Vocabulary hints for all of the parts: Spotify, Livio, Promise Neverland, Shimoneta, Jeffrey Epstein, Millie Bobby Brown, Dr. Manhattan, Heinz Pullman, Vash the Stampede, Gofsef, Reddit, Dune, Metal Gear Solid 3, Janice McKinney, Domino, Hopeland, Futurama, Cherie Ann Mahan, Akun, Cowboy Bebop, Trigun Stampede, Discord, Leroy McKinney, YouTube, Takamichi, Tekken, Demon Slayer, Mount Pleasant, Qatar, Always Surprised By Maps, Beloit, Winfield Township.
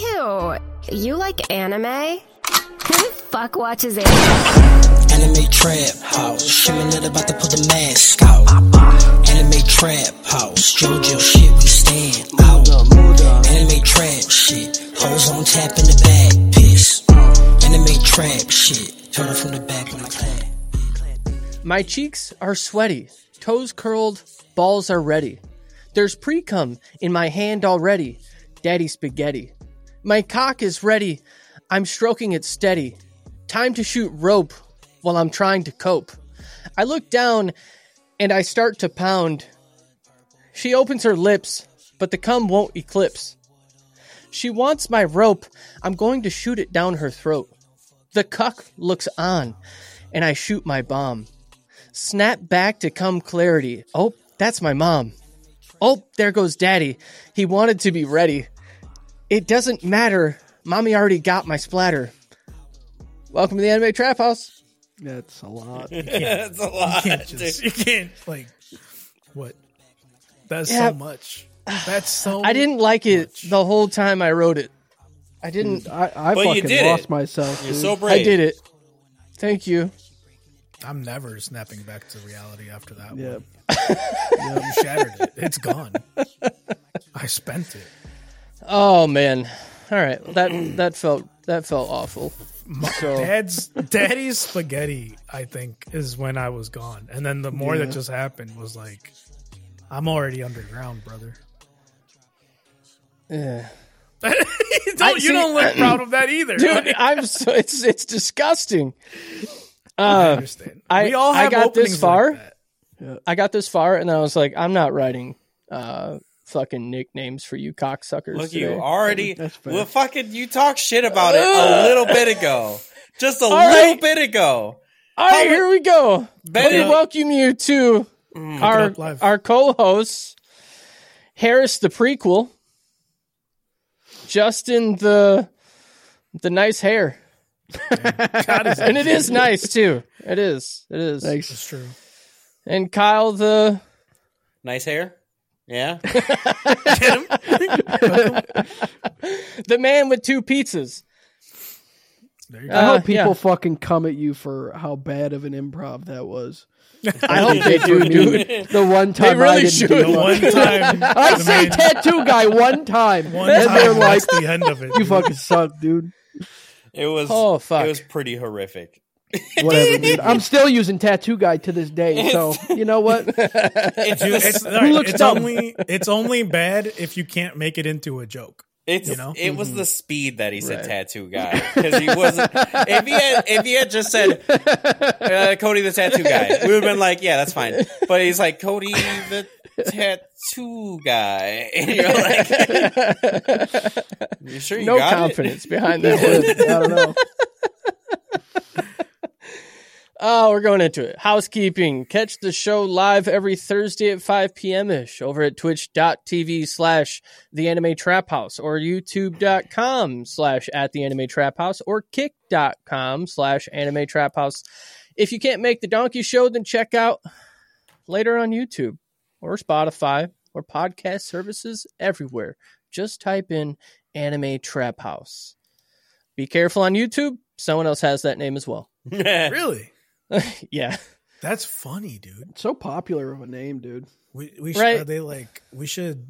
Ew, you like anime? Who the fuck watches anime? Anime Trap House, Shimoneta about to put the mask out. Anime Trap House, JoJo shit, we stand out. Anime Trap shit, hoes on tap in the back, piss. Anime Trap shit, turn from the back when I clap. My cheeks are sweaty, toes curled, balls are ready. There's pre-cum in my hand already, daddy spaghetti. My cock is ready, I'm stroking it steady. Time to shoot rope while I'm trying to cope. I look down and I start to pound. She opens her lips, but the cum won't eclipse. She wants my rope, I'm going to shoot it down her throat. The cuck looks on, and I shoot my bomb. Snap back to cum clarity. Oh, that's my mom. Oh, there goes daddy. He wanted to be ready. It doesn't matter. Mommy already got my splatter. Welcome to the Anime Trap House. That's a lot. That's a lot. You can't like, what? That's so much. That's so much. I didn't like it the whole time I wrote it. I didn't. I fucking lost myself. You're so brave. I did it. Thank you. I'm never snapping back to reality after that one. Yeah, you shattered it. It's gone. I spent it. Oh man! All right, that felt awful. Daddy's spaghetti, I think, is when I was gone, and then the more that just happened was like, I'm already underground, brother. Yeah. You don't look proud of that either, dude. Right? It's disgusting. I understand. I got this far. Like I got this far, and I was like, I'm not writing fucking nicknames for you cocksuckers. Look, today. You already. Well, fucking, you talk shit about it a little bit ago. Just a little bit ago. All right, here we go. Let me welcome you to our co-hosts, Harris the prequel, Justin the nice hair. And it is nice too. It is. Thanks. It's true. And Kyle the nice hair. Yeah. Get him. The man with two pizzas. There you go. I hope people fucking come at you for how bad of an improv that was. I hope they do, dude. The one time they really I didn't do one time. I say tattoo guy one time. One time. They're like, that's the end of it. You fucking suck, dude. It was it was pretty horrific. Whatever, dude. I'm still using tattoo guy to this day, so you know what? It's only bad if you can't make it into a joke. It was the speed that he said tattoo guy, because he wasn't. If he had just said Cody the tattoo guy, we would have been like, yeah, that's fine. But he's like Cody the tattoo guy, and you're like, you sure you no got confidence it? Behind that word. I don't know. Oh, we're going into it. Housekeeping. Catch the show live every Thursday at 5 p.m. ish over at twitch.tv/TheAnimeTrapHouse or youtube.com/@TheAnimeTrapHouse or kick.com/AnimeTrapHouse. If you can't make the donkey show, then check out later on YouTube or Spotify or podcast services everywhere. Just type in Anime Trap House. Be careful on YouTube. Someone else has that name as well. Really? Yeah, that's funny, dude. It's so popular of a name, dude. We should, right? we should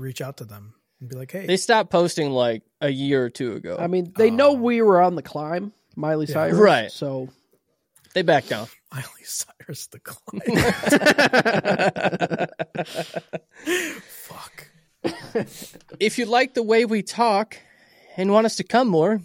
reach out to them and be like, hey. They stopped posting like a year or two ago. I mean, they know we were on the climb, Miley Cyrus, right? So they backed down. Miley Cyrus, the climb. Fuck. If you like the way we talk and want us to come more,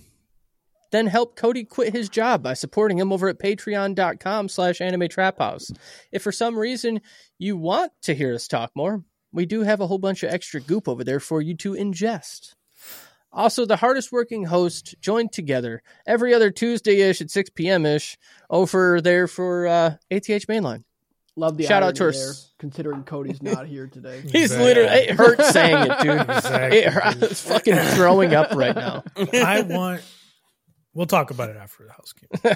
then help Cody quit his job by supporting him over at patreon.com/AnimeTrapHouse. If for some reason you want to hear us talk more, we do have a whole bunch of extra goop over there for you to ingest. Also, the hardest working host joined together every other Tuesday-ish at 6 p.m.-ish over there for ATH Mainline. Love the shout out to there, considering Cody's not here today. He's literally, it hurts saying it, dude. Exactly. It's fucking throwing up right now. We'll talk about it after the housekeeping.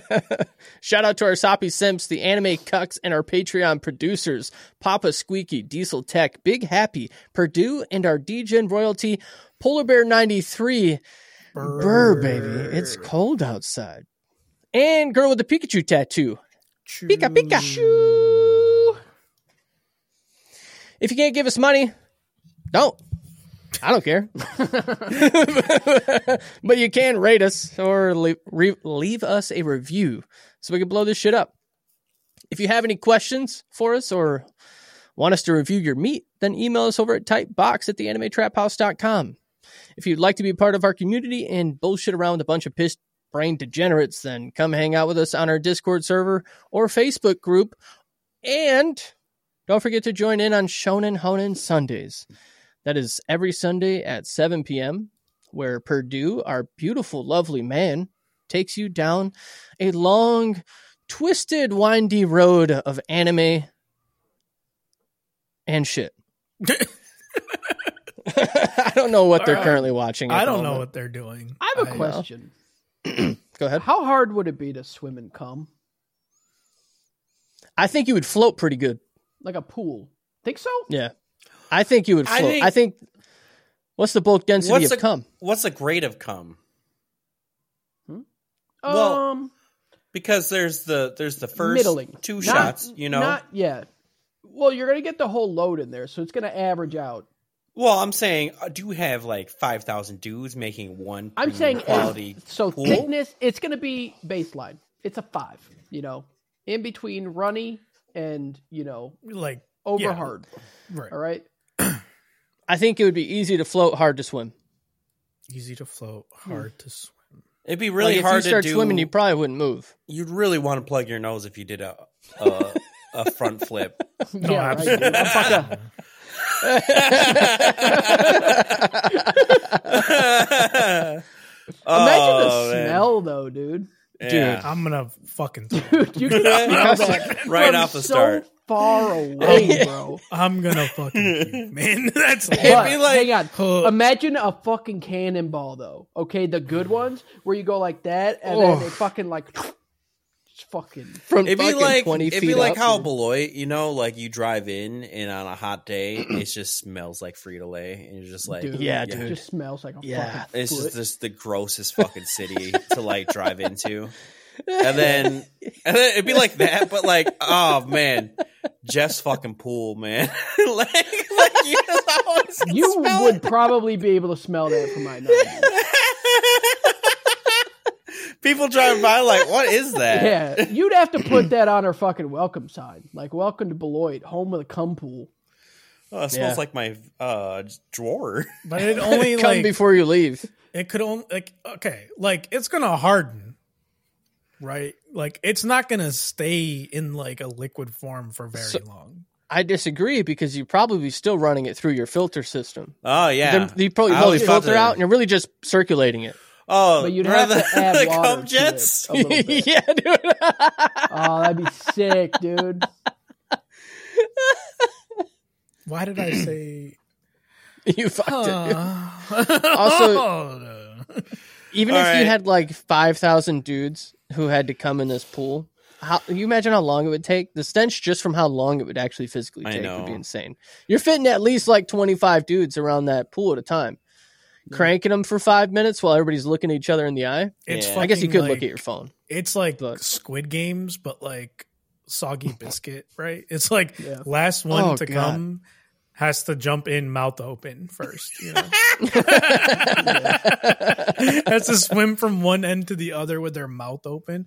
Shout out to our Soppy Simps, the Anime Cucks, and our Patreon producers, Papa Squeaky, Diesel Tech, Big Happy, Purdue, and our DGen royalty, Polar Bear 93. Burr, baby. It's cold outside. And girl with the Pikachu tattoo. Choo. Pika, Pika. Choo. If you can't give us money, don't. I don't care. But you can rate us or leave us a review so we can blow this shit up. If you have any questions for us or want us to review your meat, then email us over at TightBox@TheAnimeTrapHouse.com. If you'd like to be part of our community and bullshit around with a bunch of pissed brain degenerates, then come hang out with us on our Discord server or Facebook group. And don't forget to join in on Shonen Honen Sundays. That is every Sunday at 7 p.m., where Purdue, our beautiful, lovely man, takes you down a long, twisted, windy road of anime and shit. I don't know what they're currently watching. I don't know what they're doing. I have a question. Go ahead. How hard would it be to swim and come? I think you would float pretty good. Like a pool. Think so? Yeah. I think you would float. I think what's the bulk density of cum? What's the grade of cum? Well, because there's the first middling. Two shots, you know? Not yet. Well, you're going to get the whole load in there, so it's going to average out. Well, I'm saying, do you have like 5,000 dudes making one quality pool? Thickness, it's going to be baseline. It's a 5, you know? In between runny and, you know, like over hard. Right. All right? I think it would be easy to float, hard to swim. Easy to float, hard to swim. It'd be really hard to do. If you start swimming, you probably wouldn't move. You'd really want to plug your nose if you did a front flip. No, yeah, absolutely. Right, Imagine the smell, though, dude. Yeah. Dude, I'm gonna fucking dude, you can right off the start. Far away, bro. I'm gonna fucking man. That's like, hang on. Imagine a fucking cannonball, though. Okay, the good ones where you go like that, and then they fucking like. Fucking from it'd fucking be like 20 it'd feet be like up, how Beloit, you know, like you drive in and on a hot day it just smells like Frito-Lay and you're just like dude. It just smells like a fucking it's just the grossest fucking city to like drive into. And then it'd be like that, but like, oh man, Jeff's fucking pool, man. like you just always you would probably be able to smell that from my nose. People driving by like, what is that? Yeah, you'd have to put that on our fucking welcome sign. Like, welcome to Beloit, home of the cum pool. Oh, it smells like my drawer. But it only come like, before you leave. It could only like it's gonna harden, right? Like, it's not gonna stay in like a liquid form for very long. I disagree because you're probably still running it through your filter system. Oh yeah, you probably blow the filter out, and you're really just circulating it. Oh, but you'd have to add the water cum jets? To it yeah, dude. Oh, that'd be sick, dude. Why did I say you fucked it? Also, even if you had like 5,000 dudes who had to come in this pool, you imagine how long it would take? The stench just from how long it would actually physically take would be insane. You're fitting at least like 25 dudes around that pool at a time. Cranking them for 5 minutes while everybody's looking at each other in the eye. I guess you could look at your phone. It's like Squid Games, but like soggy biscuit, right? It's like last one to come has to jump in mouth open first. You know? Has to swim from one end to the other with their mouth open.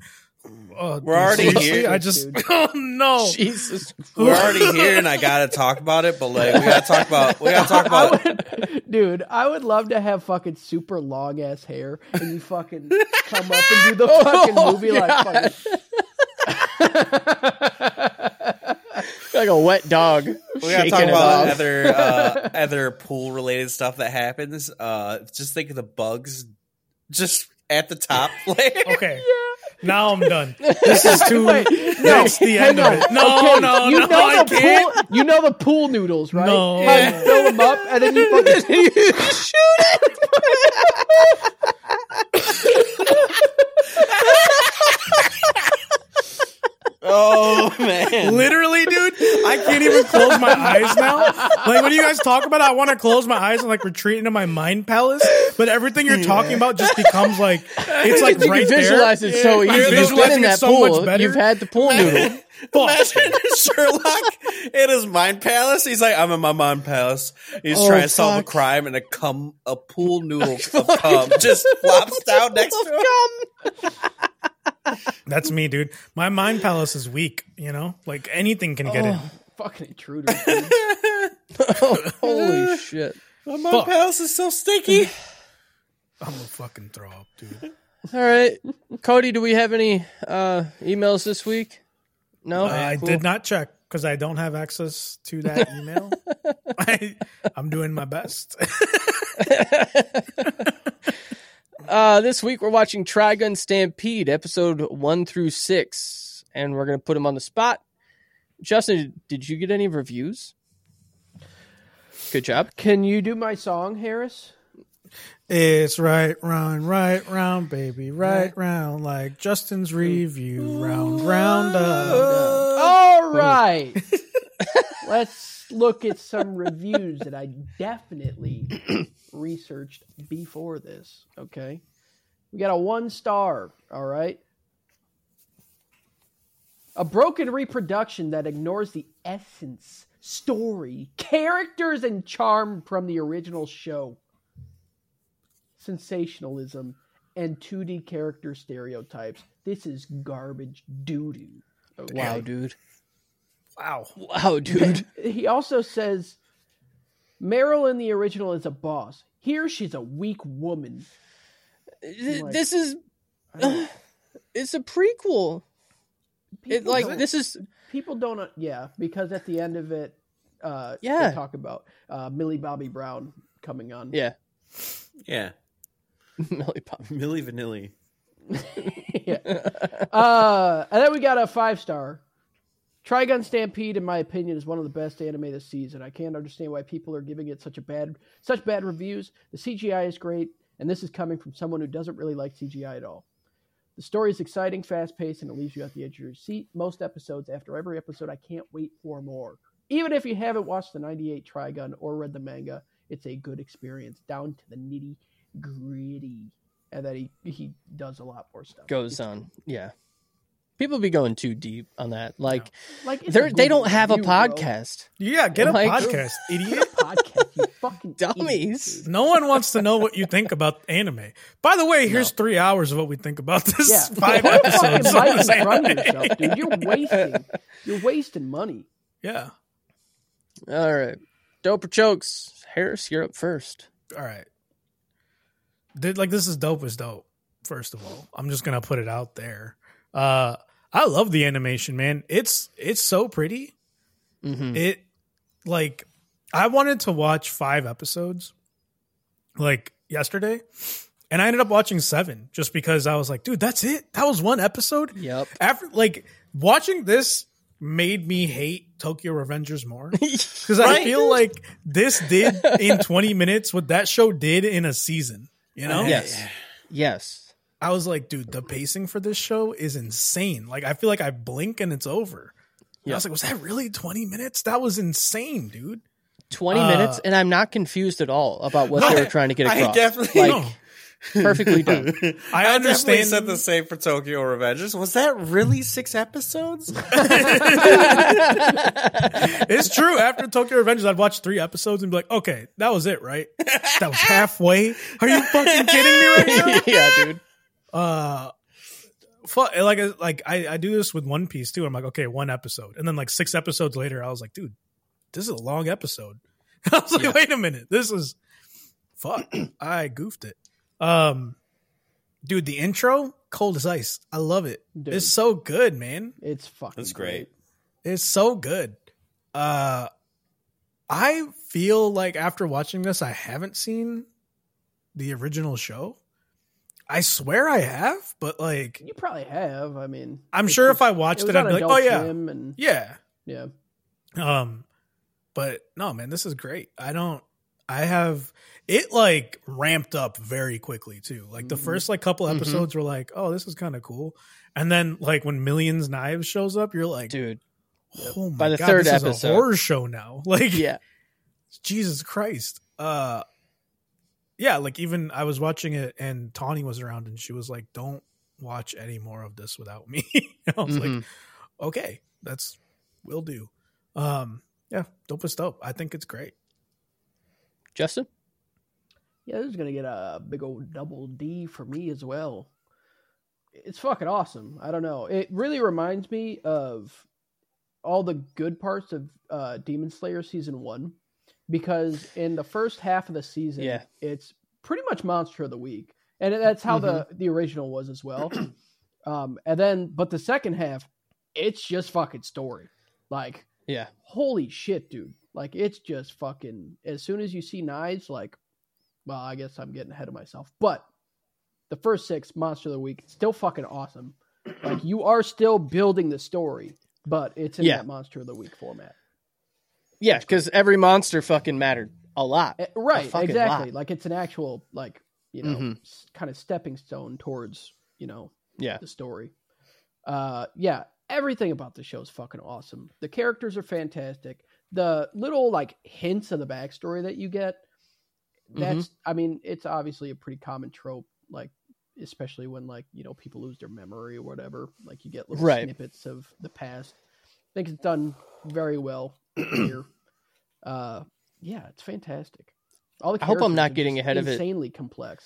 We're already here. I just Jesus, we're already here, and I gotta talk about it. But like, we gotta talk about it, dude. I would love to have fucking super long ass hair, and you fucking come up and do the fucking movie like fucking like a wet dog. We gotta talk about other pool related stuff that happens. Just think of the bugs, just at the top. Like, okay. Yeah. Now I'm done. This is too. That's the end of it. You know the pool noodles, right? No. You fill them up and then you fucking shoot it. Oh man! Literally, dude, I can't even close my eyes now. Like, when you guys talk about it, I want to close my eyes and, like, retreat into my mind palace. But everything you're talking about just becomes, like, it's, like, right there. You visualize it so easy. You've been in that pool. You've had the pool noodle. Imagine Sherlock in his mind palace. He's like, I'm in my mind palace. He's trying to solve a crime, and a pool noodle of cum just flops down next to him. That's me, dude. My mind palace is weak, you know? Like, anything can get in. Fucking intruder. Holy shit. My mind palace is so sticky. I'm gonna fucking throw up, dude. All right. Cody, do we have any emails this week? No, I did not check because I don't have access to that email. I'm doing my best. This week we're watching Trigun Stampede, episode 1-6, and we're going to put them on the spot. Justin, did you get any reviews? Good job. Can you do my song, Harris? It's right round, baby, right round, like Justin's review, round up. All right. Let's look at some reviews that I definitely researched before this, okay? We got a 1-star, all right? A broken reproduction that ignores the essence, story, characters, and charm from the original show. Sensationalism and 2D character stereotypes. This is garbage doo-doo. Okay. Wow, dude. Wow, dude. He also says, Meryl in the original is a boss. Here she's a weak woman. Like, this is... it's a prequel. People don't... Yeah, because at the end of it, they talk about Millie Bobby Brown coming on. Yeah. Millie Vanilli. Yeah. And then we got a 5-star. Trigun Stampede, in my opinion, is one of the best anime this season. I can't understand why people are giving it such bad reviews. The CGI is great, and this is coming from someone who doesn't really like CGI at all. The story is exciting, fast-paced, and it leaves you at the edge of your seat. Most episodes, after every episode, I can't wait for more. Even if you haven't watched the 98 Trigun or read the manga, it's a good experience, down to the nitty gritty, and that he does a lot more stuff. People be going too deep on that. Like, they don't have a podcast. Bro. Yeah, get a podcast, idiot. Podcast, you fucking dummies. Idiot, no one wants to know what you think about anime. By the way, here's 3 hours of what we think about this 5 episodes. Yourself, dude. You're wasting money. Yeah. All right. Dope or Chokes. Harris, you're up first. All right. Dude, like, this is dope as dope, first of all. I'm just going to put it out there. I love the animation, man. It's so pretty. Mm-hmm. It, like, I wanted to watch 5 episodes, like, yesterday, and I ended up watching 7 just because I was like, dude, that's it? That was one episode? Yep. After, like, watching this made me hate Tokyo Revengers more because right? I feel like this did in 20 minutes what that show did in a season, you know? Yes. I was like, dude, the pacing for this show is insane. Like, I feel like I blink and it's over. Yeah. I was like, was that really 20 minutes? That was insane, dude. 20 minutes, and I'm not confused at all about what they were trying to get across. I definitely know. Perfectly done. I understand that the same for Tokyo Revengers. Was that really 6 episodes? It's true. After Tokyo Revengers, I'd watch 3 episodes and be like, okay, that was it, right? That was halfway. Are you fucking kidding me right now? Yeah, dude. I do this with One Piece too. I'm like, okay, 1 episode, and then like 6 episodes later, I was like, dude, this is a long episode. I was like, wait a minute, this is fuck. I goofed it. Dude, the intro, cold as ice. I love it. Dude, it's so good, man. It's fucking. It's great. It's so good. I feel like after watching this, I haven't seen the original show. I swear I have, but like you probably have. I mean, I'm sure if I watched it, I'd be like, oh yeah, yeah. But no, man, this is great. It like ramped up very quickly too. Like the first like couple episodes were like, oh, this is kind of cool. And then like when Millions Knives shows up, you're like, dude, oh my God, by the third episode, is a horror show now. Like, yeah, Jesus Christ. Yeah, like even I was watching it and Tawny was around and she was like, don't watch any more of this without me. I was like, okay, that's will do. Yeah, dopest dope. I think it's great. Justin? Yeah, this is going to get a big old double D for me as well. It's fucking awesome. I don't know. It really reminds me of all the good parts of Demon Slayer Season 1. Because in the first half of the season, it's pretty much Monster of the Week. And that's how the original was as well. And then, but the second half, it's just fucking story. Like, holy shit, dude. Like, it's just fucking, as soon as you see knives, like, well, I guess I'm getting ahead of myself. But the first six, Monster of the Week, still fucking awesome. Like, you are still building the story, but it's in that Monster of the Week format. Yeah, because every monster fucking mattered a lot. Right, exactly. Lot. Like, it's an actual, like, you know, kind of stepping stone towards, you know, the story. Yeah, everything about the show is fucking awesome. The characters are fantastic. The little, like, hints of the backstory that you get, that's, I mean, it's obviously a pretty common trope, like, especially when, like, you know, people lose their memory or whatever. Like, you get little snippets of the past. I think it's done very well. Here. Yeah, it's fantastic. All the I hope I'm not getting ahead of it. Insanely complex.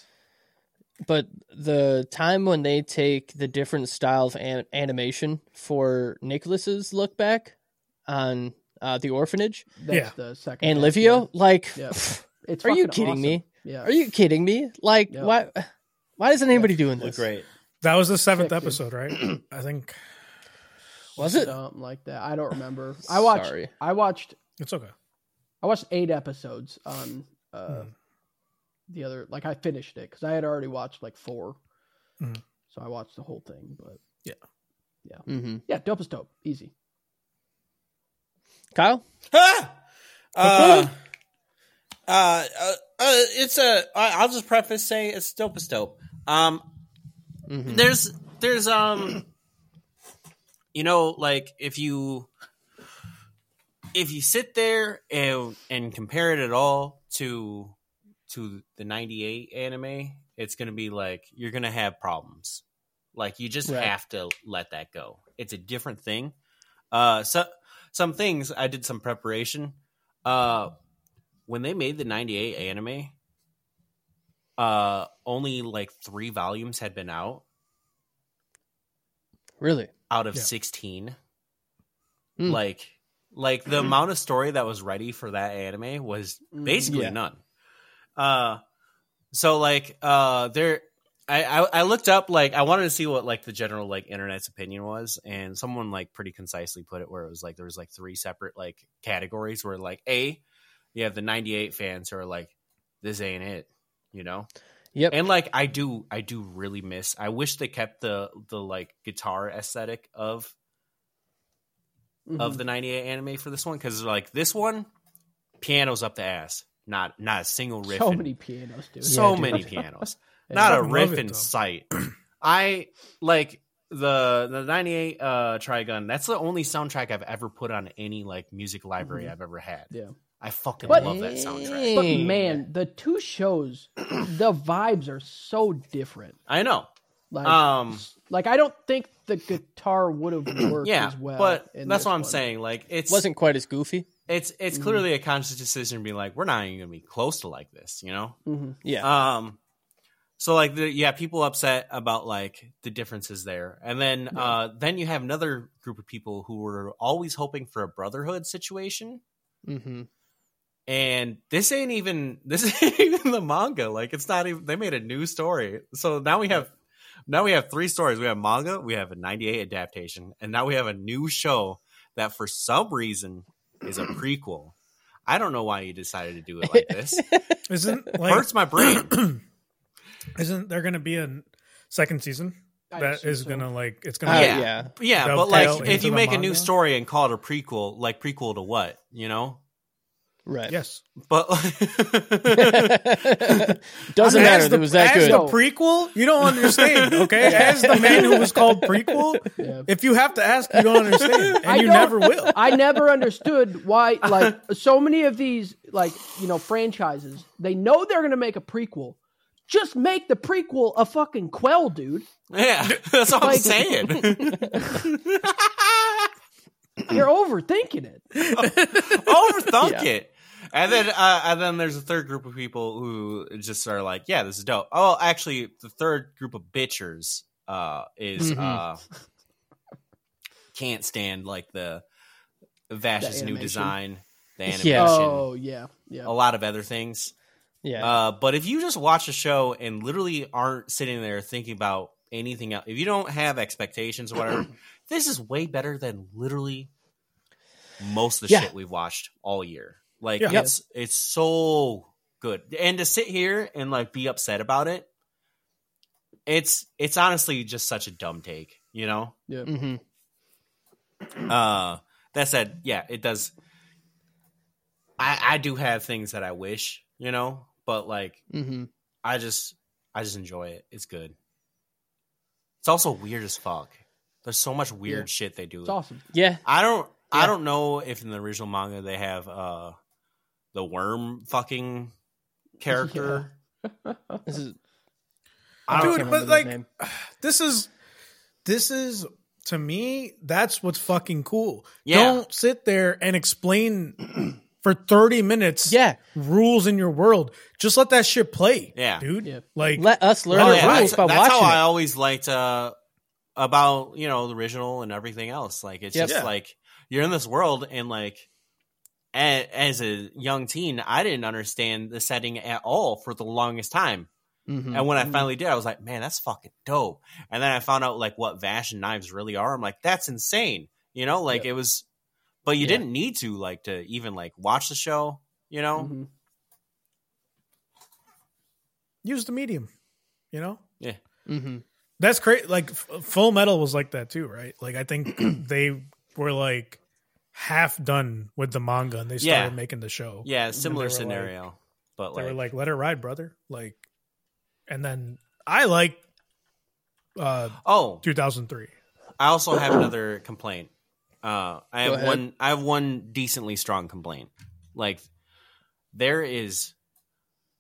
But the time when they take the different style of animation for Nicholas's look back on the orphanage, that's the second and Livio, like, it's are you kidding me? Yeah. Are you kidding me? Like, why isn't anybody doing this? Great. That was the seventh episode, right? I think. Was it something like that? I don't remember. I watched. Sorry. I watched. It's okay. I watched 8 episodes on the other. Like I finished it because I had already watched like 4, so I watched the whole thing. But yeah. Dope is dope. Easy. Kyle. It's a. I'll just preface saying it's dope is dope. There's. You know, like if you sit there and compare it at all to the 98 anime, it's gonna be like you're gonna have problems. Like you just have to let that go. It's a different thing. So some things I did some preparation. When they made the 98 anime, only like 3 volumes had been out. Really? Out of 16. Like the amount of story that was ready for that anime was basically none. So like there I looked up like I wanted to see what like the general like internet's opinion was, and someone like pretty concisely put it where it was like there was like 3 separate like categories where like A, you have the 98 fans who are like, this ain't it, you know? Yep. And like I do really miss. I wish they kept the like guitar aesthetic of the 98 anime for this one, because like this one, pianos up the ass, not a single riff. So many pianos, dude. So many pianos. Not a riff in sight. I like the 98 Trigun. That's the only soundtrack I've ever put on any like music library I've ever had. Yeah. I fucking love that soundtrack. But man, the 2 shows, the vibes are so different. I know. Like, I don't think the guitar would have worked as well. But that's what I'm saying. Like, it wasn't quite as goofy. It's clearly a conscious decision to be like, we're not even going to be close to like this, you know? Mm-hmm. Yeah. So like, people upset about like the differences there, and then then you have another group of people who were always hoping for a brotherhood situation. Mm-hmm. And this ain't even the manga. Like it's not even, they made a new story. So now we have 3 stories. We have manga, we have a 98 adaptation, and now we have a new show that for some reason is a prequel. I don't know why you decided to do it like this. Hurts my brain. Isn't there going to be a second season? That is going to like, it's going to but like if you make a new story and call it a prequel, like prequel to what, you know? Right. Yes. But doesn't matter. It was that good. As the prequel, you don't understand, okay? Yeah. As the man who was called prequel, yeah. If you have to ask, you don't understand. And you never will. I never understood why, like, so many of these, like, you know, franchises, they know they're going to make a prequel. Just make the prequel a fucking Quell, dude. Yeah, that's all I'm saying. You're overthinking it. Overthink it. And then there's a third group of people who just are like, yeah, this is dope. Oh, actually, the third group of bitchers is can't stand like the Vash's new design, the animation. Yeah. Oh, yeah. A lot of other things. Yeah. But if you just watch a show and literally aren't sitting there thinking about anything else, if you don't have expectations or whatever, this is way better than literally most of the shit we've watched all year. Like it's so good. And to sit here and like be upset about it, it's honestly just such a dumb take, you know? Yeah. Mm-hmm. That said, yeah, it does. I do have things that I wish, you know. But like, I just enjoy it. It's good. It's also weird as fuck. There's so much weird shit they do. It's awesome. Yeah. I don't know if in the original manga they have the worm fucking character. Yeah. This is to me, that's what's fucking cool. Yeah. Don't sit there and explain for 30 minutes rules in your world. Just let that shit play, dude. Yeah. Like, let us learn the rules by watching. That's how I always liked about, you know, the original and everything else. Like, it's just like you're in this world, and like as a young teen, I didn't understand the setting at all for the longest time. Mm-hmm. And when I finally did, I was like, man, that's fucking dope. And then I found out like what Vash and Knives really are. I'm like, that's insane. You know, like it was. But you didn't need to even watch the show, you know. Mm-hmm. Use the medium, you know. Yeah, mm-hmm. That's great. Like Full Metal was like that too, right? Like I think they were like half done with the manga and they started making the show. Yeah, similar scenario. Like, but they were like, "Let it ride, brother." Like, and then I 2003. I also have another complaint. I have one decently strong complaint. Like, there is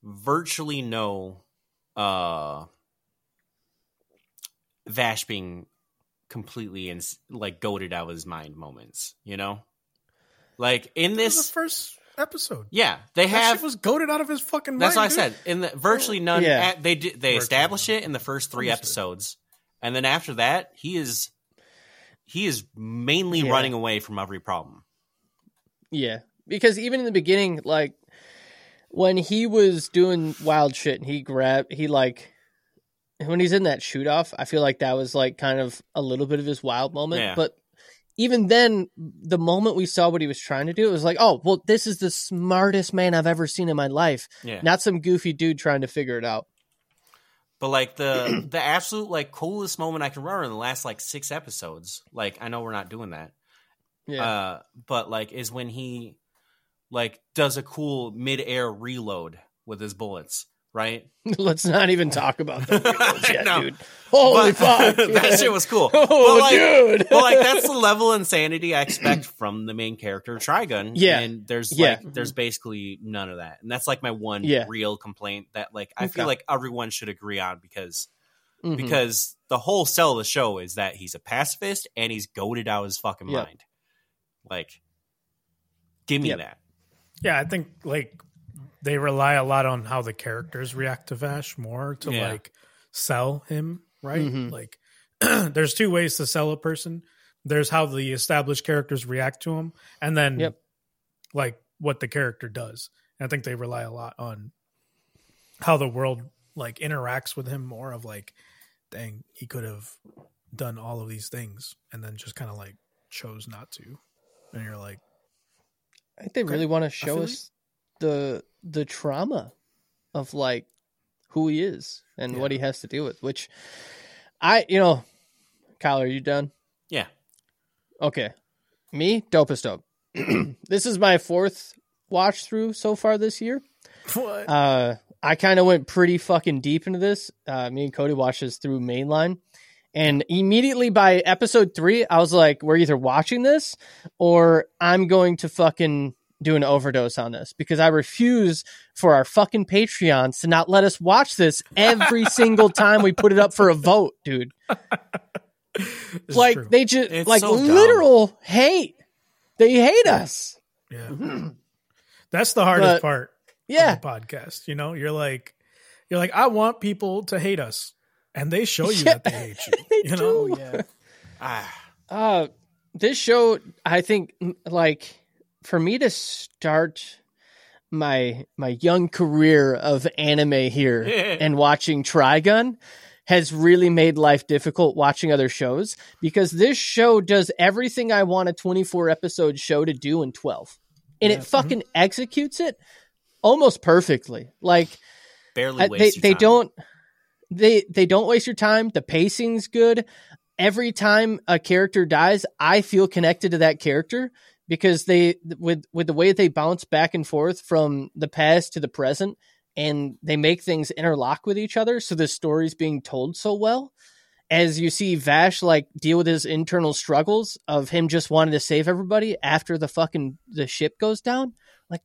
virtually no Vash being completely goated out of his mind moments. You know, like in this the first episode, they that shit was goated out of his fucking. That's mind, what dude. I said. In the virtually none, they establish it in the first three episodes, and then after that, he is mainly running away from every problem. Yeah. Because even in the beginning, like when he was doing wild shit and when he's in that shoot off, I feel like that was like kind of a little bit of his wild moment. Yeah. But even then, the moment we saw what he was trying to do, it was like, oh, well, this is the smartest man I've ever seen in my life. Yeah. Not some goofy dude trying to figure it out. But like the absolute like coolest moment I can remember in the last like six episodes, like I know we're not doing that, but like is when he like does a cool mid-air reload with his bullets, right? Let's not even talk about the reloads yet, dude. Holy fuck, that shit was cool. Dude, but like that's the level of insanity I expect from the main character Trigun. Yeah, and there's basically none of that, and that's like my one real complaint that like I feel like everyone should agree on because the whole sell of the show is that he's a pacifist and he's goated out of his fucking mind. Like, give me that. Yeah, I think like. They rely a lot on how the characters react to Vash more to like sell him, right? Mm-hmm. Like, there's two ways to sell a person. There's how the established characters react to him, and then like what the character does. And I think they rely a lot on how the world like interacts with him more. Of like, dang, he could have done all of these things, and then just kind of like chose not to. And you're like, I think they really want to show us the trauma of like who he is and what he has to deal with, which Kyle, are you done? Yeah. Okay. Me? Dopest dope. This is my fourth watched through so far this year. What? I kind of went pretty fucking deep into this. Me and Cody watched this through mainline. And immediately by episode 3, I was like, we're either watching this or I'm going to fucking do an overdose on this, because I refuse for our fucking Patreons to not let us watch this every single time we put it up for a vote, dude. Like, they just, it's like so literal dumb. Hate. They hate us. Yeah. Mm-hmm. That's the hardest part. Yeah. Of the podcast. You know, you're like, I want people to hate us. And they show you that they hate you. They you know? Do. Yeah. This show, I think, like, for me to start my young career of anime here and watching Trigun has really made life difficult watching other shows, because this show does everything I want a 24-episode show to do in 12. And it fucking executes it almost perfectly. Like, barely waste your time. They don't waste your time. The pacing's good. Every time a character dies, I feel connected to that character, because they with the way they bounce back and forth from the past to the present, and they make things interlock with each other. So the story's being told so well. As you see Vash like deal with his internal struggles of him just wanting to save everybody after the ship goes down. Like,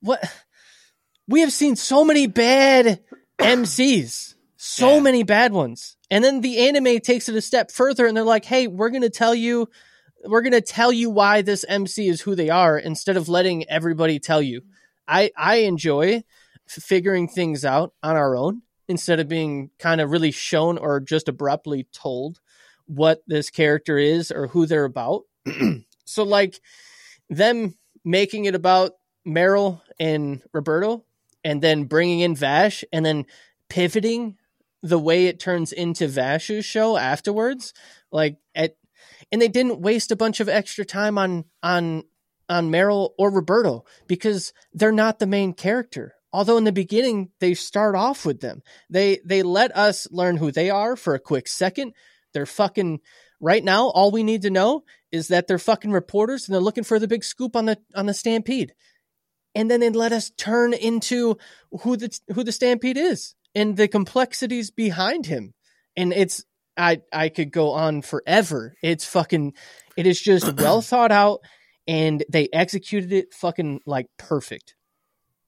what? We have seen so many bad MCs. So many bad ones. And then the anime takes it a step further, and they're like, hey, we're going to tell you why this MC is who they are, instead of letting everybody tell you. I enjoy figuring things out on our own, instead of being kind of really shown or just abruptly told what this character is or who they're about. So like them making it about Meryl and Roberto, and then bringing in Vash, and then pivoting the way it turns into Vash's show afterwards. Like and they didn't waste a bunch of extra time on Meryl or Roberto, because they're not the main character. Although in the beginning they start off with them. They let us learn who they are for a quick second. They're fucking right now. All we need to know is that they're fucking reporters and they're looking for the big scoop on the Stampede. And then they let us turn into who the Stampede is and the complexities behind him. And it's, I could go on forever. It's fucking, it is just well thought out, and they executed it fucking like perfect.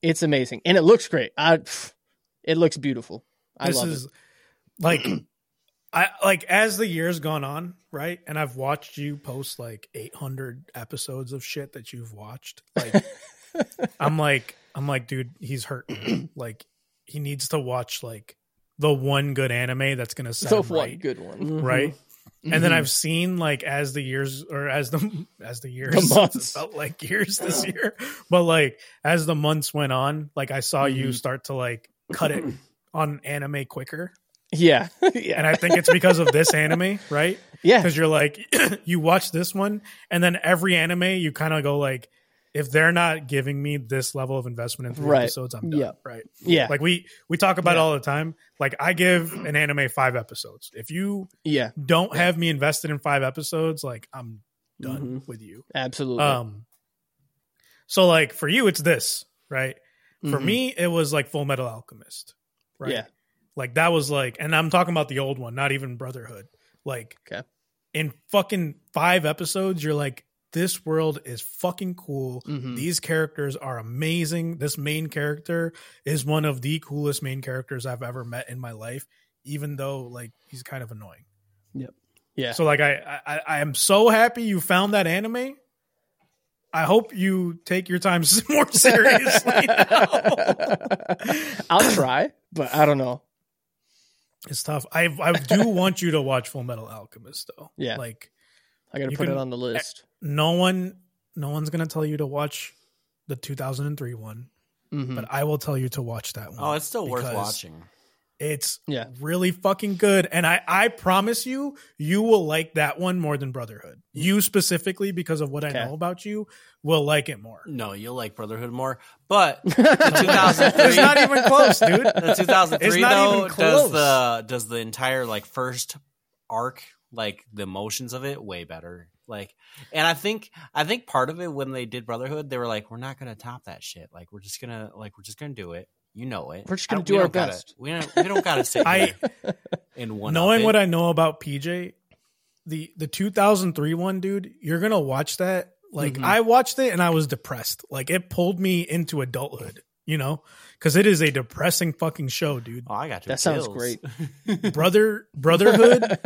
It's amazing. And it looks great. It looks beautiful. I love it. Like, as the year's gone on, right? And I've watched you post like 800 episodes of shit that you've watched. Like, I'm like, dude, he's hurt. Like, he needs to watch like the one good anime that's gonna set him right. Good one, mm-hmm. right? Mm-hmm. And then I've seen like as the years felt like years this year, but like as the months went on, like I saw you start to like cut it on anime quicker. Yeah. Yeah. And I think it's because of this anime, right? Yeah, because you're like you watch this one, and then every anime you kind of go like, if they're not giving me this level of investment in 3 episodes, I'm done. Yeah. Right. Yeah. Like we talk about it all the time. Like I give an anime 5 episodes. If you don't have me invested in 5 episodes, like I'm done with you. Absolutely. So like for you, it's this, right? For me, it was like Fullmetal Alchemist. Right. Yeah. Like that was like, and I'm talking about the old one, not even Brotherhood. Like in fucking 5 episodes, you're like, this world is fucking cool. Mm-hmm. These characters are amazing. This main character is one of the coolest main characters I've ever met in my life, even though like he's kind of annoying. Yep. Yeah. So like I am so happy you found that anime. I hope you take your time more seriously now. I'll try, but I don't know. It's tough. I do want you to watch Fullmetal Alchemist though. Yeah. Like I got to put it on the list. No one's going to tell you to watch the 2003 one, but I will tell you to watch that one. Oh, it's still worth watching. It's really fucking good. And I promise you, you will like that one more than Brotherhood. You specifically, because of what I know about you, will like it more. No, you'll like Brotherhood more. But the 2003... It's not even close, dude. The 2003, though, does the entire like first arc, like the emotions of it, way better. Like, and I think part of it when they did Brotherhood, they were like, we're not gonna top that shit. Like, we're just gonna do it. You know it. We're just gonna do our best. We don't gotta sit here in one. Knowing what I know about PJ, the 2003 one, dude, you're gonna watch that. Like, mm-hmm. I watched it and I was depressed. Like, it pulled me into adulthood, you know, because it is a depressing fucking show, dude. Oh, I got you. That sounds great. Brotherhood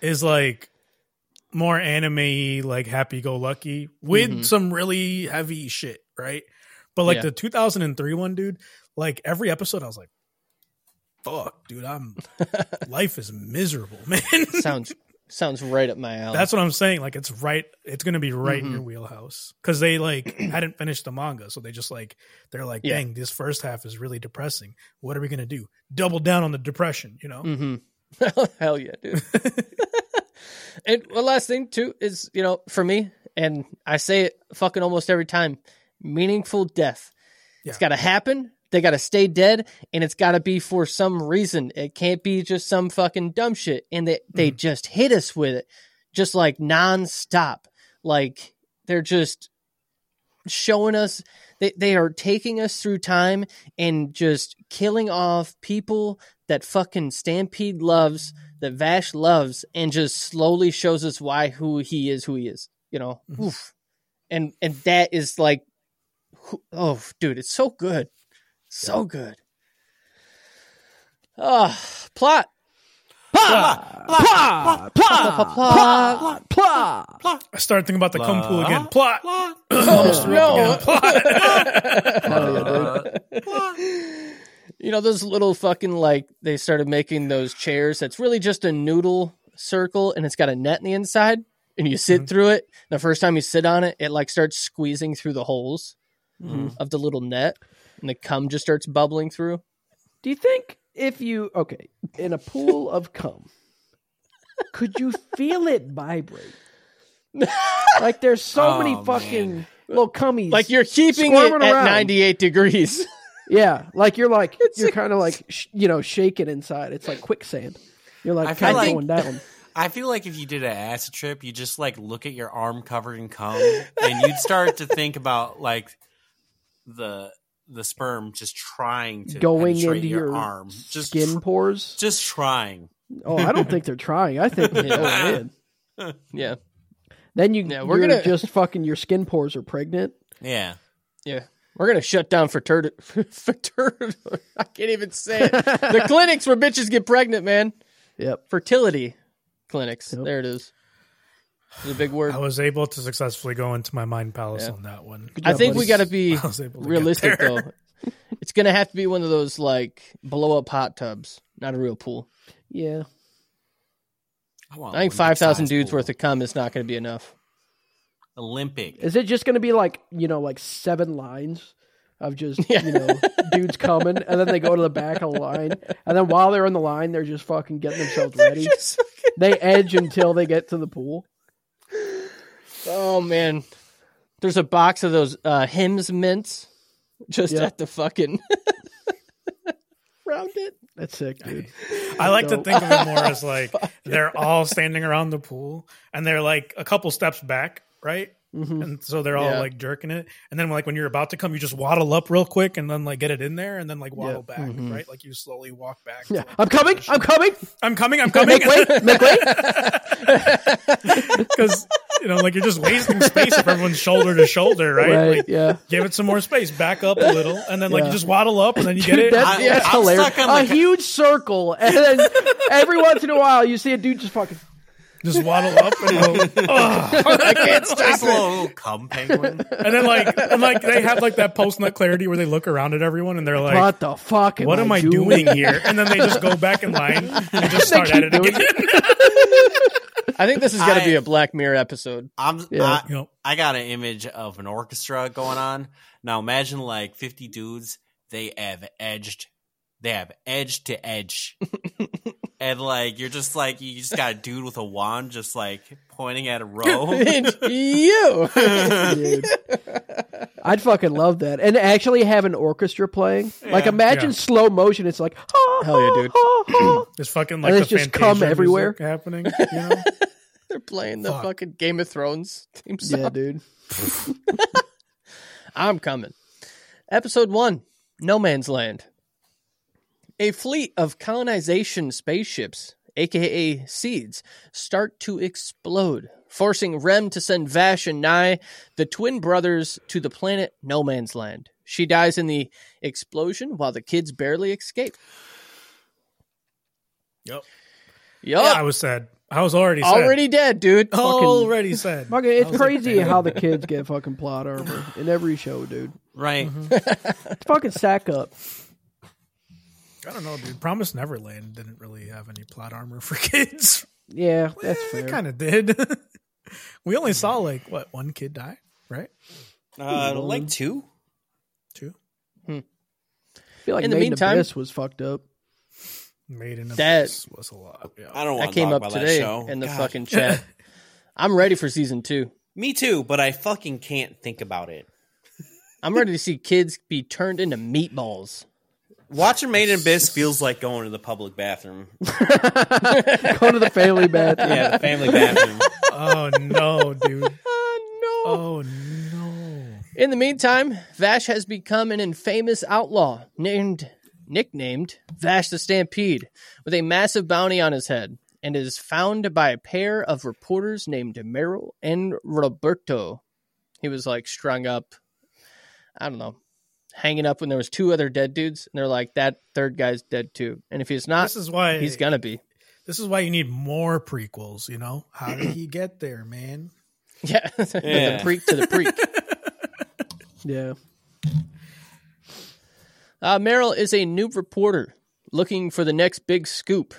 is like more anime, like happy go lucky with mm-hmm. some really heavy shit, right? But like the 2003 one, dude, like every episode, I was like, fuck, dude, life is miserable, man. Sounds right up my alley. That's what I'm saying. Like, it's right. It's going to be right mm-hmm. in your wheelhouse. Because they, like, hadn't finished the manga. So they just, like, they're like, dang, this first half is really depressing. What are we going to do? Double down on the depression, you know? Mm-hmm. Hell yeah, dude. And one last thing, too, is, you know, for me, and I say it fucking almost every time, meaningful death. Yeah. It's got to happen. They got to stay dead, and it's got to be for some reason. It can't be just some fucking dumb shit. And they just hit us with it, just like nonstop. Like, they're just showing us, they are taking us through time and just killing off people that fucking Stampede loves, that Vash loves, and just slowly shows us why who he is, you know? Mm-hmm. Oof. And that is like, oh, dude, it's so good. So good. Plot. Plot. I started thinking about the cum pool again. Plot. Plot. No. Plot. You know, those little fucking, like, they started making those chairs that's really just a noodle circle, and it's got a net in the inside, and you sit through it. The first time you sit on it, it, like, starts squeezing through the holes of the little net. And the cum just starts bubbling through. Do you think if you... Okay, in a pool of cum, could you feel it vibrate? Like, there's so many fucking little cummies. Like, you're keeping it around at 98 degrees. Yeah, like, you're kind of like, you know, shaking inside. It's like quicksand. You're like kind of going down. I feel like if you did an acid trip, you just, like, look at your arm covered in cum, and you'd start to think about, like, the sperm just trying to going into your arm, just skin pores, just trying. Oh, I don't think they're trying. I think they're going in. Yeah. Then we're gonna just fucking your skin pores are pregnant. Yeah. Yeah. We're gonna shut down fertility. I can't even say it. The clinics where bitches get pregnant, man. Yep. Fertility clinics. Yep. There it is. A big word. I was able to successfully go into my mind palace on that one. I think we got to be realistic, though. It's going to have to be one of those, like, blow-up hot tubs, not a real pool. Yeah. I think 5,000 dudes worth of cum is not going to be enough. Olympic. Is it just going to be, like, you know, like 7 lines of just, you know, dudes coming, and then they go to the back of the line, and then while they're on the line, they're just fucking getting themselves ready. They edge until they get to the pool. Oh, man. There's a box of those Hims mints just at the fucking round it. That's sick, dude. I like to think of it more as like they're all standing around the pool and they're like a couple steps back, right? Mm-hmm. And so they're all like jerking it. And then like when you're about to come, you just waddle up real quick and then like get it in there and then like waddle back, right? Like you slowly walk back. Yeah. Like, I'm coming. Make way. Because, you know, like you're just wasting space if everyone's shoulder to shoulder, right? Like, yeah. Give it some more space. Back up a little. And then like you just waddle up and then you dude, get it. That's hilarious. Stuck on, like, a huge circle. And then every once in a while you see a dude just fucking... Just waddle up and go, oh, I can't stop a little cum penguin. And then like they have like that post-nut clarity where they look around at everyone and they're like, what the fuck am I doing here? And then they just go back in line and just start at it again. I think this is going to be a Black Mirror episode. I got an image of an orchestra going on. Now imagine like 50 dudes, they have edge to edge. And, like, you're just, like, you just got a dude with a wand just, like, pointing at a row. It's you! Dude. I'd fucking love that. And actually have an orchestra playing. Yeah, like, imagine slow motion. It's like, ha, hell yeah, dude. Ha, ha. It's fucking, like, and the Fantasia just come everywhere. Happening, you know? They're playing the fucking Game of Thrones theme song. Yeah, dude. I'm coming. Episode 1, No Man's Land. A fleet of colonization spaceships, aka seeds, start to explode, forcing Rem to send Vash and Nye, the twin brothers, to the planet No Man's Land. She dies in the explosion while the kids barely escape. Yep. Yeah, I was sad. I was already dead, dude. Already sad. It's crazy how the kids get fucking plot armor in every show, dude. Right. Mm-hmm. Fucking sack up. I don't know, dude. Promise Neverland didn't really have any plot armor for kids. Yeah, that's fair. It kind of did. We only saw, like, what, one kid die, right? Like two. I feel like Made in Abyss was fucked up. Made in Abyss was a lot. Yeah. I don't want to talk about that show. In the fucking chat. I'm ready for season 2. Me too, but I fucking can't think about it. I'm ready to see kids be turned into meatballs. Watching Made in Abyss feels like going to the public bathroom. Go to the family bathroom. Yeah, the family bathroom. Oh, no, dude. Oh, no. In the meantime, Vash has become an infamous outlaw nicknamed Vash the Stampede, with a massive bounty on his head, and is found by a pair of reporters named Meryl and Roberto. He was, like, strung up, I don't know, hanging up when there was two other dead dudes, and they're like, that third guy's dead too, and if he's not, he's gonna be. This is why you need more prequels, you know? How did he get there, man? Yeah. The preak to the preak. Yeah. Meryl is a noob reporter looking for the next big scoop.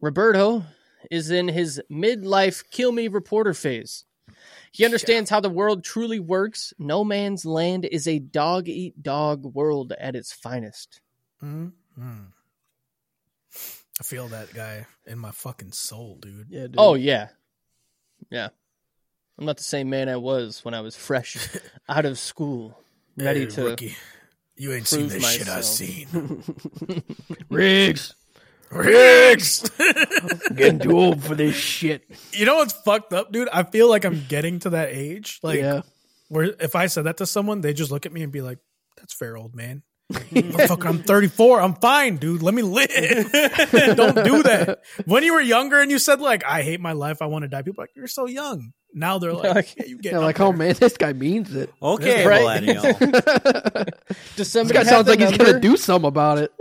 Roberto is in his midlife kill me reporter phase. He understands how the world truly works. No Man's Land is a dog-eat-dog world at its finest. Mm-hmm. I feel that guy in my fucking soul, dude. Yeah, dude. Oh, yeah. Yeah. I'm not the same man I was when I was fresh out of school. Ready to rookie. You ain't seen the shit I've seen. Riggs! I'm getting too old for this shit. You know what's fucked up, dude? I feel like I'm getting to that age. Like, where if I said that to someone, they just look at me and be like, that's fair, old man. I'm 34. I'm fine, dude. Let me live. Don't do that. When you were younger and you said, like, I hate my life, I want to die, people are like, you're so young. Now they're like, yeah, you get like, oh man, this guy means it. Okay, right? Does this guy sounds like he's going to do something about it.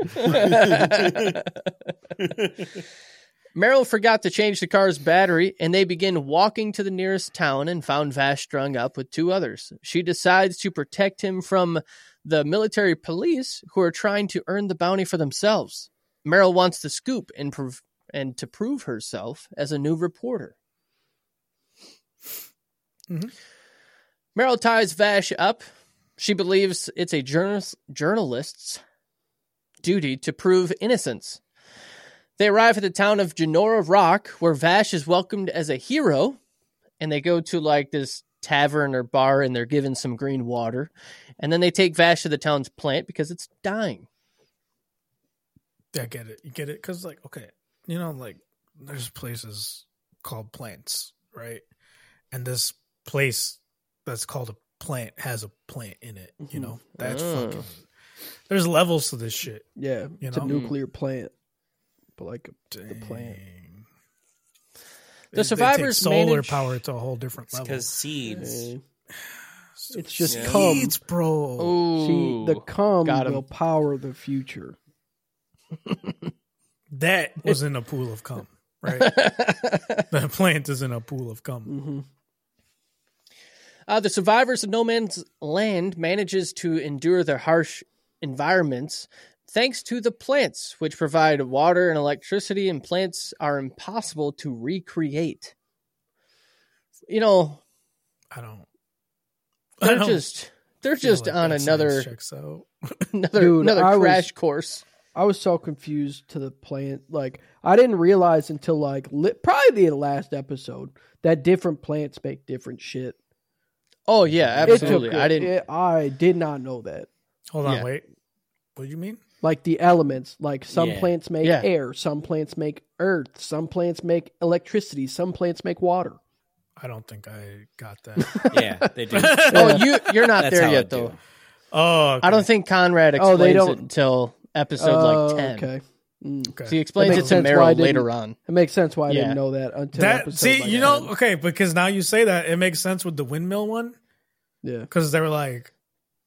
Meryl forgot to change the car's battery, and they begin walking to the nearest town and found Vash strung up with two others. She decides to protect him from the military police who are trying to earn the bounty for themselves. Meryl wants the scoop and to prove herself as a new reporter. Mm-hmm. Meryl ties Vash up. She believes it's a journalist's duty to prove innocence. They arrive at the town of Genora Rock, where Vash is welcomed as a hero, and they go to like this tavern or bar, and they're given some green water, and then they take Vash to the town's plant because it's dying. I get it. You get it? Because like, okay, you know, like there's places called plants, right? And this place that's called a plant has a plant in it, you know? That's fucking... There's levels to this shit. Yeah, you know? A nuclear plant. But like a plant. The survivors solar power to a whole different level. Because seeds. Yeah. So it's just cum. Seeds, bro. Ooh, see, the cum will power the future. That was in a pool of cum, right? The plant is in a pool of cum. Mm-hmm. The survivors of No Man's Land manages to endure their harsh environments thanks to the plants, which provide water and electricity, and plants are impossible to recreate. You know, I don't they're just like on another crash course. I was so confused to the plant. Like, I didn't realize until like probably the last episode that different plants make different shit. Oh, yeah, absolutely. I did not know that. Hold on, wait. What do you mean? like the elements, like some plants make air, some plants make earth, some plants make electricity, some plants make water. I don't think I got that. Yeah, they do. Well, you're not there yet, though. Oh, okay. I don't think Conrad explains it until episode 10. Okay. Okay. So he explains it to Meryl later on. It makes sense why I didn't know that until episode because now you say that, it makes sense with the windmill one. Yeah. Because they were like,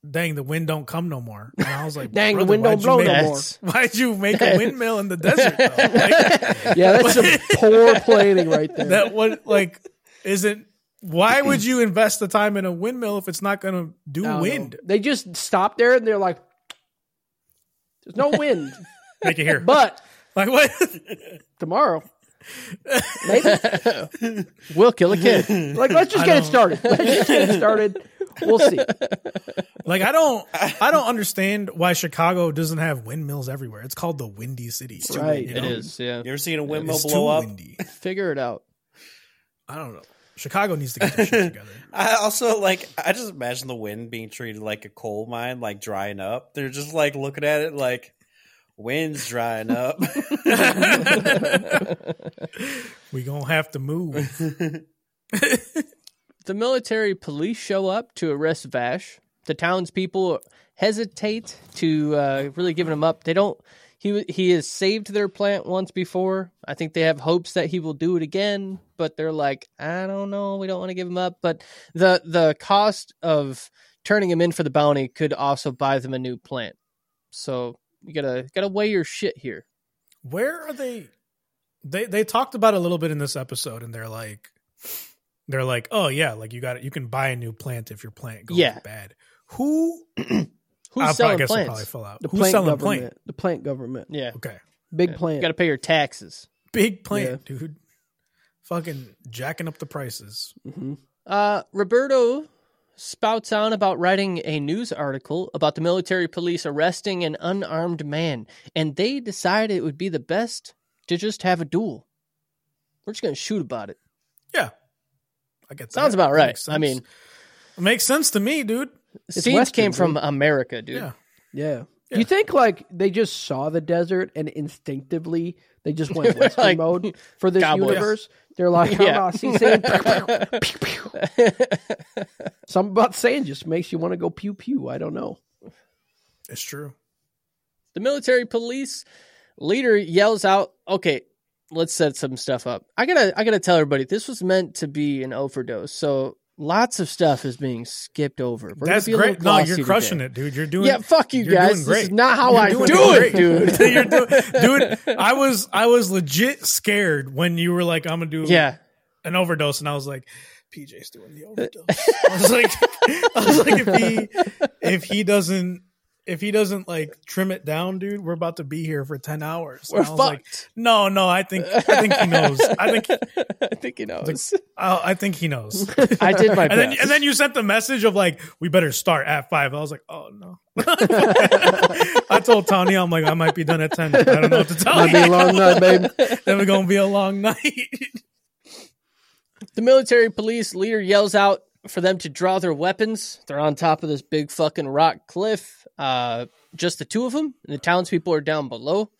dang, the wind don't come no more. And I was like, dang, the wind don't blow no more. Why'd you make a windmill in the desert, though? Like, yeah, that's some poor planning right there. That one, like... why would you invest the time in a windmill if it's not going to do wind? Know. They just stop there and they're like, there's no wind. Make it here. But like what? Tomorrow. Maybe we'll kill a kid. Like, let's just get it started. We'll see. Like, I don't understand why Chicago doesn't have windmills everywhere. It's called the Windy City. It's right. Windy, it is. Yeah. You ever seen a windmill blow up? Windy. Figure it out. I don't know. Chicago needs to get their shit together. I also, like, I just imagine the wind being treated like a coal mine, like drying up. They're just, like, looking at it like, wind's drying up. We gonna have to move. The military police show up to arrest Vash. The townspeople hesitate to really giving him up. They don't. He has saved their plant once before. I think they have hopes that he will do it again, but they're like, I don't know, we don't want to give him up. But the cost of turning him in for the bounty could also buy them a new plant. So you gotta weigh your shit here. Where are they? They talked about it a little bit in this episode, and they're like, oh yeah, like you can buy a new plant if your plant goes bad. Who? Who's selling plants? Who's selling plant? The plant government. Yeah. Okay. Big plant. You got to pay your taxes. Big plant, dude. Fucking jacking up the prices. Mm-hmm. Roberto spouts on about writing a news article about the military police arresting an unarmed man, and they decided it would be the best to just have a duel. We're just going to shoot about it. Yeah. I get that. Sounds about right. I mean... It makes sense to me, dude. Scenes came from America, dude. Yeah. You think like they just saw the desert and instinctively they just went Western like, mode for this Cowboys. Universe? They're like, something about sand just makes you want to go pew pew. I don't know. It's true. The military police leader yells out, "Okay, let's set some stuff up." I gotta tell everybody this was meant to be an overdose, so. Lots of stuff is being skipped over. That's great. No, you're crushing it, dude. You're doing it. Yeah, fuck you guys. This is not how I do it, dude. Dude, I was legit scared when you were like, I'm going to do an overdose. And I was like, PJ's doing the overdose. I was like, if he doesn't like trim it down, dude, we're about to be here for 10 hours. We're fucked. Like, no, I think he knows. I think he knows. I think he knows. I did my best. And then you sent the message of like, we better start at 5. I was like, oh no. I told Tony, I'm like, I might be done at 10. I don't know what to tell you. Might be a long night, baby. Then we're going to be a long night. The military police leader yells out for them to draw their weapons. They're on top of this big fucking rock cliff. Just the two of them, and the townspeople are down below.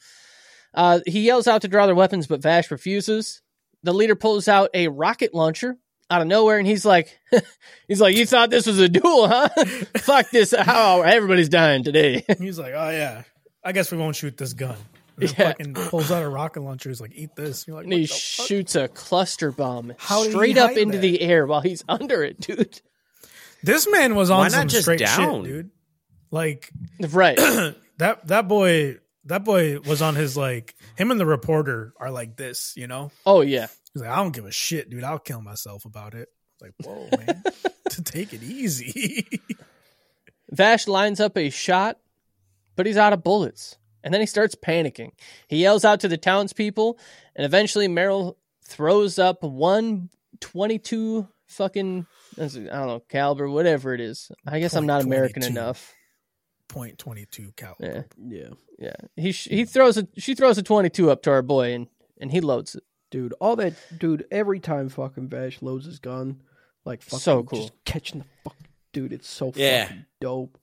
He yells out to draw their weapons, but Vash refuses. The leader pulls out a rocket launcher out of nowhere, and he's like, you thought this was a duel, huh? Fuck this. How everybody's dying today. He's like, oh yeah, I guess we won't shoot this gun. And fucking pulls out a rocket launcher. He's like, eat this. You're like, and he shoots a cluster bomb straight up into the air while he's under it, dude. This man was on some straight shit, dude. Like, right. that boy was on his, like, him and the reporter are like this, you know? Oh, yeah. He's like, I don't give a shit, dude. I'll kill myself about it. Like, whoa, man. To take it easy. Vash lines up a shot, but he's out of bullets. And then he starts panicking. He yells out to the townspeople, and eventually Meryl throws up 122 fucking, I don't know, caliber, whatever it is. I guess I'm not American enough. .22 caliber. Yeah. She throws a .22 up to our boy, and he loads it, dude. All that, dude. Every time fucking Vash loads his gun, like fucking so cool. Just catching the fuck, dude. It's so fucking dope.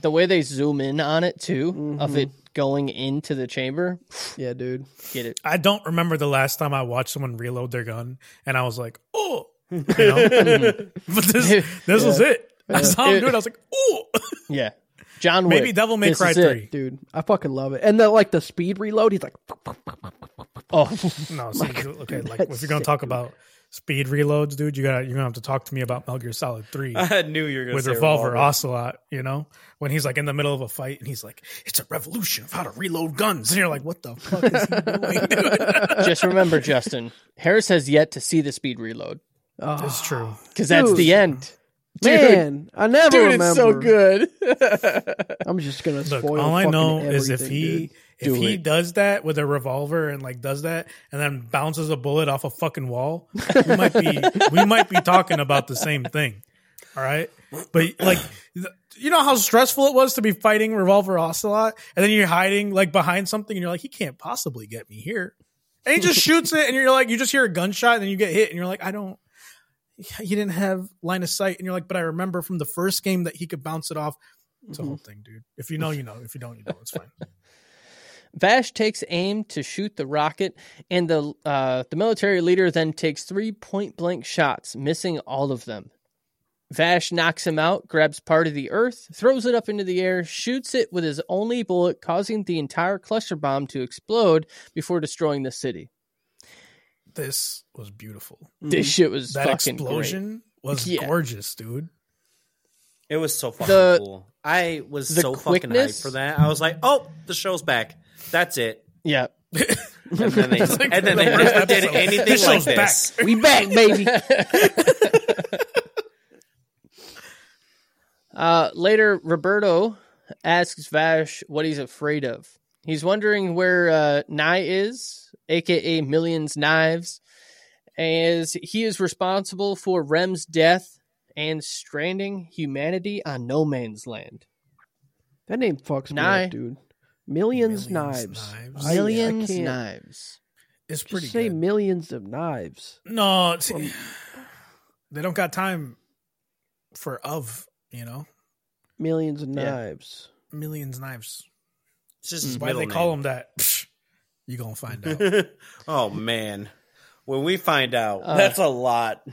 The way they zoom in on it too, of it going into the chamber. Yeah, dude. Get it. I don't remember the last time I watched someone reload their gun and I was like, oh. You know? But this was it. I saw him do it. I was like, oh. Yeah. John Wick. Maybe Devil May Cry 3. Dude, I fucking love it. And the speed reload, he's like... Oh. No, so, okay, dude, like, if you're going to talk about speed reloads, dude, you're gonna have to talk to me about Metal Gear Solid 3. I knew you were going to say Revolver Ocelot, you know? When he's like in the middle of a fight and he's like, it's a revolution of how to reload guns. And you're like, what the fuck is he doing, dude? Just remember, Justin, Harris has yet to see the speed reload. Oh, that's true. Because that's the end. Man, I never remember. It's so good. I'm just going to spoil everything. All I know is if he... If he does that with a revolver and like does that and then bounces a bullet off a fucking wall, we might be talking about the same thing. All right. But like, you know how stressful it was to be fighting Revolver Ocelot and then you're hiding like behind something and you're like, he can't possibly get me here. And he just shoots it and you're like, you just hear a gunshot and then you get hit and you're like, you didn't have line of sight. And you're like, but I remember from the first game that he could bounce it off. It's a whole thing, dude. If you know, you know. If you don't, you don't. It's fine. Vash takes aim to shoot the rocket, and the military leader then takes 3 point-blank shots, missing all of them. Vash knocks him out, grabs part of the earth, throws it up into the air, shoots it with his only bullet, causing the entire cluster bomb to explode before destroying the city. This was beautiful. This shit was fucking great. That explosion was gorgeous, dude. It was so fucking cool. I was so fucking hyped for that. I was like, oh, the show's back. That's it. Yeah. And then they never did anything like this. Back. We back, baby. Later, Roberto asks Vash what he's afraid of. He's wondering where Nai is, a.k.a. Millions Knives, as he is responsible for Rem's death and stranding humanity on no man's land. That name fucks me up, dude. Millions Knives. Millions Knives. It's pretty good. Say Millions of Knives. No, they don't got time for you know? Millions of Knives. Millions Knives. It's just why they call them that. You gonna find out. Oh, man. When we find out, that's a lot.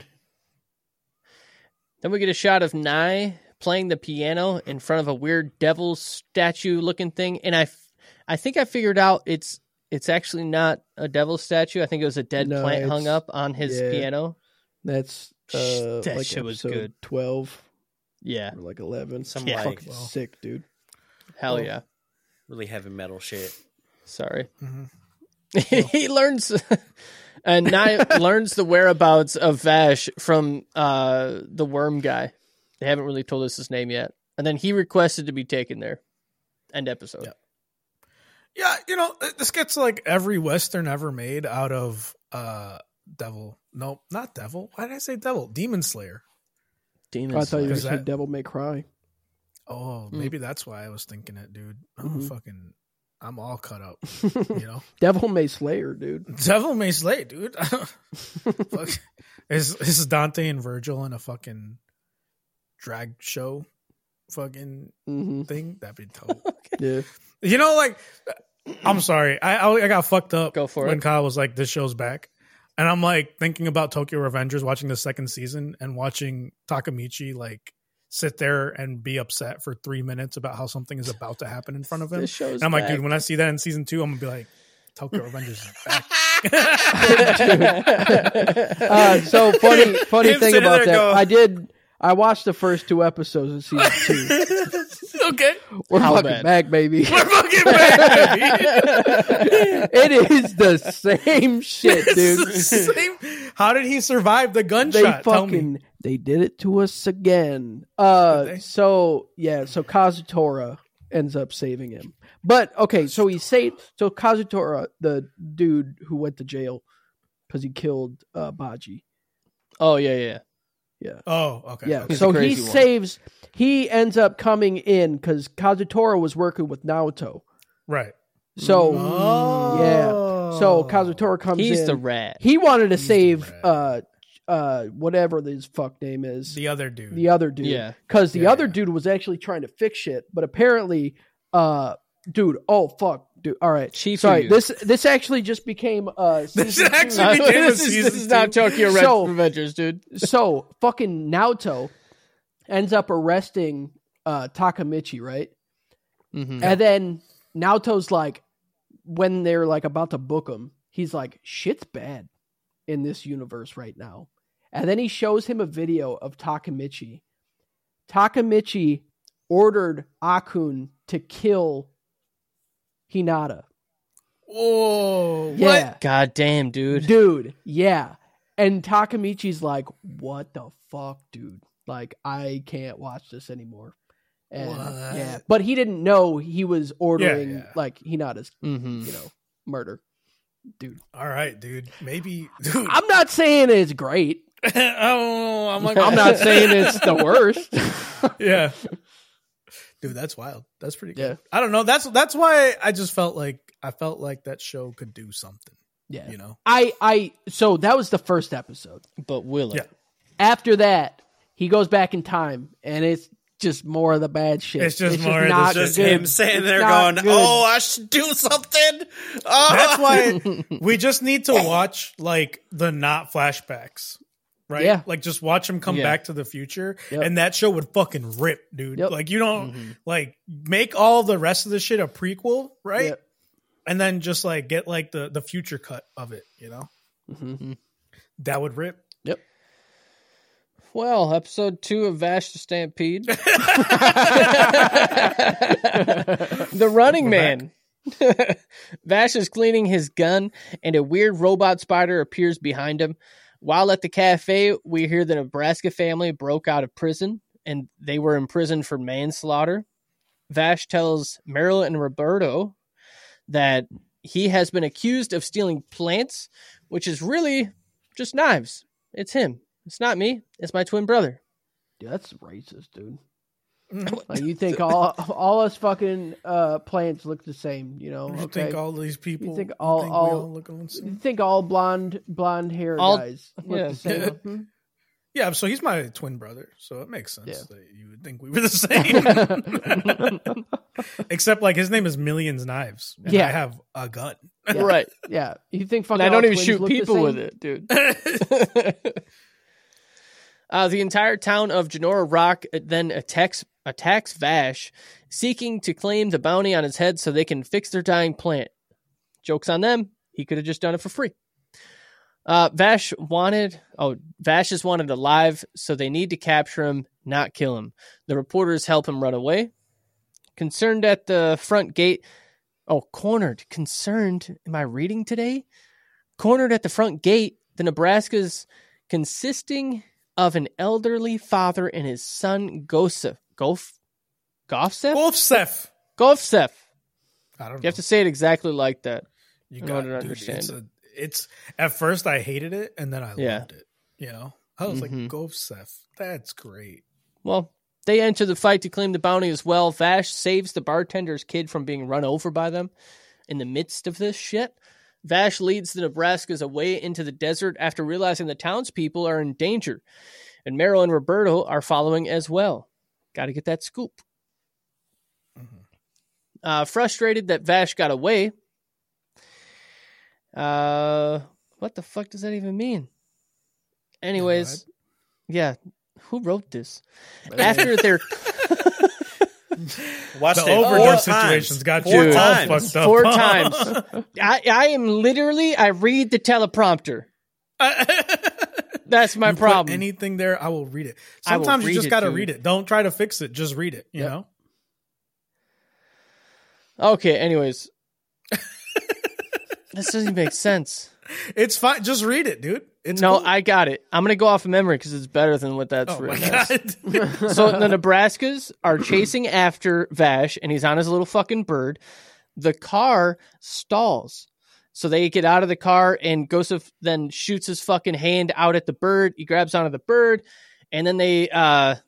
Then we get a shot of Nye playing the piano in front of a weird devil statue-looking thing, and I think I figured out it's actually not a devil statue. I think it was a dead plant hung up on his piano. That's that like shit was good. 12, yeah, or like 11. Fucking sick, dude. Hell yeah, really heavy metal shit. Sorry, He learns. And Nai learns the whereabouts of Vash from the worm guy. They haven't really told us his name yet. And then he requested to be taken there. End episode. Yeah, you know, this gets like every Western ever made out of Devil. No, not Devil. Why did I say Devil? Demon Slayer. I thought you were saying Devil May Cry. Oh, maybe that's why I was thinking it, dude. I'm all cut up, you know. Devil May Slayer, dude. Fuck. Is Dante and Virgil in a fucking drag show fucking thing? That'd be dope. Okay. Yeah. You know, like, I'm sorry. I got fucked up when Kyle was like, this show's back. And I'm like thinking about Tokyo Revengers, watching the second season and watching Takamichi like sit there and be upset for 3 minutes about how something is about to happen in front of him. And I'm like, dude, when I see that in season 2, I'm going to be like, Tokyo Revengers is back. So funny thing about that. I watched the first 2 episodes of season 2. Okay. We're fucking back, baby. We're fucking back, baby. It is the same shit, dude. How did he survive the gunshot? They did it to us again. So Kazutora ends up saving him. But okay, so he saved Kazutora, the dude who went to jail because he killed Baji. Oh yeah. Yeah. Oh, okay. Yeah. Okay. So he saves. He ends up coming in because Kazutora was working with Naoto. Right. So So Kazutora comes in. He's the rat. He wanted to save whatever his fuck name is. The other dude. Yeah. Because the other dude was actually trying to fix shit, but apparently Dude, oh fuck, dude. All right, Chief, sorry. This actually just became this is now Tokyo Revengers, dude. So fucking Naoto ends up arresting Takamichi, right? Mm-hmm. And then Naoto's like, when they're like about to book him, he's like, "Shit's bad in this universe right now." And then he shows him a video of Takamichi. Takamichi ordered Akun to kill Hinata. Oh, yeah. What? God damn, dude. Dude, yeah. And Takamichi's like, what the fuck, dude? Like, I can't watch this anymore. And yeah. But he didn't know he was ordering like Hinata's murder. Dude. All right, dude. Maybe I'm not saying it's great. Oh, I'm not saying it's the worst. Yeah. Dude, that's wild. That's pretty good. Yeah. I don't know. That's why I just felt like that show could do something. Yeah. You know? So that was the first episode. But will it? Yeah. After that, he goes back in time and it's just more of the bad shit. It's just him sitting there going, good. "Oh, I should do something." That's why we just need to watch like the not flashbacks, right? Yeah. Like just watch him come back to the future, and that show would fucking rip, dude. Yep. Like you don't like make all the rest of the shit a prequel, right? Yep. And then just like get like the future cut of it, you know? Mm-hmm. That would rip. Yep. Well, episode 2 of Vash the Stampede. The Running Man. Vash is cleaning his gun, and a weird robot spider appears behind him. While at the cafe, we hear the Nebraska family broke out of prison, and they were imprisoned for manslaughter. Vash tells Meryl and Roberto that he has been accused of stealing plants, which is really just knives. It's him. It's not me. It's my twin brother. Yeah, that's racist, dude. Like, you think all us fucking plants look the same, you know? You think all these people? You think all look the same? You think all blonde hair guys look the same? Yeah, so he's my twin brother, so it makes sense that you would think we were the same. Except, like, his name is Millions Knives, and I have a gun. Yeah. Right. Yeah. You think fucking I don't even shoot people with it, dude. The entire town of Genora Rock then attacks Vash, seeking to claim the bounty on his head so they can fix their dying plant. Joke's on them. He could have just done it for free. Vash is wanted alive, so they need to capture him, not kill him. The reporters help him run away. Concerned at the front gate. Oh, cornered. Concerned. Am I reading today? Cornered at the front gate, the Nebraska's consisting of an elderly father and his son, Gofsef. I don't know. You have to say it exactly like that. You got to understand. It's at first I hated it, and then I loved it. You know, I was like, Gofsef, that's great. Well, they enter the fight to claim the bounty as well. Vash saves the bartender's kid from being run over by them. In the midst of this shit, Vash leads the Nebraskas away into the desert after realizing the townspeople are in danger. And Meryl and Roberto are following as well. Got to get that scoop. Mm-hmm. Frustrated that Vash got away. What the fuck does that even mean? Anyways, who wrote this? After their... Watch the overdose situations got you all fucked up. 4 times. I am literally, I read the teleprompter. That's my problem. Put anything there, I will read it. Sometimes you just got to read it. Don't try to fix it. Just read it, you know? Okay, anyways. This doesn't make sense. It's fine. Just read it, dude. It's cool. I got it. I'm going to go off of memory because it's better than what that's written. So the Nebraskas are chasing after Vash, and he's on his little fucking bird. The car stalls. So they get out of the car, and Gosef then shoots his fucking hand out at the bird. He grabs onto the bird, and then he grabs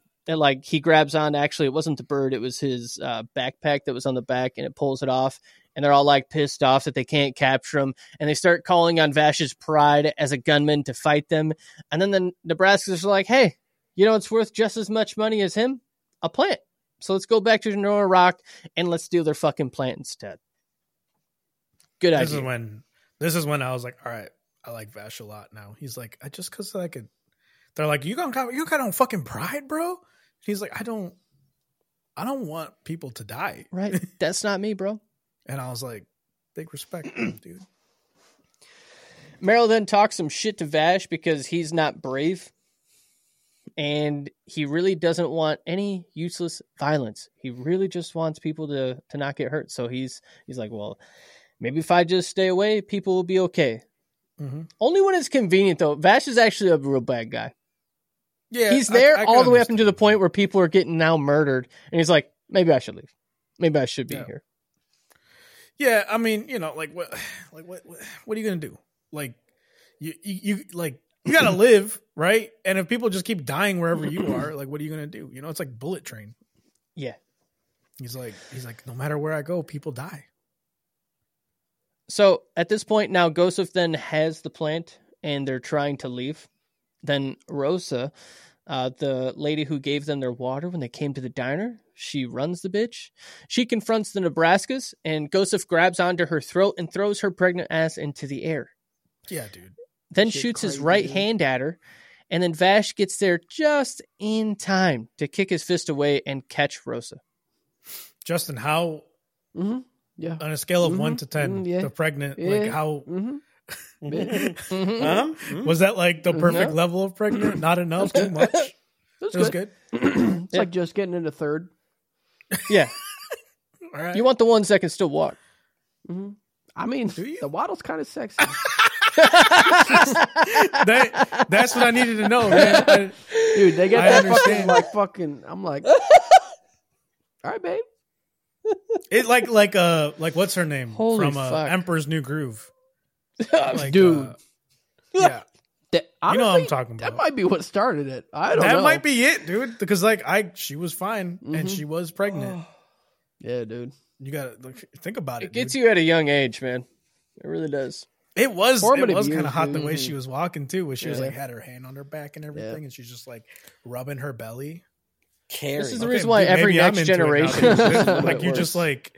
on. Actually, it wasn't the bird. It was his backpack that was on the back, and it pulls it off. And they're all like pissed off that they can't capture him. And they start calling on Vash's pride as a gunman to fight them. And then the Nebraskans are like, hey, you know, it's worth just as much money as him. A plant. So let's go back to Genora Rock and let's steal their fucking plant instead. Good idea. This is when I was like, all right, I like Vash a lot now. He's like, they're like, you got on fucking pride, bro. And he's like, I don't want people to die. Right. That's not me, bro. And I was like, big respect, dude. Meryl then talks some shit to Vash because he's not brave. And he really doesn't want any useless violence. He really just wants people to not get hurt. So he's like, well, maybe if I just stay away, people will be okay. Mm-hmm. Only when it's convenient, though. Vash is actually a real bad guy. Yeah, he's there all the way up into the point where people are getting now murdered. And he's like, maybe I should leave. Maybe I should be here. Yeah, I mean, you know, what are you going to do? Like, you got to live, right? And if people just keep dying wherever you are, like, what are you going to do? You know, it's like Bullet Train. Yeah. He's like, no matter where I go, people die. So at this point now, Gosef then has the plant and they're trying to leave. Then Rosa, the lady who gave them their water when they came to the diner, she runs the bitch. She confronts the Nebraskas and Gosef grabs onto her throat and throws her pregnant ass into the air. Yeah, dude. Then shoots his right hand at her. And then Vash gets there just in time to kick his fist away and catch Rosa. Justin, how... Mm-hmm. Yeah. On a scale of 1 to 10, the pregnant, like how was that like the perfect level of pregnant? Not enough, too much. It was good. It's like just getting into third. Yeah. All right. You want the ones that can still walk. Mm-hmm. I mean, the waddle's kind of sexy. That's what I needed to know, man. Dude, they got that fucking. I'm like, all right, babe. It like what's her name from Emperor's New Groove, like, dude. Yeah, honestly, you know what I'm talking about. That might be what started it. I don't know. That might be it, dude. Because she was fine and she was pregnant. Yeah, dude. You gotta think about it. It gets you at a young age, man. It really does. It was kind of hot the way she was walking too, where she was like had her hand on her back and everything, and she's just like rubbing her belly. Carry. This is the reason why every next generation, like you just like,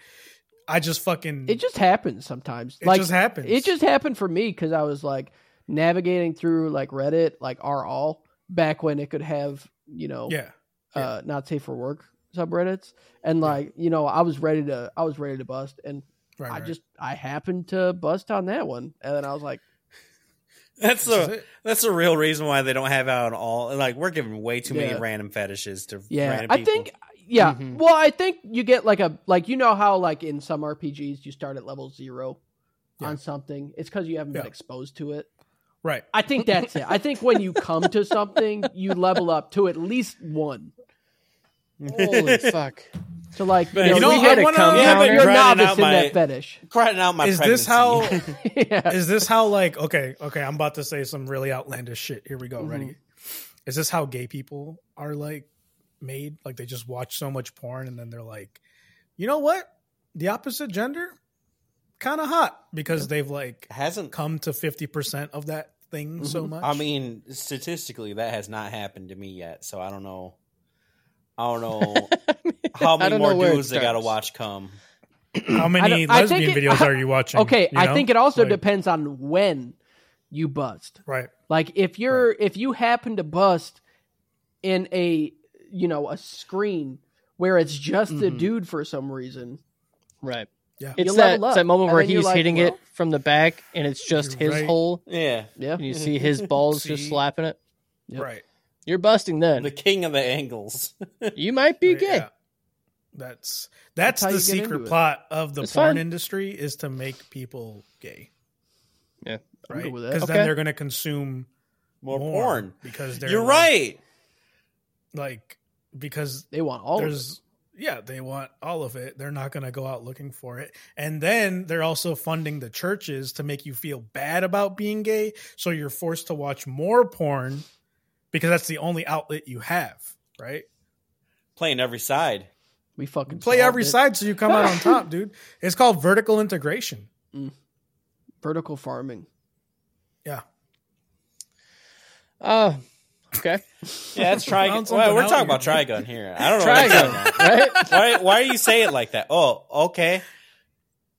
I just fucking. It just happens sometimes. It like, just happens. It just happened for me because I was like navigating through like Reddit, like r/all back when it could have not safe for work subreddits, and like I was ready to bust, and I happened to bust on that one, and then I was like. That's a real reason why they don't have out all. Like we're giving way too many random fetishes to random people. Well, I think you get like a you know how like in some RPGs you start at level 0 on something. It's because you haven't been exposed to it. Right. I think that's it. I think when you come to something, you level up to at least 1. Holy fuck. So like, you know, we had a compound. You're novice in that fetish. Crying out my pregnancy. Is this how like, okay, I'm about to say some really outlandish shit. Here we go. Mm-hmm. Ready? Is this how gay people are like made? Like they just watch so much porn and then they're like, you know what? The opposite gender? Kind of hot because they've like hasn't come to 50% of that thing so much. I mean, statistically that has not happened to me yet. So I don't know. How many more dudes they gotta watch come. How many lesbian videos are you watching? Okay, you know? I think it also depends on when you bust. Right. Like if you're if you happen to bust in a a screen where it's just a dude for some reason. Right. Yeah. It's that moment where he's like, hitting it from the back and it's just his hole. Yeah. Yeah. And you see his balls just slapping it. Yep. Right. You're busting then. The king of the angles. You might be gay. Yeah. That's the secret plot of the porn industry is to make people gay. Yeah. Right? Because then they're going to consume more porn. Because they're Like, because they want all of it. Yeah, they want all of it. They're not going to go out looking for it. And then they're also funding the churches to make you feel bad about being gay. So you're forced to watch more porn. Because that's the only outlet you have, right? Playing every side. We fucking play every side so you come out on top, dude. It's called vertical integration. Mm. Vertical farming. Yeah. Okay. Yeah, that's Trigun. Well, we're talking about Trigun here. I don't know. Trigun, right? Why do you say it like that? Oh, okay.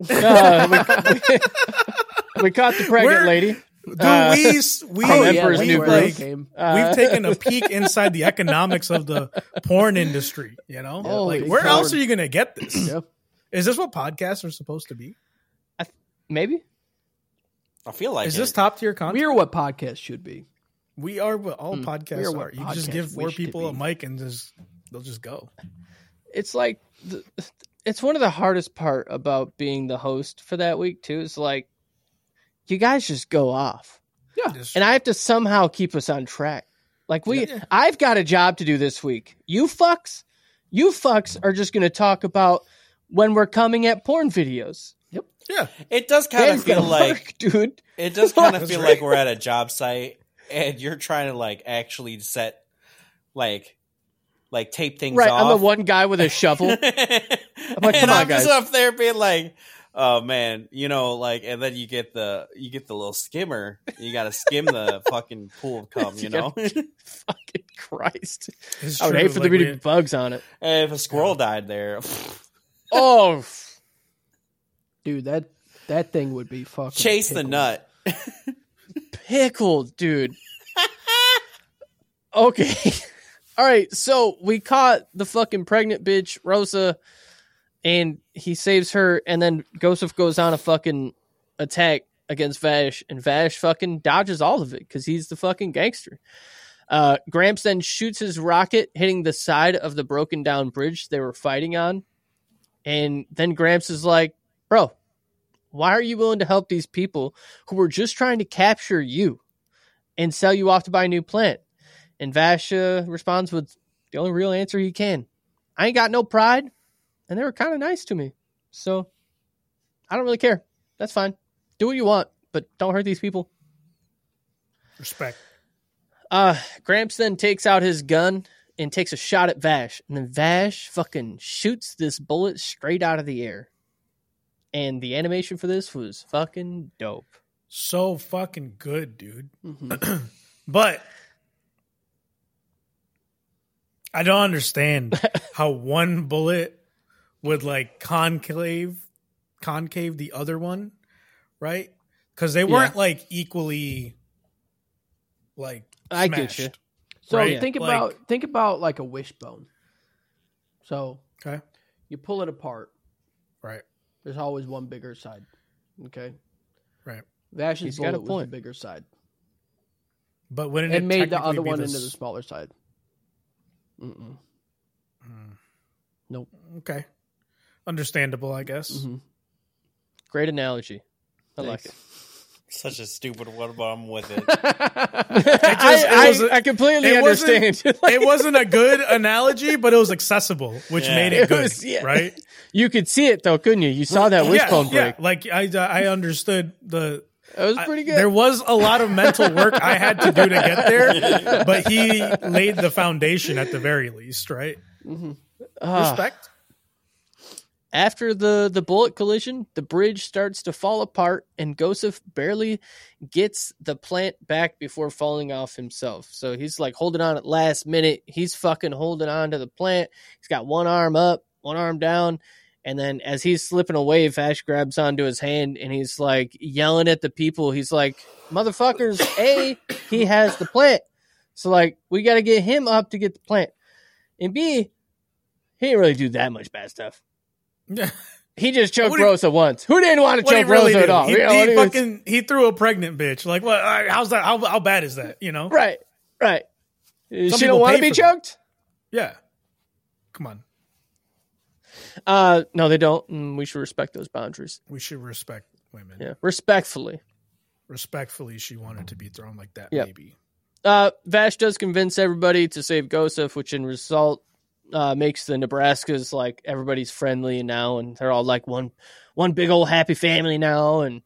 We caught the pregnant lady. Dude, we've taken a peek inside the economics of the porn industry, you know? Yeah, like, where else are you going to get this? Yep. Is this what podcasts are supposed to be? Maybe. I feel like Is this top tier content? We are what podcasts should be. We are what all podcasts are. You just give four people a mic and they'll just go. It's like, it's one of the hardest part about being the host for that week, too. It's like, you guys just go off. Yeah. And I have to somehow keep us on track. Like I've got a job to do this week. You fucks are just going to talk about when we're coming at porn videos. Yep. Yeah. It does kind of feel like, dude, it does kind of feel like we're at a job site and you're trying to like actually set like tape things off. I'm the one guy with a shovel. I'm like, come on, guys. Just up there being like, oh man, you know, like, and then you get the little skimmer. You got to skim the fucking pool of cum, you know. Fucking Christ! I would hate for there to be bugs on it. And if a squirrel died there, oh, dude, that thing would be fucking chase pickled. The nut, pickled, dude. Okay, all right. So we caught the fucking pregnant bitch, Rosa. And he saves her, and then Joseph goes on a fucking attack against Vash, and Vash fucking dodges all of it because he's the fucking gangster. Gramps then shoots his rocket, hitting the side of the broken down bridge they were fighting on. And then Gramps is like, bro, why are you willing to help these people who were just trying to capture you and sell you off to buy a new plant? And Vash responds with the only real answer he can. I ain't got no pride. And they were kind of nice to me. So I don't really care. That's fine. Do what you want, but don't hurt these people. Respect. Gramps then takes out his gun and takes a shot at Vash. And then Vash fucking shoots this bullet straight out of the air. And the animation for this was fucking dope. So fucking good, dude. Mm-hmm. But I don't understand how one bullet would like concave the other one, right? Because they weren't like equally like smashed, I get you. So right? think about like a wishbone. So you pull it apart, right? There's always one bigger side, okay? Right. Vash's bullet was the bigger side, but when it made the other one into the smaller side. Nope. Okay. Understandable, I guess. Mm-hmm. Great analogy. Thanks. Like it. Such a stupid one, but I'm with it. I completely understand. It wasn't a good analogy, but it was accessible, which made it good, right? You could see it, though, couldn't you? You saw that wishbone break. Yeah, like I understood the... It was pretty good. There was a lot of mental work I had to do to get there, but he laid the foundation at the very least, right? Mm-hmm. Respect. After the bullet collision, the bridge starts to fall apart, and Joseph barely gets the plant back before falling off himself. So he's like holding on at last minute. He's fucking holding on to the plant. He's got one arm up, one arm down. And then as he's slipping away, Vash grabs onto his hand, and he's like yelling at the people. He's like, motherfuckers, A, he has the plant. So like, we got to get him up to get the plant. And B, he didn't really do that much bad stuff. He just choked Rosa once. Who didn't want to choke Rosa at all? He threw a pregnant bitch. Like, what? How's that? How bad is that? You know? Right. She don't want to be choked? Yeah. Come on. No, they don't. And we should respect those boundaries. We should respect women. Yeah, respectfully. Respectfully, she wanted to be thrown like that, maybe. Vash does convince everybody to save Joseph, which in result... makes the Nebraskas like everybody's friendly now, and they're all like one big old happy family now, and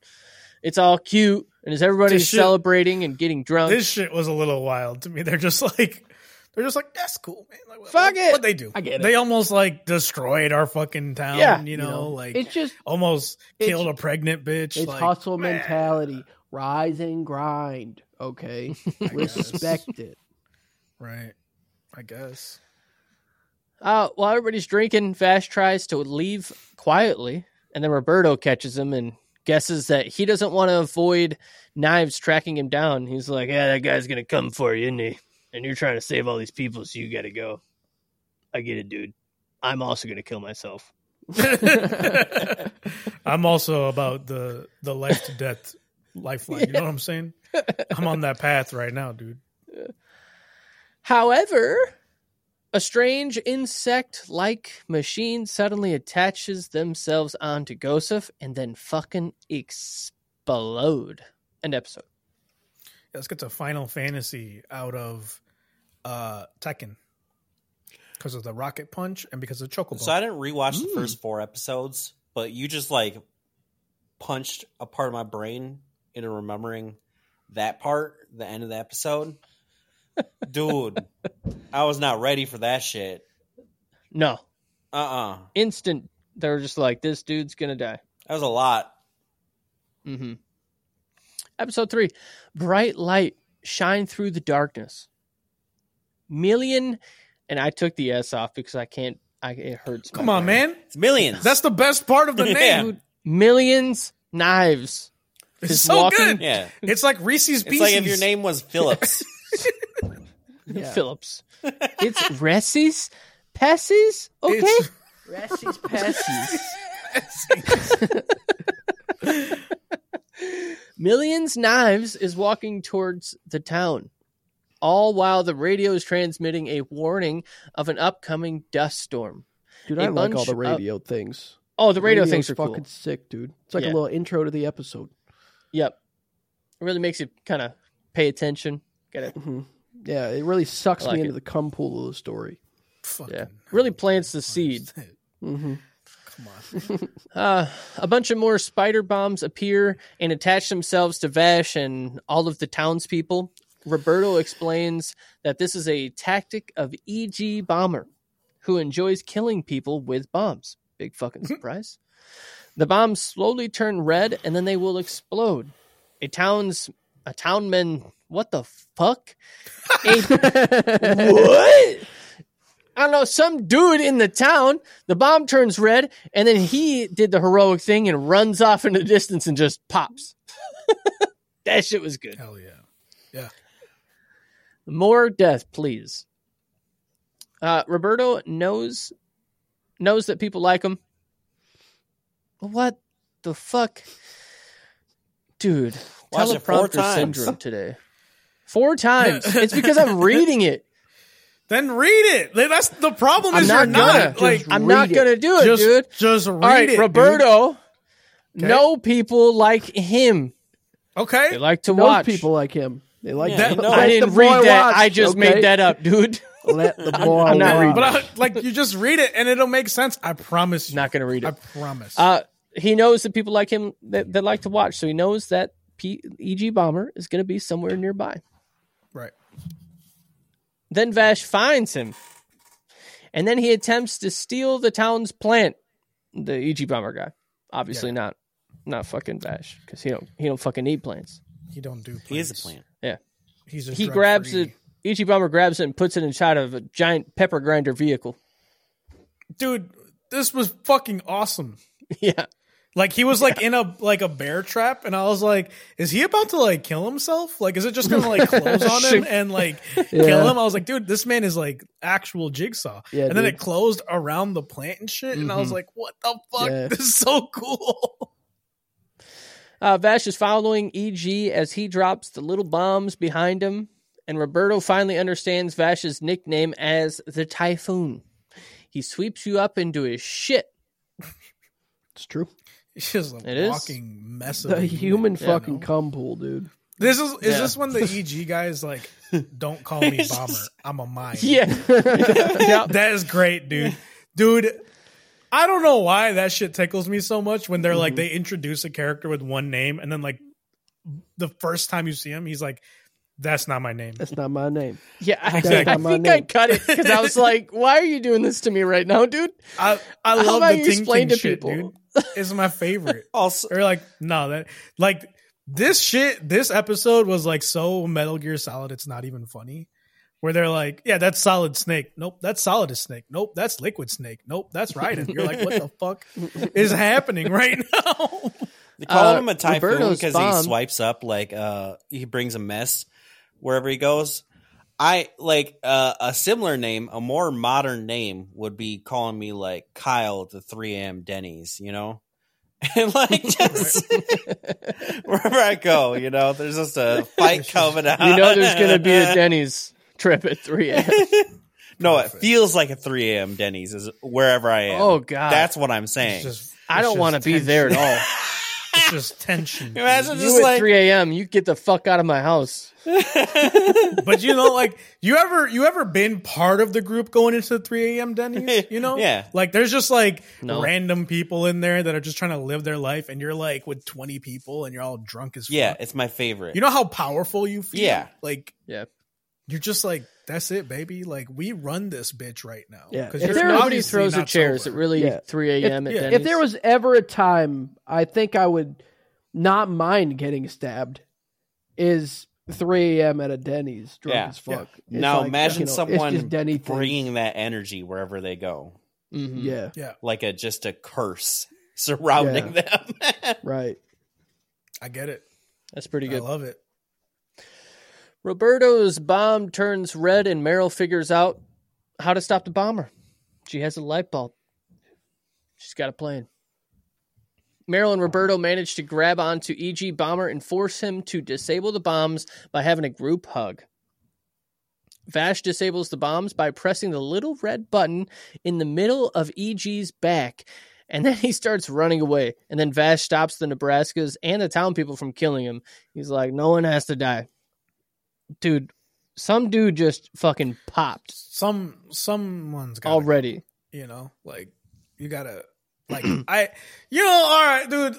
it's all cute, and is everybody celebrating and getting drunk. This shit was a little wild to me. They're just like that's cool, man. Like, fuck it. What they do, I get it. They almost like destroyed our fucking town. Yeah, you know, like it's just almost killed a pregnant bitch. It's like, hustle mentality, rise and grind. Okay, respect it. Right. I guess. While everybody's drinking, Vash tries to leave quietly, and then Roberto catches him and guesses that he doesn't want to avoid Knives tracking him down. He's like, yeah, that guy's going to come for you, isn't he? And you're trying to save all these people, so you got to go. I get it, dude. I'm also going to kill myself. I'm also about the life to death lifeline. Yeah. You know what I'm saying? I'm on that path right now, dude. However, a strange insect-like machine suddenly attaches themselves onto Gosef and then fucking explode. End episode. Yeah, let's get to Final Fantasy out of Tekken. Because of the rocket punch and because of Chocobo. So I didn't rewatch the first 4 episodes, but you just like punched a part of my brain into remembering that part, the end of the episode. Dude, I was not ready for that shit. No. Instant. They were just like, this dude's going to die. That was a lot. Mm-hmm. Episode 3. Bright light shine through the darkness. Million, and I took the S off because I can't. It hurts. Come on, man. It's Millions. That's the best part of the name. Dude, Millions Knives. It's so good. Yeah. It's like Reese's Pieces. It's like if your name was Phillips. Yeah. Phillips. It's Reese's Pieces. Okay. Reese's Pieces. Millions Knives is walking towards the town, all while the radio is transmitting a warning of an upcoming dust storm. Dude, I like all the radio things. Oh, the radio things are fucking cool. Sick, dude. It's like a little intro to the episode. Yep. It really makes you kind of pay attention. Get it? Mm-hmm. Yeah, it really sucks me into the cum pool of the story. Fucking really plants the seed. Mm-hmm. Come on. A bunch of more spider bombs appear and attach themselves to Vash and all of the townspeople. Roberto explains that this is a tactic of E.G. Bomber, who enjoys killing people with bombs. Big fucking surprise. The bombs slowly turn red, and then they will explode. A townman... What the fuck? What? I don't know. Some dude in the town, the bomb turns red, and then he did the heroic thing and runs off into the distance and just pops. That shit was good. Hell yeah. Yeah. More death, please. Roberto knows that people like him. What the fuck? Dude, teleprompter syndrome today. 4 times. It's because I'm reading it. Then read it. That's the problem. I'm not gonna do it, dude. Just read it. All right, Roberto. Dude. Know people like him. Okay. They like to watch people like him. They like that. No, I didn't read that. Watch. I just made that up, dude. Let the boy. I'm not reading. But you just read it and it'll make sense. I promise you. Not gonna read it. I promise. He knows that people like him that like to watch, so he knows that E.G. Bomber is going to be somewhere nearby. Right. Then Vash finds him, and then he attempts to steal the town's plant. The E.G. Bomber guy, obviously not fucking Vash, because he don't fucking need plants. He don't do plants. He is a plant. Yeah. He grabs it. E.G. Bomber grabs it and puts it inside of a giant pepper grinder vehicle. Dude, this was fucking awesome. Yeah. Like he was in a bear trap, and I was like, "Is he about to kill himself? Is it just gonna close on him and kill him?" I was like, "Dude, this man is actual Jigsaw." Yeah, and then it closed around the plant and shit, and I was like, "What the fuck? Yeah. This is so cool." Vash is following E.G. as he drops the little bombs behind him, and Roberto finally understands Vash's nickname as the Typhoon. He sweeps you up into his shit. It's true. It's just a walking mess of the human fucking cum pool, dude. This is this when the EG guys don't call me Bomber. I'm a mime. Yeah. That is great, dude. Dude, I don't know why that shit tickles me so much when they're they introduce a character with one name and then the first time you see him, he's like, "That's not my name. That's not my name." Yeah, I think I cut it because I was like, "Why are you doing this to me right now, dude?" I love the explain to shit, people. Dude. Is my favorite. Also, or this episode was so Metal Gear Solid. It's not even funny. where they're like, yeah, that's Solid Snake. Nope, that's Solidus Snake. Nope, that's Liquid Snake. Nope, that's Raiden. You're like, what the fuck is happening right now? They call him a typhoon because he swipes up like he brings a mess wherever he goes. I like a similar name, a more modern name would be calling me like Kyle at the 3 AM Denny's, you know? And like just wherever I go, you know, there's just a fight coming out. You know there's gonna be a Denny's trip at 3 AM. No, it feels like a 3 AM Denny's is wherever I am. Oh god. That's what I'm saying. Just, I don't want to be there at all. It's just tension. Imagine you just at like 3 AM, you get the fuck out of my house. But you know, like you ever been part of the group going into the 3 AM Denny's? You know, yeah. Like there's just like random people in there that are just trying to live their life, and you're like with 20 people, and you're all drunk as fuck. Yeah, it's my favorite. You know how powerful you feel. Yeah, like yeah. You're just like, that's it, baby. Like we run this bitch right now. Yeah. If nobody throws the chairs, it really 3 AM at Denny's. If there was ever a time I think I would not mind getting stabbed, is 3 AM at a Denny's, drunk as fuck. Yeah. Now like, imagine someone bringing that energy wherever they go. Mm-hmm. Yeah, yeah. Like just a curse surrounding them. Right. I get it. That's pretty good. I love it. Roberto's bomb turns red and Meryl figures out how to stop the bomber. She has a light bulb. She's got a plan. Meryl and Roberto manage to grab onto E.G. Bomber and force him to disable the bombs by having a group hug. Vash disables the bombs by pressing the little red button in the middle of E.G.'s back, and then he starts running away. And then Vash stops the Nebraskas and the town people from killing him. He's like, no one has to die. Dude, some dude just fucking popped. Someone's got already. You know, like you gotta, like all right, dude.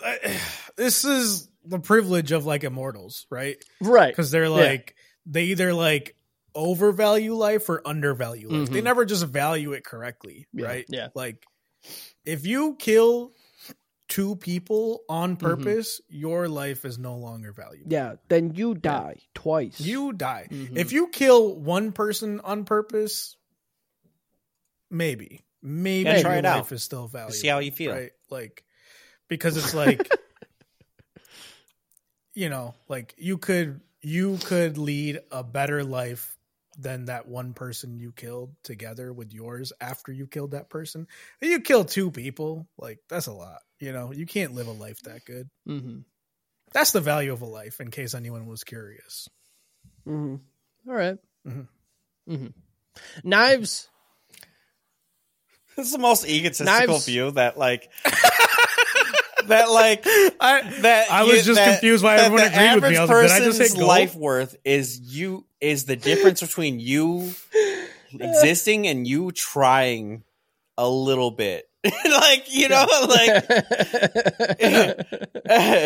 This is the privilege of like immortals, right? Right, because they're like they either like overvalue life or undervalue life. Mm-hmm. They never just value it correctly, right? Yeah, like if you kill two people on purpose, your life is no longer valuable. Yeah, then you die twice. You die. Mm-hmm. If you kill one person on purpose, maybe try your life out. Is still valuable. See how you feel. Right? Like, because it's like, you know, like you could lead a better life than that one person you killed together with yours after you killed that person. You kill two people, like that's a lot. You know, you can't live a life that good. Mm-hmm. That's the value of a life, in case anyone was curious. Mm-hmm. All right. Mm-hmm. Mm-hmm. Knives. This is the most egotistical view that, like, I was confused why everyone agreed with me. I was like, did I just say gold? Life worth is the difference between you existing and you trying a little bit. Like, you know, like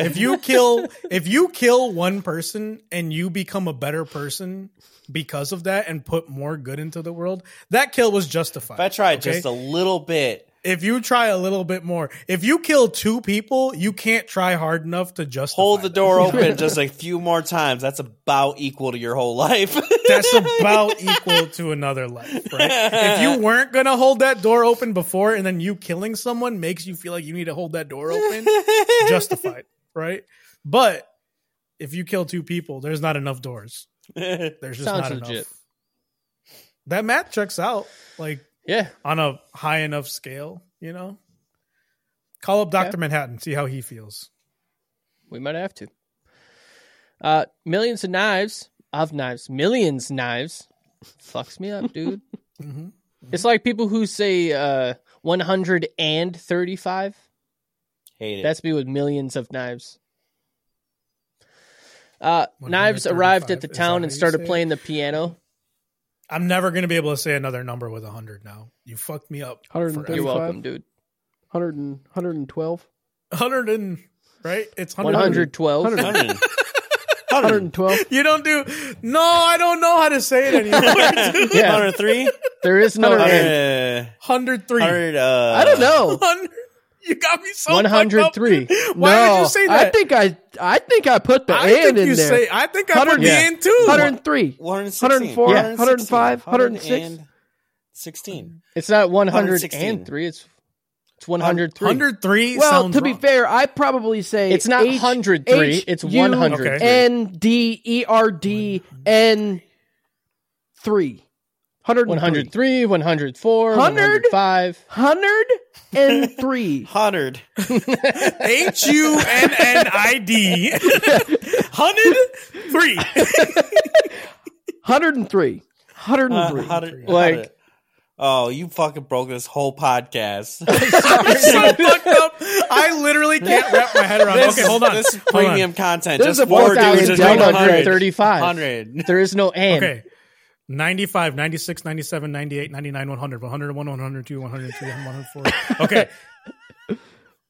if you kill one person and you become a better person because of that and put more good into the world, that kill was justified. If I tried just a little bit. If you try a little bit more, if you kill two people, you can't try hard enough to justify. Hold the door open just a few more times. That's about equal to your whole life. That's about equal to another life, right? If you weren't going to hold that door open before and then you killing someone makes you feel like you need to hold that door open, justified, right? But if you kill two people, there's not enough doors. There's just sounds not legit. Enough. That math checks out. Like, yeah, on a high enough scale, you know. Call up Dr. Manhattan, see how he feels. We might have to. Millions Knives fucks me up, dude. Mm-hmm. It's like people who say 135. Hate it. That's me with Millions of Knives. Knives arrived at the town and started playing the piano. I'm never going to be able to say another number with 100 now. You fucked me up. 135? You're welcome, dude. 112? 100 and... Right? It's 112. 112. You don't do... No, I don't know how to say it anymore. Yeah. 103? There is no... 103. I don't know. 100, You got me so 103. Why did you say that? I think I put the and in there. I think I put the and too. 103. 104. 105. 116. It's not 103. It's 103. 103. Well, to be fair, I probably say it's not 103. It's 100. NDERDN3. 103, 104, 105, 103. 100. HUNNID. 103. 103. 103. Like, oh, you fucking broke this whole podcast. I'm so fucked up. I literally can't wrap my head around this. Okay, hold on. This is premium content. This is 4,135. 100. There is no and. Okay. 95, 96, 97, 98, 99, 100, 101, 102, 103, 104. Okay.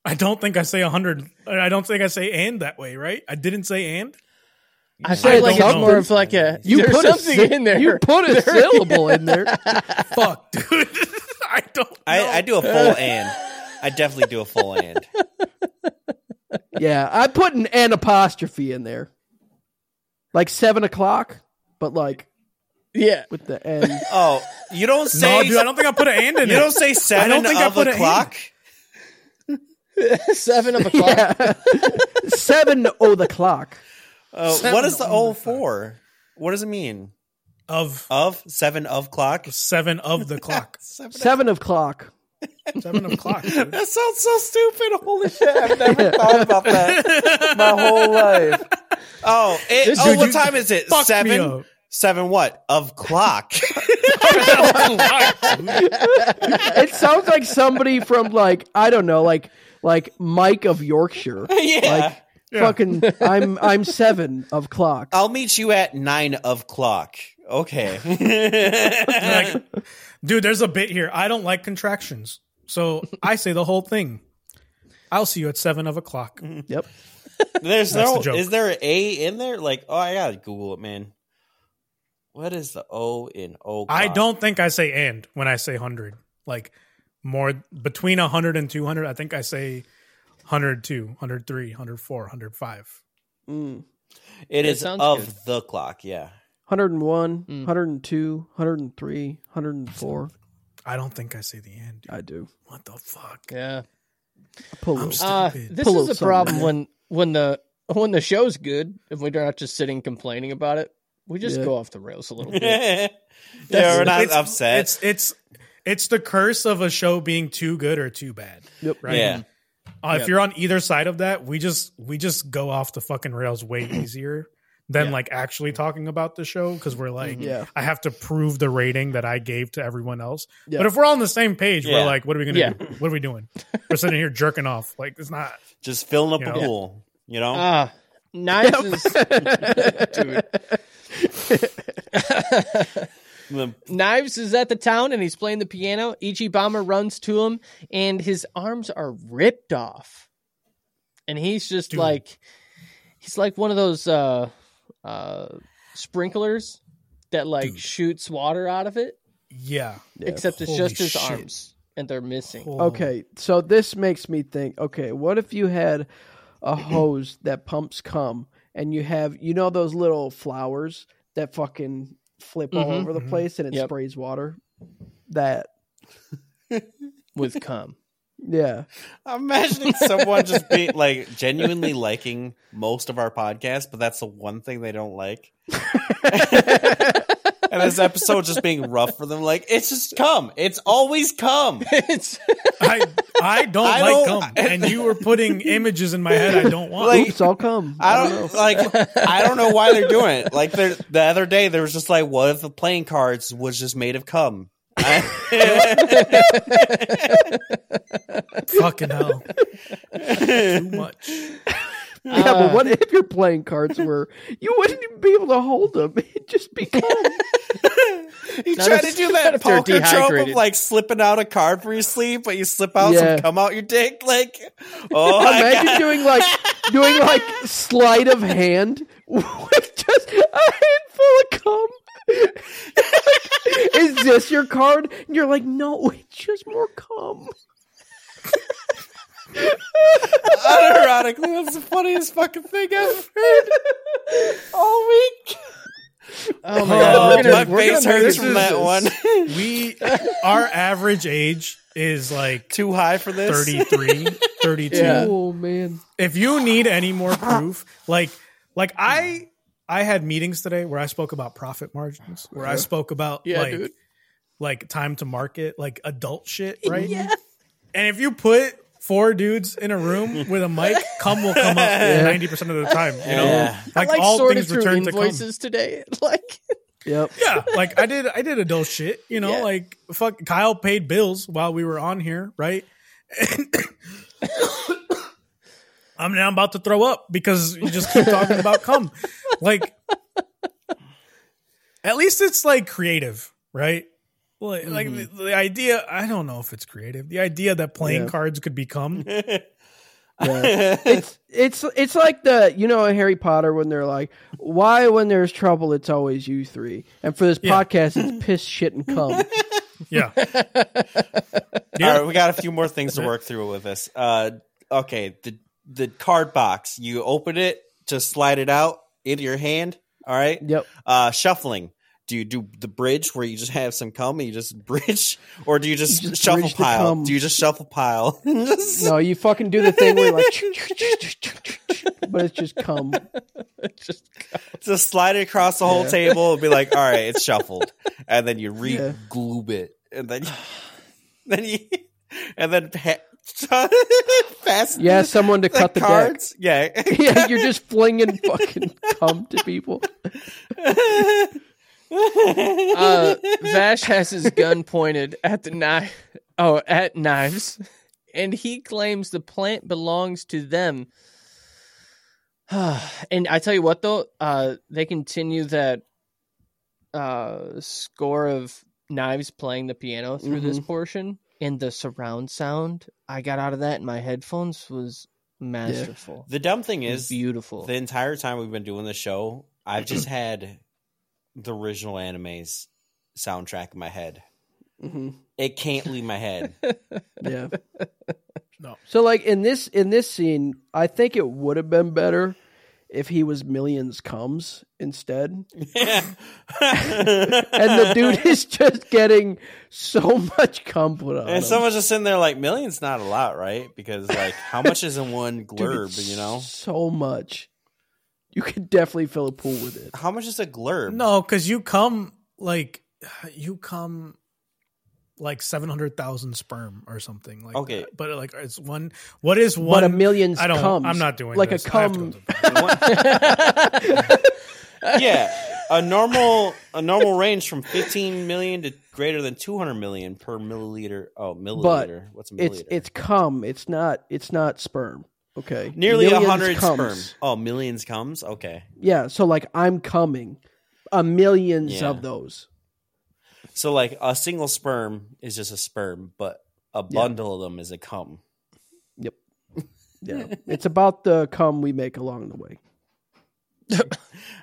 I don't think I say 100. I don't think I say and that way, right? I didn't say and. I said like it's more of like a. You put something in there. You put a syllable in there. Fuck, dude. I don't know. I do a full and. I definitely do a full and. Yeah. I put an apostrophe in there. Like 7 o'clock, but like. Yeah, with the end. Oh, you don't say. No, dude, I don't think I put an and in it. You don't say 7 o'clock. 7 o'clock. Yeah. 7 o'clock. What is the O for? What does it mean? Of 7 o'clock. 7 o'clock. 7 o'clock. 7 o'clock. Dude. That sounds so stupid. Holy shit! I've never thought about that my whole life. Oh, dude, what time is it? 7. 7 what? Of clock. It sounds like somebody from like, I don't know, like Mike of Yorkshire. Yeah. Like fucking I'm 7 o'clock. I'll meet you at 9 o'clock. Okay. Like, dude, there's a bit here. I don't like contractions. So I say the whole thing. I'll see you at 7 o'clock. Yep. Is there an A in there? Like, oh, I gotta Google it, man. What is the O in O? I don't think I say and when I say 100. Like more between 100 and 200, I think I say 102, 103, 104, 105. Mm. It is of good. The clock, yeah. 101, 102, 103, 104. I don't think I say the end. Dude. I do. What the fuck? Yeah. I'm stupid. This is a problem when the show's good, if we're not just sitting complaining about it. We just go off the rails a little bit. We're not upset. It's the curse of a show being too good or too bad. Yep. Right? Yeah. If you're on either side of that, we just go off the fucking rails way easier than like actually talking about the show because we're like, I have to prove the rating that I gave to everyone else. Yeah. But if we're all on the same page, we're like, what are we gonna do? What are we doing? We're sitting here jerking off. Like it's not just filling up a pool. You know? Knives dude. Knives is at the town and he's playing the piano. Ichibama runs to him and his arms are ripped off and he's just like he's like one of those sprinklers that like shoots water out of it except it's just his arms and they're missing. Okay, so this makes me think, okay, what if you had a hose that pumps cum and you have, you know, those little flowers that fucking flip all over the place and it sprays water. That. With cum. Yeah. I'm imagining someone just being like genuinely liking most of our podcast, but that's the one thing they don't like. And this episode just being rough for them. Like, it's just cum. It's always cum. I don't like cum, and you were putting images in my head I don't want. Like, oops, I'll come. I don't know why they're doing it. Like the other day, there was just like, what if the playing cards was just made of cum? Fucking hell! Too much. Yeah, but what if your playing cards were? You wouldn't even be able to hold them. It'd just be cum. You try to do that poker trope of like slipping out a card from your sleeve, but you slip out some cum out your dick. Like, oh, imagine doing like sleight of hand with just a handful of cum. Is this your card? And you're like, no, it's just more cum. Unironically, that's the funniest fucking thing I've heard all week. Oh my God. My face hurts from that one. Our average age is like too high for this. 33, 32. Yeah. Oh man. If you need any more proof, like I had meetings today where I spoke about profit margins, where I spoke about like time to market, like adult shit, right? Yeah. And if you put 4 dudes in a room with a mic, cum will come up 90% of the time. You know, like all things return to cum today. Like, yeah, like I did adult shit. You know, like fuck, Kyle paid bills while we were on here, right? And I'm now about to throw up because you just keep talking about cum. Like, at least it's like creative, right? Like the idea, I don't know if it's creative. The idea that playing cards could become, it's like the in Harry Potter when they're like, why when there's trouble it's always you three, and for this podcast it's piss, shit, and cum. All right, we got a few more things to work through with this. Okay, the card box, you open it, just slide it out into your hand. All right. Yep. Shuffling. Do you do the bridge where you just have some cum and you just bridge? Or do you just shuffle pile? Do you just shuffle pile? No, you fucking do the thing where you're like, but it's just cum. Just slide it across the whole table and be like, all right, it's shuffled. And then you re-gloob it. And then fast. Yeah, someone to cut the cards. Yeah, you're just flinging fucking cum to people. Vash has his gun pointed at the knife. Oh, at knives, and he claims the plant belongs to them. And I tell you what, though, they continue that score of knives playing the piano through this portion, and the surround sound I got out of that in my headphones was masterful. The dumb thing is, beautiful. The entire time we've been doing the show, I've just had the original anime's soundtrack in my head. It can't leave my head. No. So like in this scene, I think it would have been better if he was Millions Comes instead. Yeah. And the dude is just getting so much cum put on him. And someone's just sitting there like, millions not a lot, right? Because like how much is in one glurb, dude, you know? So much. You could definitely fill a pool with it. How much is a glurb? No, because you come like 700,000 sperm or something. Like that. But like it's one. What is one? But a million comes. I'm not doing like this. A cum. A normal range from 15 million to greater than 200 million per milliliter. Oh, milliliter. But what's a milliliter? It's cum. It's not sperm. Okay. Nearly 100 sperm. Oh, millions comes? Okay. Yeah, so like I'm coming. Millions of those. So like a single sperm is just a sperm, but a bundle of them is a cum. Yep. Yeah. It's about the cum we make along the way.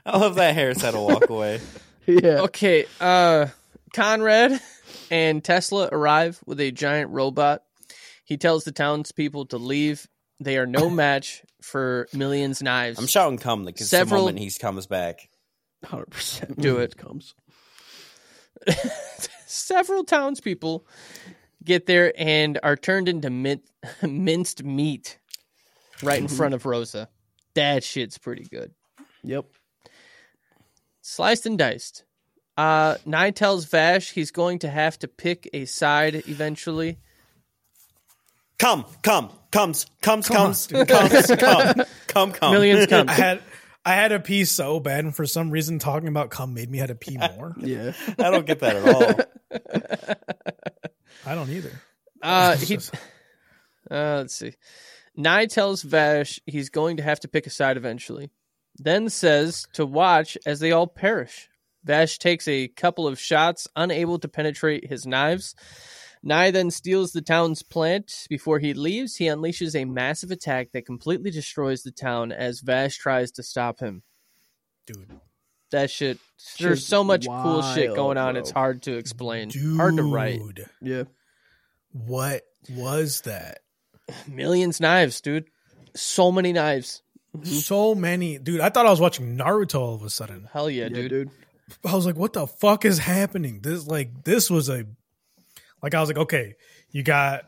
I love that Harris had to walk away. Yeah. Okay, Conrad and Tesla arrive with a giant robot. He tells the townspeople to leave. They are no match for Millions Knives. I'm shouting cum because the moment he comes back. 100%. Do it. Comes. Several townspeople get there and are turned into minced meat right in front of Rosa. That shit's pretty good. Yep. Sliced and diced. Nye tells Vash he's going to have to pick a side eventually. Come. Millions come. I had to pee so bad, and for some reason, talking about cum made me had to pee more. I don't get that at all. I don't either. Let's see. Nye tells Vash he's going to have to pick a side eventually. Then says to watch as they all perish. Vash takes a couple of shots, unable to penetrate his knives. Nye then steals the town's plant. Before he leaves, he unleashes a massive attack that completely destroys the town as Vash tries to stop him. Dude. That shit. There's so much cool shit going on, it's hard to explain. Dude. Hard to write. Yeah. What was that? Millions Knives, dude. So many knives. So many. Dude, I thought I was watching Naruto all of a sudden. Hell yeah, dude. I was like, what the fuck is happening? I was like, okay, you got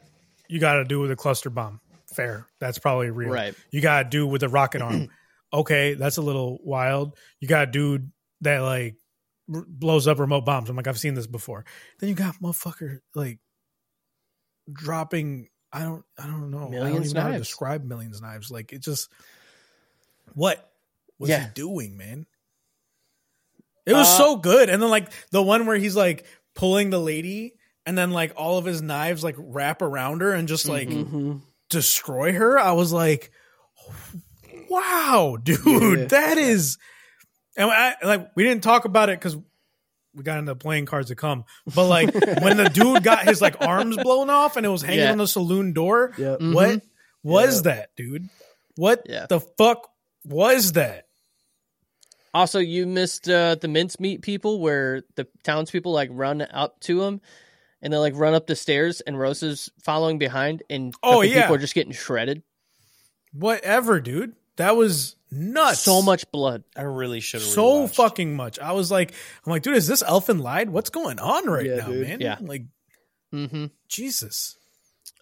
to do with a cluster bomb. Fair. That's probably real. Right. You got to do with a rocket arm. Okay, that's a little wild. You got a dude that like blows up remote bombs. I'm like, I've seen this before. Then you got motherfucker like dropping. I don't know. I don't even know how to describe Millions Knives. Like it just, what was he doing, man? It was so good. And then like the one where he's like pulling the lady and then like all of his knives like wrap around her and just like destroy her. I was like, wow, dude, that is. And we didn't talk about it because we got into playing cards to come. But like when the dude got his like arms blown off and it was hanging on the saloon door, what was that, dude? What the fuck was that? Also, you missed the mincemeat people where the townspeople like run up to him and they like run up the stairs and Rosa's following behind and people are just getting shredded. Whatever, dude. That was nuts. So much blood. I really should have rewatched. So fucking much. I was like, dude, is this Elfen Lied? What's going on now, dude. Man? Yeah. Like, Jesus.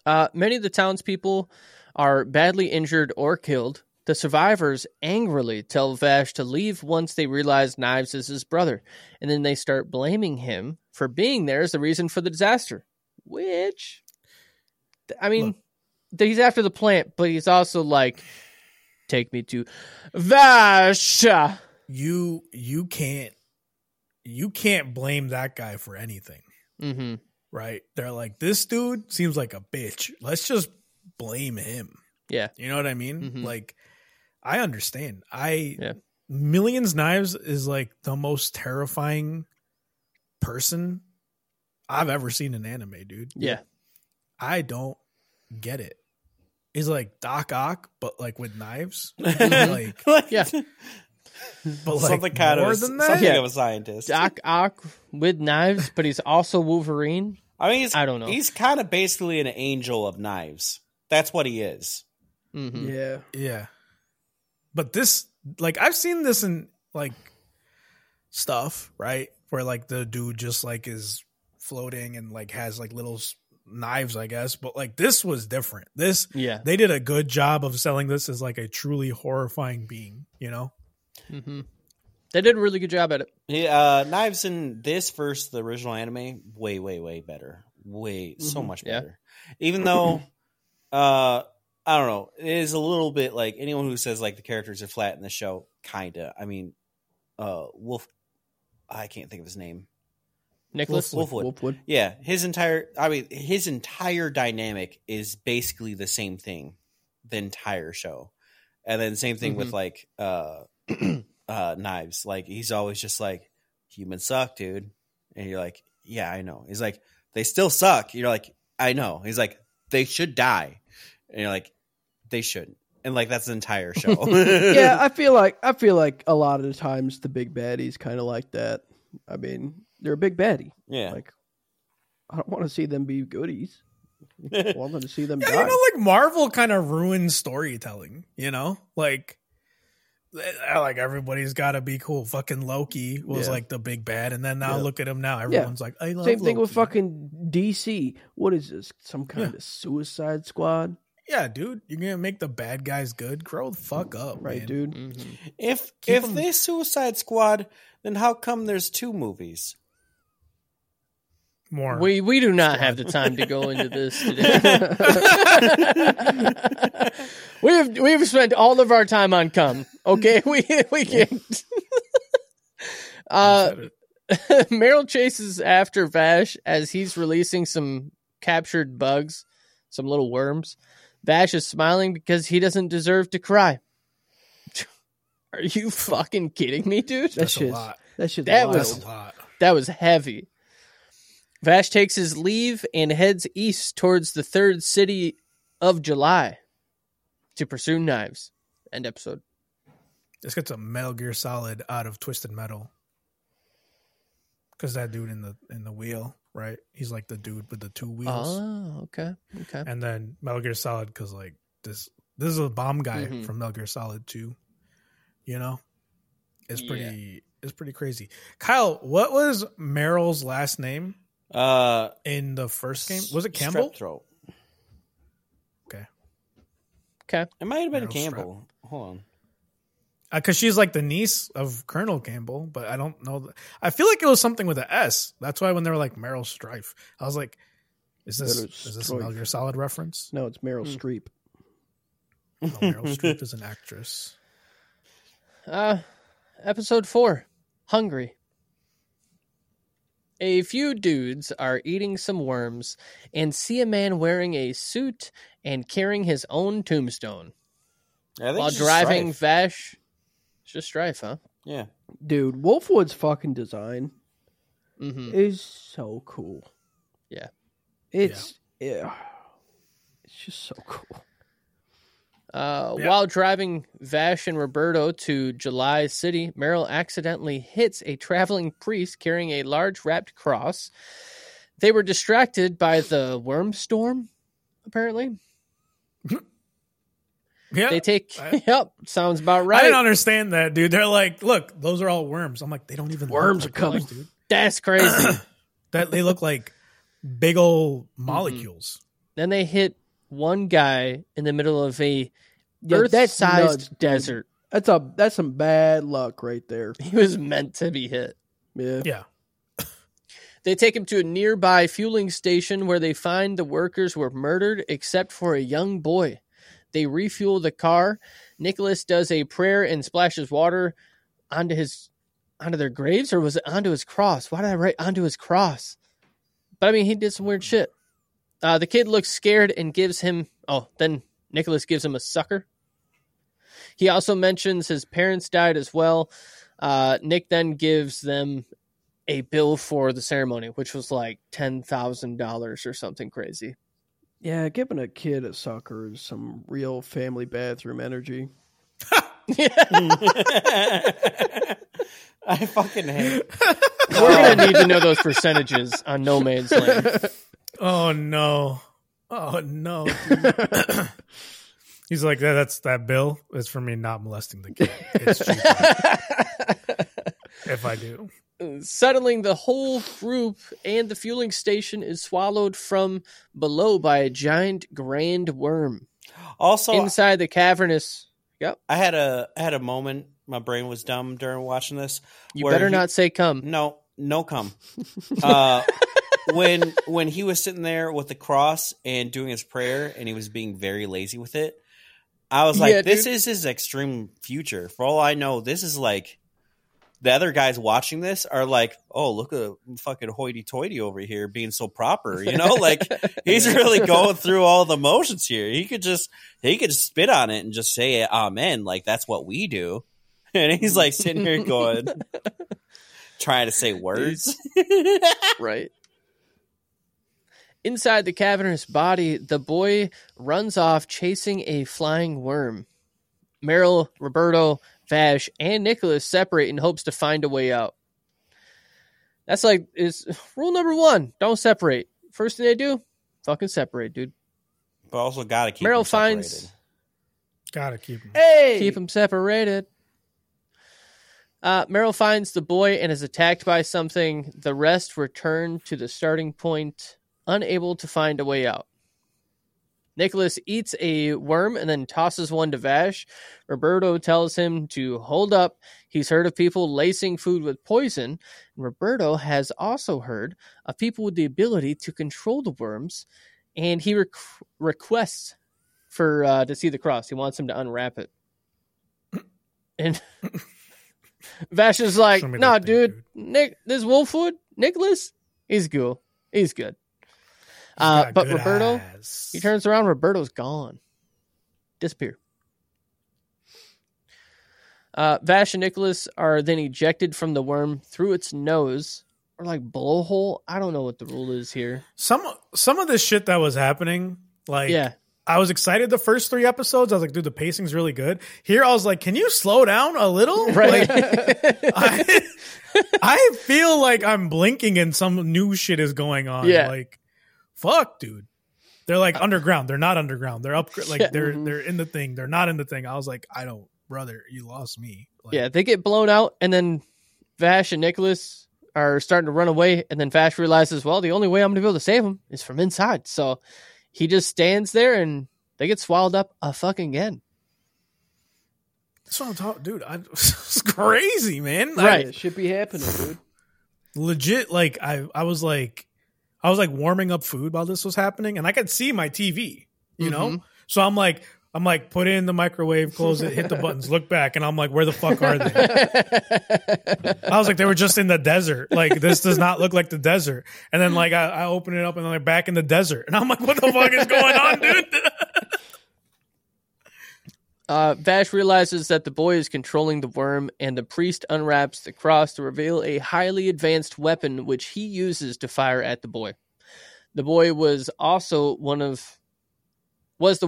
Many of the townspeople are badly injured or killed. The survivors angrily tell Vash to leave once they realize Knives is his brother. And then they start blaming him for being there as the reason for the disaster. Which, I mean, he's after the plant, but he's also like, take me to Vash. You can't blame that guy for anything, right? They're like, this dude seems like a bitch. Let's just blame him. Yeah, you know what I mean. Like, I understand. Millions Knives is like the most terrifying person I've ever seen in anime, dude. Yeah, I don't get it. Is like Doc Ock, but like with knives. But like something kind more of than that? Something of a scientist. Doc Ock with knives, but he's also Wolverine. I mean, I don't know. He's kind of basically an angel of knives. That's what he is. Yeah. But this, like, I've seen this in like stuff, right? Where like the dude just like is floating and like has like little knives, I guess, but like this was different. This, they did a good job of selling this as like a truly horrifying being, you know? They did a really good job at it. Yeah, knives in this versus the original anime, way better. So much better. Even though, I don't know, it is a little bit like anyone who says like the characters are flat in the show, kinda. I mean, I can't think of his name. Nicholas Wolfwood. Yeah, his entire dynamic is basically the same thing the entire show. And then same thing with like knives. Like he's always just like, humans suck, dude. And you're like, yeah, I know. He's like, they still suck. You're like, I know. He's like, they should die. And you're like, they shouldn't. And like that's the entire show. Yeah, I feel like a lot of the times the big baddies kind of like that. I mean, they're a big baddie. Yeah. Like, I don't want to see them be goodies. I want them to see them die. You know, like Marvel kind of ruins storytelling, you know? Like everybody's got to be cool. Fucking Loki was like the big bad. And then now look at him now. Everyone's like, I love Loki. Same thing with fucking DC. What is this? Some kind of Suicide Squad? Yeah, dude, you're going to make the bad guys good? Grow the fuck up, right, man. Dude? If they're Suicide Squad, then how come there's two movies? More. We do not have the time to go into this today. We've spent all of our time on cum. Okay, we can't. Meryl chases after Vash as he's releasing some captured bugs, some little worms. Vash is smiling because he doesn't deserve to cry. Are you fucking kidding me, dude? That was a lot. That was heavy. Vash takes his leave and heads east towards the third city of July to pursue Knives. End episode. Let's get some Metal Gear Solid out of Twisted Metal. because that dude in the wheel, right? He's like the dude with the two wheels. Oh, okay, okay. And then Metal Gear Solid, because like this is a bomb guy from Metal Gear Solid 2. You know, it's pretty crazy. Kyle, what was Meryl's last name? In the first game, was it Campbell? Strepthroat. Okay. It might have been Meryl Campbell. Strep. Hold on. Because she's like the niece of Colonel Campbell, but I don't know. I feel like it was something with an S. That's why when they were like Meryl Strife, I was like, is this a Metal Gear Solid reference? No, it's Meryl Streep. No, Meryl Streep is an actress. Episode 4, Hungry. A few dudes are eating some worms and see a man wearing a suit and carrying his own tombstone. While driving Vash. It's just Strife, huh? Yeah. Dude, Wolfwood's fucking design is so cool. Yeah. It's just so cool. While driving Vash and Roberto to July City, Meryl accidentally hits a traveling priest carrying a large wrapped cross. They were distracted by the worm storm, apparently. Yeah, they take. Yep, sounds about right. I didn't understand that, dude. They're like, "Look, those are all worms." I'm like, "They don't even worms look like are coming, dude." That's crazy. That they look like big old molecules. Then they hit one guy in the middle of a Earth-sized desert. That's some bad luck right there. He was meant to be hit. Yeah. They take him to a nearby fueling station where they find the workers were murdered except for a young boy. They refuel the car. Nicholas does a prayer and splashes water onto their graves, or was it onto his cross? Why did I write onto his cross? But I mean, he did some weird shit. The kid looks scared and gives him... Oh, then Nicholas gives him a sucker. He also mentions his parents died as well. Nick then gives them a bill for the ceremony, which was like $10,000 or something crazy. Yeah, giving a kid a sucker is some real family bathroom energy. I fucking hate it. We're going to need to know those percentages on No Man's Land. Oh, no. Oh, no. He's like, that's that bill. It's for me not molesting the kid. It's cheaper if I do. Suddenly, the whole group and the fueling station is swallowed from below by a giant grand worm. Also, inside the cavernous. Yep. I had a moment. My brain was dumb during watching this. You better not say "come." No "come." When he was sitting there with the cross and doing his prayer, and he was being very lazy with it, I was like, "This is his extreme future." For all I know, this is like. The other guys watching this are like, oh, look at the fucking hoity-toity over here being so proper. You know, like he's really going through all the motions here. He could just spit on it and just say, amen. Like that's what we do. And he's like sitting here going, trying to say words. Right. Inside the cavernous body, the boy runs off chasing a flying worm. Meryl, Roberto, Vash, and Nicholas separate in hopes to find a way out. That's like is rule number 1. Don't separate. First thing they do, fucking separate, dude. But also gotta keep Meryl them separated. Finds, gotta keep them. Hey! Keep them separated. Meryl finds the boy and is attacked by something. The rest return to the starting point, unable to find a way out. Nicholas eats a worm and then tosses one to Vash. Roberto tells him to hold up. He's heard of people lacing food with poison. Roberto has also heard of people with the ability to control the worms, and he requests for to see the cross. He wants him to unwrap it. And Vash is like, "Nah, dude. Nick, this Wolfwood, Nicholas, he's cool. He's good." But Roberto, he turns around. Roberto's gone. Disappear. Vash and Nicholas are then ejected from the worm through its nose or like blowhole. I don't know what the rule is here. Some of this shit that was happening, like I was excited the first three episodes. I was like, dude, the pacing's really good. Here, I was like, can you slow down a little? Right. Like, I feel like I'm blinking and some new shit is going on. Yeah. Like, fuck, dude. They're like underground. They're not underground. They're up. Like, they're in the thing. They're not in the thing. I was like, I don't, brother. You lost me. Like, yeah, they get blown out, and then Vash and Nicholas are starting to run away, and then Vash realizes, well, the only way I'm going to be able to save him is from inside. So he just stands there, and they get swallowed up a fucking end. That's what I'm talking, dude. It's crazy, man. Right, it should be happening, dude. Legit, like I was like warming up food while this was happening, and I could see my TV, you know. So I'm like, put it in the microwave, close it, hit the buttons, look back, and I'm like, where the fuck are they? I was like, they were just in the desert. Like, this does not look like the desert. And then, like, I open it up, and they're back in the desert. And I'm like, what the fuck is going on, dude? Vash realizes that the boy is controlling the worm, and the priest unwraps the cross to reveal a highly advanced weapon, which he uses to fire at the boy. The boy was also the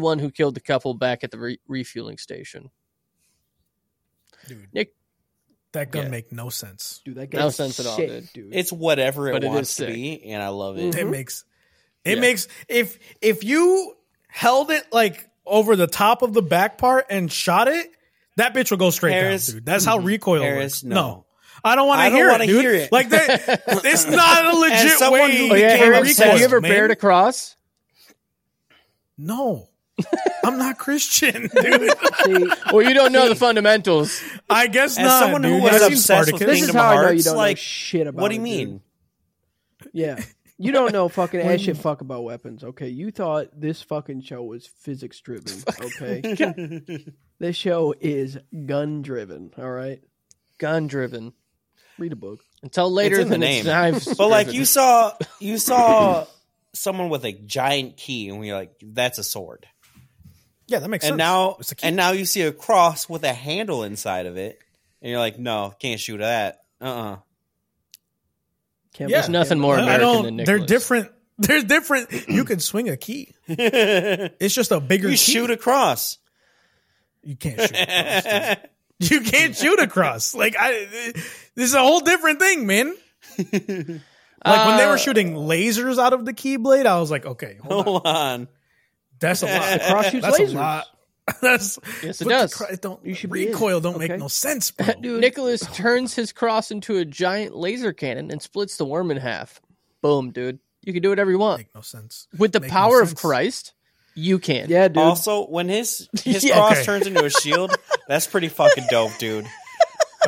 one who killed the couple back at the refueling station. Dude, Nick, that gun make no sense. Dude, that gun no sense shit, at all, dude. It's whatever it wants to be, and I love it. It makes if you held it like over the top of the back part and shot it, that bitch will go straight down, dude. That's how recoil works. No. I don't want to hear it. Like, it's not a legit way. Have you ever bared a cross? No, I'm not Christian, dude. Well, you don't know the fundamentals. I guess not. As someone who was obsessed with Kingdom Hearts, like, shit about it. What do you mean? Dude. Yeah. You don't know fucking ass shit fuck about weapons, okay? You thought this fucking show was physics-driven, okay? This show is gun-driven, all right? Gun-driven. Read a book. Until later in the name. But, like, you saw someone with a giant key, and we're like, that's a sword. Yeah, that makes sense. And now you see a cross with a handle inside of it, and you're like, no, can't shoot that. Uh-uh. There's nothing more American than Nicholas. They're different. You can swing a key. It's just a bigger key. Shoot a cross. You can't shoot a cross. You can't shoot a cross. Like, this is a whole different thing, man. Like, when they were shooting lasers out of the keyblade, I was like, okay, hold on. That's a lot. The cross shoots lasers. A lot. Yes, it does. Recoil don't make no sense, bro. Dude, Nicholas turns his cross into a giant laser cannon and splits the worm in half. Boom, dude. You can do whatever you want. Make no sense. With the power of Christ, you can. Yeah, dude. Also, when his cross turns into a shield, that's pretty fucking dope, dude.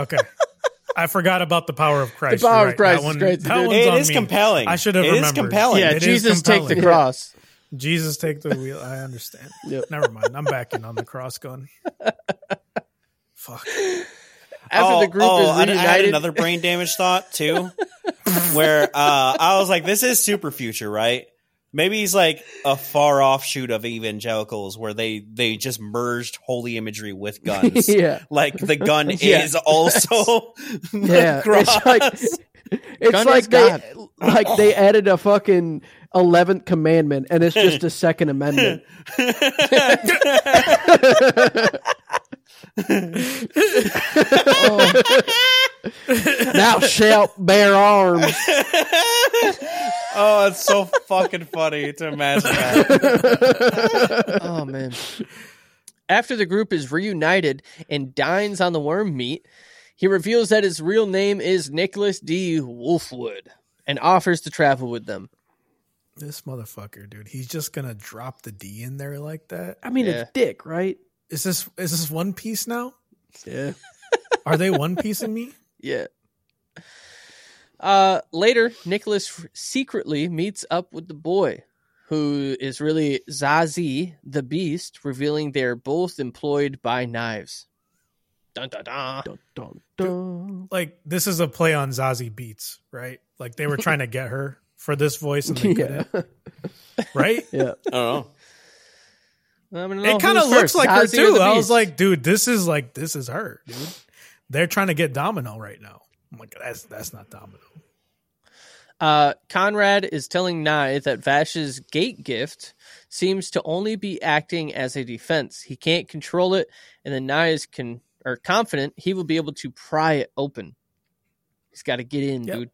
Okay. I forgot about the power of Christ. The power of Christ is great. It is compelling. I should have remembered. It is compelling. Yeah, Jesus, take the cross. Jesus, take the wheel. I understand. Yep. Never mind. I'm backing on the cross gun. Fuck. After the group is reunited. I had another brain damage thought, too, where I was like, this is super future, right? Maybe he's like a far offshoot of evangelicals where they just merged holy imagery with guns. Yeah. Like, the gun is also the cross. It's like, they added a fucking 11th commandment, and it's just a second amendment. Thou shalt bear arms. Oh, it's so fucking funny to imagine that. Oh, man. After the group is reunited and dines on the worm meat, he reveals that his real name is Nicholas D. Wolfwood and offers to travel with them. This motherfucker, dude, he's just gonna drop the D in there like that. I mean, it's dick, right? Is this One Piece now? Yeah. Are they One Piece in me? Yeah. Later, Nicholas secretly meets up with the boy, who is really Zazie the Beetz, revealing they're both employed by Knives. Dun, dun, dun. Dun, dun, dun. Dude, like, this is a play on Zazie Beetz, right? Like, they were trying to get her for this voice, and they couldn't. Right? Yeah. I don't know. It kind of looks like her, too. I was like, dude, this is her, dude. They're trying to get Domino right now. I'm like, that's not Domino. Conrad is telling Nye that Vash's gate gift seems to only be acting as a defense. He can't control it, and then Nye is confident he will be able to pry it open. He's got to get in, dude.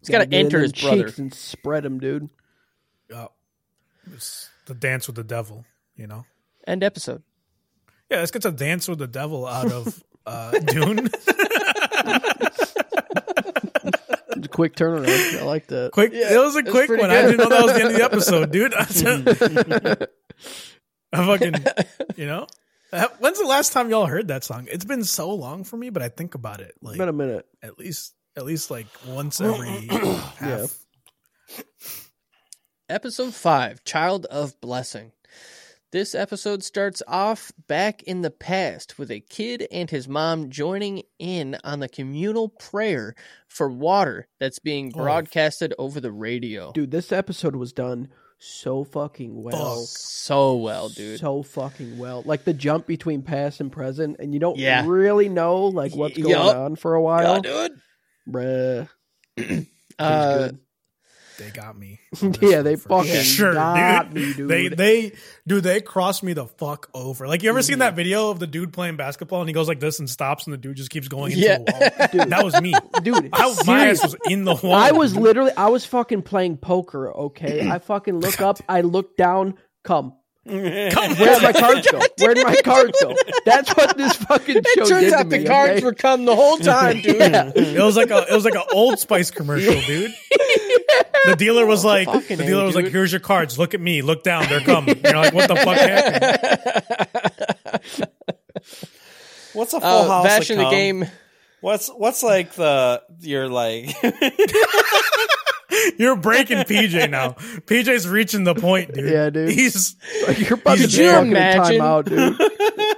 He's got to enter his brother and spread him, dude. It's the dance with the devil, you know. End episode. Yeah, let's get to dance with the devil out of Dune. Quick turnaround. I like that. It was a quick one. Good. I didn't know that was the end of the episode, dude. I fucking, you know. When's the last time y'all heard that song? It's been so long for me, but I think about it. Like, it's been a minute. At least like once every half. Yeah. Episode 5, Child of Blessing. This episode starts off back in the past with a kid and his mom joining in on the communal prayer for water that's being broadcasted over the radio. Dude, this episode was done so fucking well. So well, dude. So fucking well. Like the jump between past and present, and you don't really know like what's going on for a while. Yeah, dude. Bruh. Good. They got me. Yeah, they fucking got me, dude. They crossed me the fuck over. Like, you ever seen that video of the dude playing basketball and he goes like this and stops and the dude just keeps going into the wall? Dude. That was me. Dude, my ass was in the wall. I was fucking playing poker, okay? I fucking look up, I look down, where'd my cards go? Where'd my cards go? That's what this fucking show did to me. It turns out the cards were come the whole time, dude. Yeah. It was like an Old Spice commercial, dude. The dealer was like, "Here's your cards. Look at me. Look down. They're coming." You're like, "What the fuck happened?" What's a full house? Vash in the game. What's like the you're like. You're breaking PJ now. PJ's reaching the point, dude. Yeah, dude. Did you imagine timeout, dude?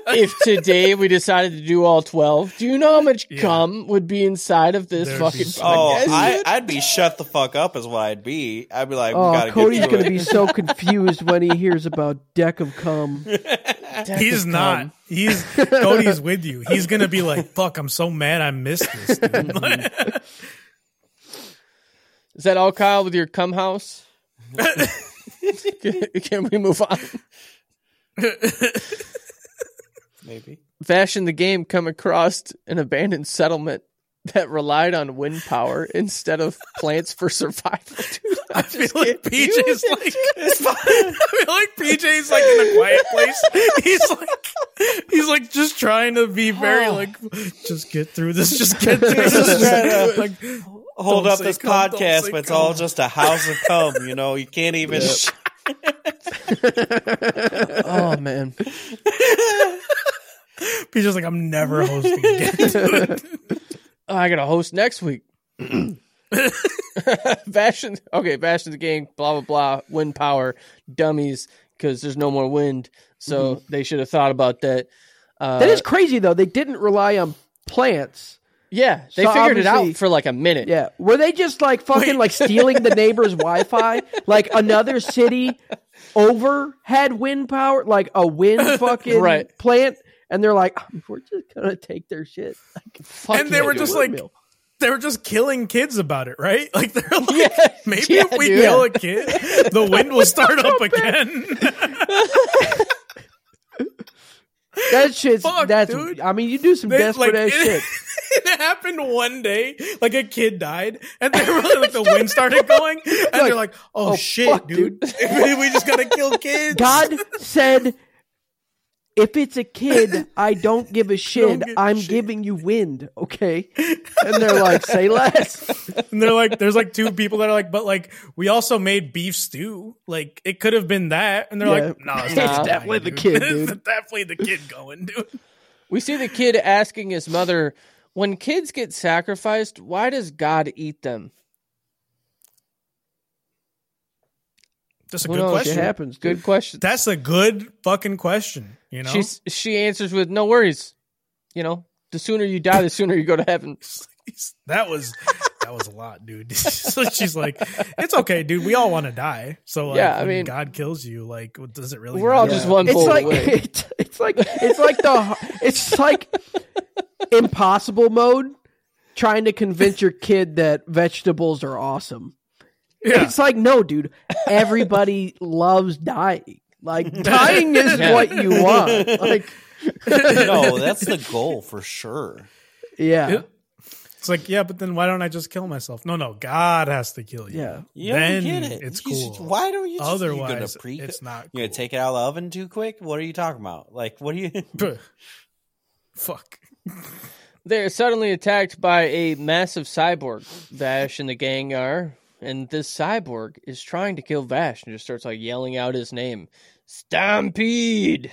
If today we decided to do all 12? Do you know how much cum would be inside of this fucking podcast? Oh, I'd be shut the fuck up is what I'd be. I'd be like, we gotta Cody's get gonna be so confused when he hears about deck of cum. He's not. Cody's with you. He's gonna be like, fuck, I'm so mad I missed this, dude. Is that all, Kyle, with your cum house? Can we move on? Maybe. Vash in the game come across an abandoned settlement that relied on wind power instead of plants for survival. Dude, I feel like PJ's like in a quiet place. He's like just trying to be very like, just get through this. Just trying to hold up this podcast, but it's all just a house of cum. You know, you can't even. Oh man. PJ's like, I'm never hosting again. I got to host next week. Bash in the game, blah, blah, blah. Wind power, dummies, because there's no more wind. So they should have thought about that. That is crazy, though. They didn't rely on plants. Yeah, they figured it out for like a minute. Yeah. Were they just like fucking like stealing the neighbor's Wi-Fi? Like another city over had wind power, like a wind fucking plant? And they're like, we're just going to take their shit. Like, and they were just like, they were just killing kids about it, right? Like, they're like, if we kill a kid, the wind will start up again. Fuck, dude. I mean, you do some desperate ass shit. It happened one day, like a kid died, and they were like, the wind started going, and they're like, oh shit, fuck, dude. We just got to kill kids. God said, if it's a kid, I don't give a shit. I'm giving you wind, okay? And they're like, say less. And they're like, there's like two people that are like, but like, we also made beef stew. Like, it could have been that. And they're like, no, it's definitely the kid, dude. It's definitely the kid going, dude. We see the kid asking his mother, when kids get sacrificed, why does God eat them? That's a good question. It happens, dude. Good question. That's a good fucking question. You know, she answers with no worries. You know, the sooner you die, the sooner you go to heaven. That was a lot, dude. So she's like, it's okay, dude. We all want to die. So like, yeah, I mean, God kills you. Like, does it really? We're all just one bowl away. It's like impossible mode. Trying to convince your kid that vegetables are awesome. Yeah. It's like, no, dude, everybody loves dying. Like, dying is what you want. Like, no, that's the goal for sure. Yeah. Yeah. It's like, yeah, but then why don't I just kill myself? No, God has to kill you. Yeah. You then get it. It's cool. Just, why don't you just otherwise, it's not cool. You're going to take it out of the oven too quick? What are you talking about? Like, what are you... Fuck. They're suddenly attacked by a massive cyborg. Vash and the gang are, and this cyborg is trying to kill Vash and just starts like yelling out his name. Stampede!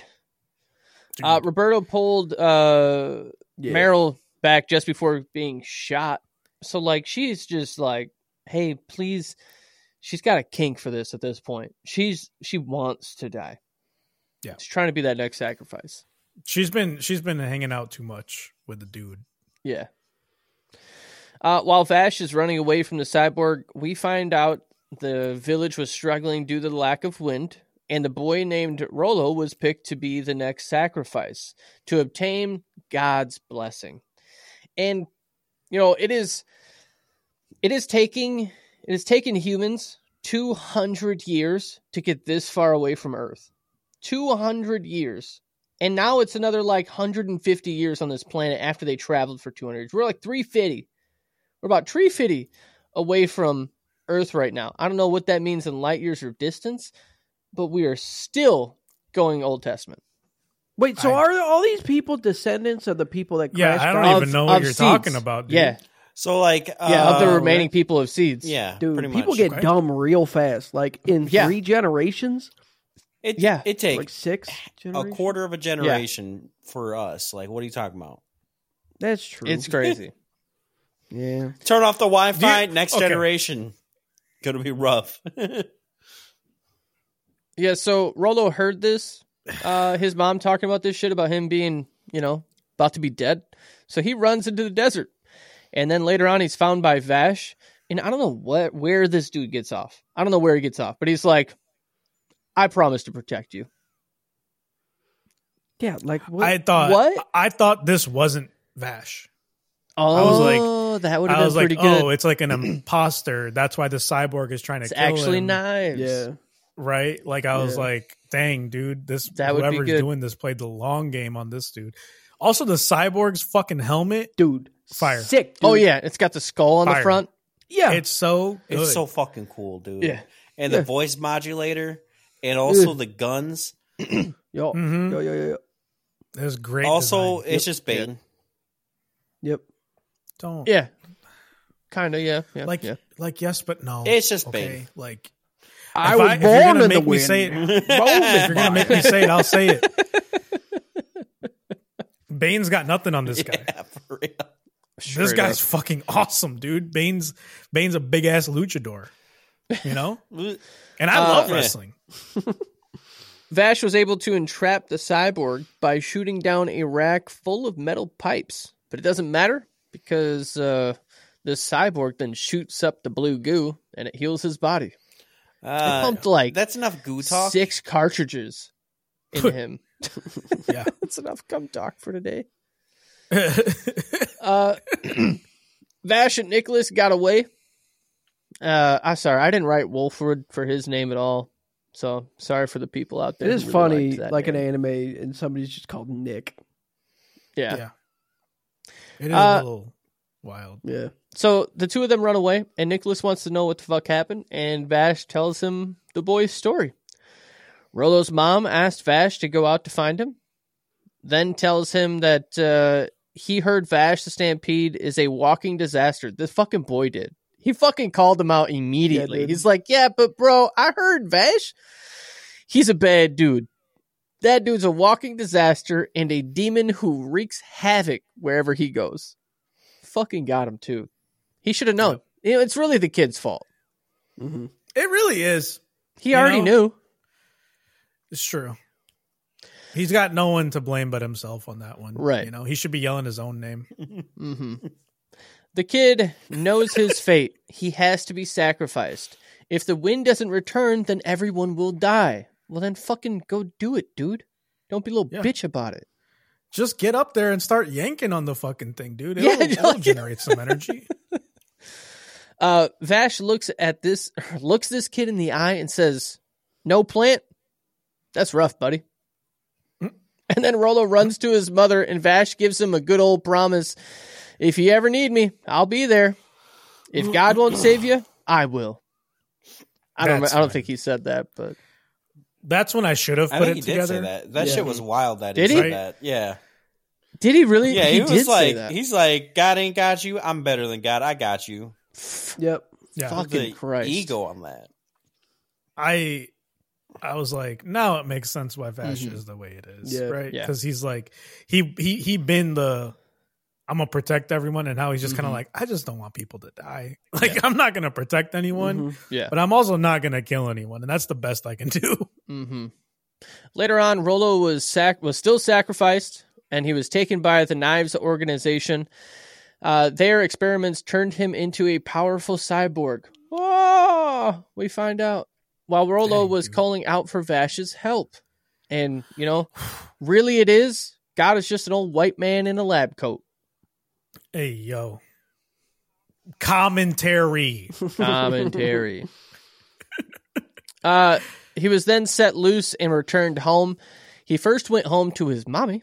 Roberto pulled Meryl... back just before being shot. So like she's just like, hey, please, she's got a kink for this at this point. She wants to die. Yeah. She's trying to be that next sacrifice. She's been hanging out too much with the dude. Yeah. While Vash is running away from the cyborg, we find out the village was struggling due to the lack of wind, and the boy named Rolo was picked to be the next sacrifice to obtain God's blessing. And, you know, it is taking humans 200 years to get this far away from Earth. 200 years. And now it's another, like, 150 years on this planet after they traveled for 200 years. We're, like, 350. We're about 350 away from Earth right now. I don't know what that means in light years or distance, but we are still going Old Testament. Wait, so are all these people descendants of the people that crashed? Yeah, I don't even know what you're talking about, dude. Yeah. So, like... of the remaining people of seeds. Yeah, dude, pretty much. People get dumb real fast. Like, in 3 generations? It takes... Like 6 generations? A quarter of a generation for us. Like, what are you talking about? That's true. It's crazy. Yeah. Turn off the Wi-Fi. Next generation. Going to be rough. Yeah, so Rolo heard this. His mom talking about this shit about him being, you know, about to be dead. So he runs into the desert, and then later on he's found by Vash. And I don't know where this dude gets off. I don't know where he gets off, but he's like, "I promise to protect you." Yeah, like what? I thought this wasn't Vash. Oh, I was like, that would have been pretty good. Oh, it's like an imposter. That's why the cyborg is trying to kill him. It's actually Knives. Yeah. Right? Like, I was like, dang, dude, whoever's doing this played the long game on this dude. Also, the cyborg's fucking helmet. Dude. Fire. Sick. Dude. Oh, yeah. It's got the skull on the front. Yeah. It's so good. It's so fucking cool, dude. Yeah. And the voice modulator and also the guns. Yo. That was great. Also, it's just Bane. Yep. Don't. Yeah. Kind of, yeah. Like, yes, but no. It's just Bane. Like... I was born in the wind. If you're going to make me say it, I'll say it. Bane's got nothing on this guy. Yeah, for real. This guy's fucking awesome, dude. Bane's a big-ass luchador, you know? And I love wrestling. Yeah. Vash was able to entrap the cyborg by shooting down a rack full of metal pipes. But it doesn't matter because the cyborg then shoots up the blue goo and it heals his body. They pumped like that's enough goo talk. 6 cartridges in him. Yeah, that's enough gum talk for today. Vash and Nicholas got away. I'm sorry, I didn't write Wolfwood for his name at all. So sorry for the people out there. It is really funny, like an anime, and somebody's just called Nick. Yeah. It is a little wild. Yeah. So the two of them run away, and Nicholas wants to know what the fuck happened, and Vash tells him the boy's story. Rolo's mom asked Vash to go out to find him, then tells him that he heard Vash the Stampede is a walking disaster. The fucking boy did. He fucking called him out immediately. Yeah, he's like, yeah, but bro, I heard Vash. He's a bad dude. That dude's a walking disaster and a demon who wreaks havoc wherever he goes. Fucking got him, too. He should have known. You know, it's really the kid's fault. Mm-hmm. It really is. He already knew. It's true. He's got no one to blame but himself on that one. Right. You know, he should be yelling his own name. Mm-hmm. The kid knows his fate. He has to be sacrificed. If the wind doesn't return, then everyone will die. Well, then fucking go do it, dude. Don't be a little bitch about it. Just get up there and start yanking on the fucking thing, dude. It'll generate some energy. Vash looks this kid in the eye and says, "No plant? That's rough, buddy." And then Rolo runs to his mother, and Vash gives him a good old promise. If you ever need me, I'll be there. If God won't save you, I will. I don't think he said that, but that's when I should have put it together. That shit was wild. Did he say that? Yeah. Did he really? Yeah, he's like, God ain't got you. I'm better than God. I got you. Yep. Yeah. Fucking Christ. Ego on that. I was like, now it makes sense why Vash is the way it is, right? Because he's like, he been the, I'm gonna protect everyone, and how he's just kind of like, I just don't want people to die. Like, I'm not gonna protect anyone, but I'm also not gonna kill anyone, and that's the best I can do. Mm-hmm. Later on, Rolo was still sacrificed, and he was taken by the Knives organization. Their experiments turned him into a powerful cyborg. Oh, we find out. While Rolo was calling out for Vash's help. And, you know, really it is. God is just an old white man in a lab coat. Hey, yo. Commentary. He was then set loose and returned home. He first went home to his mommy.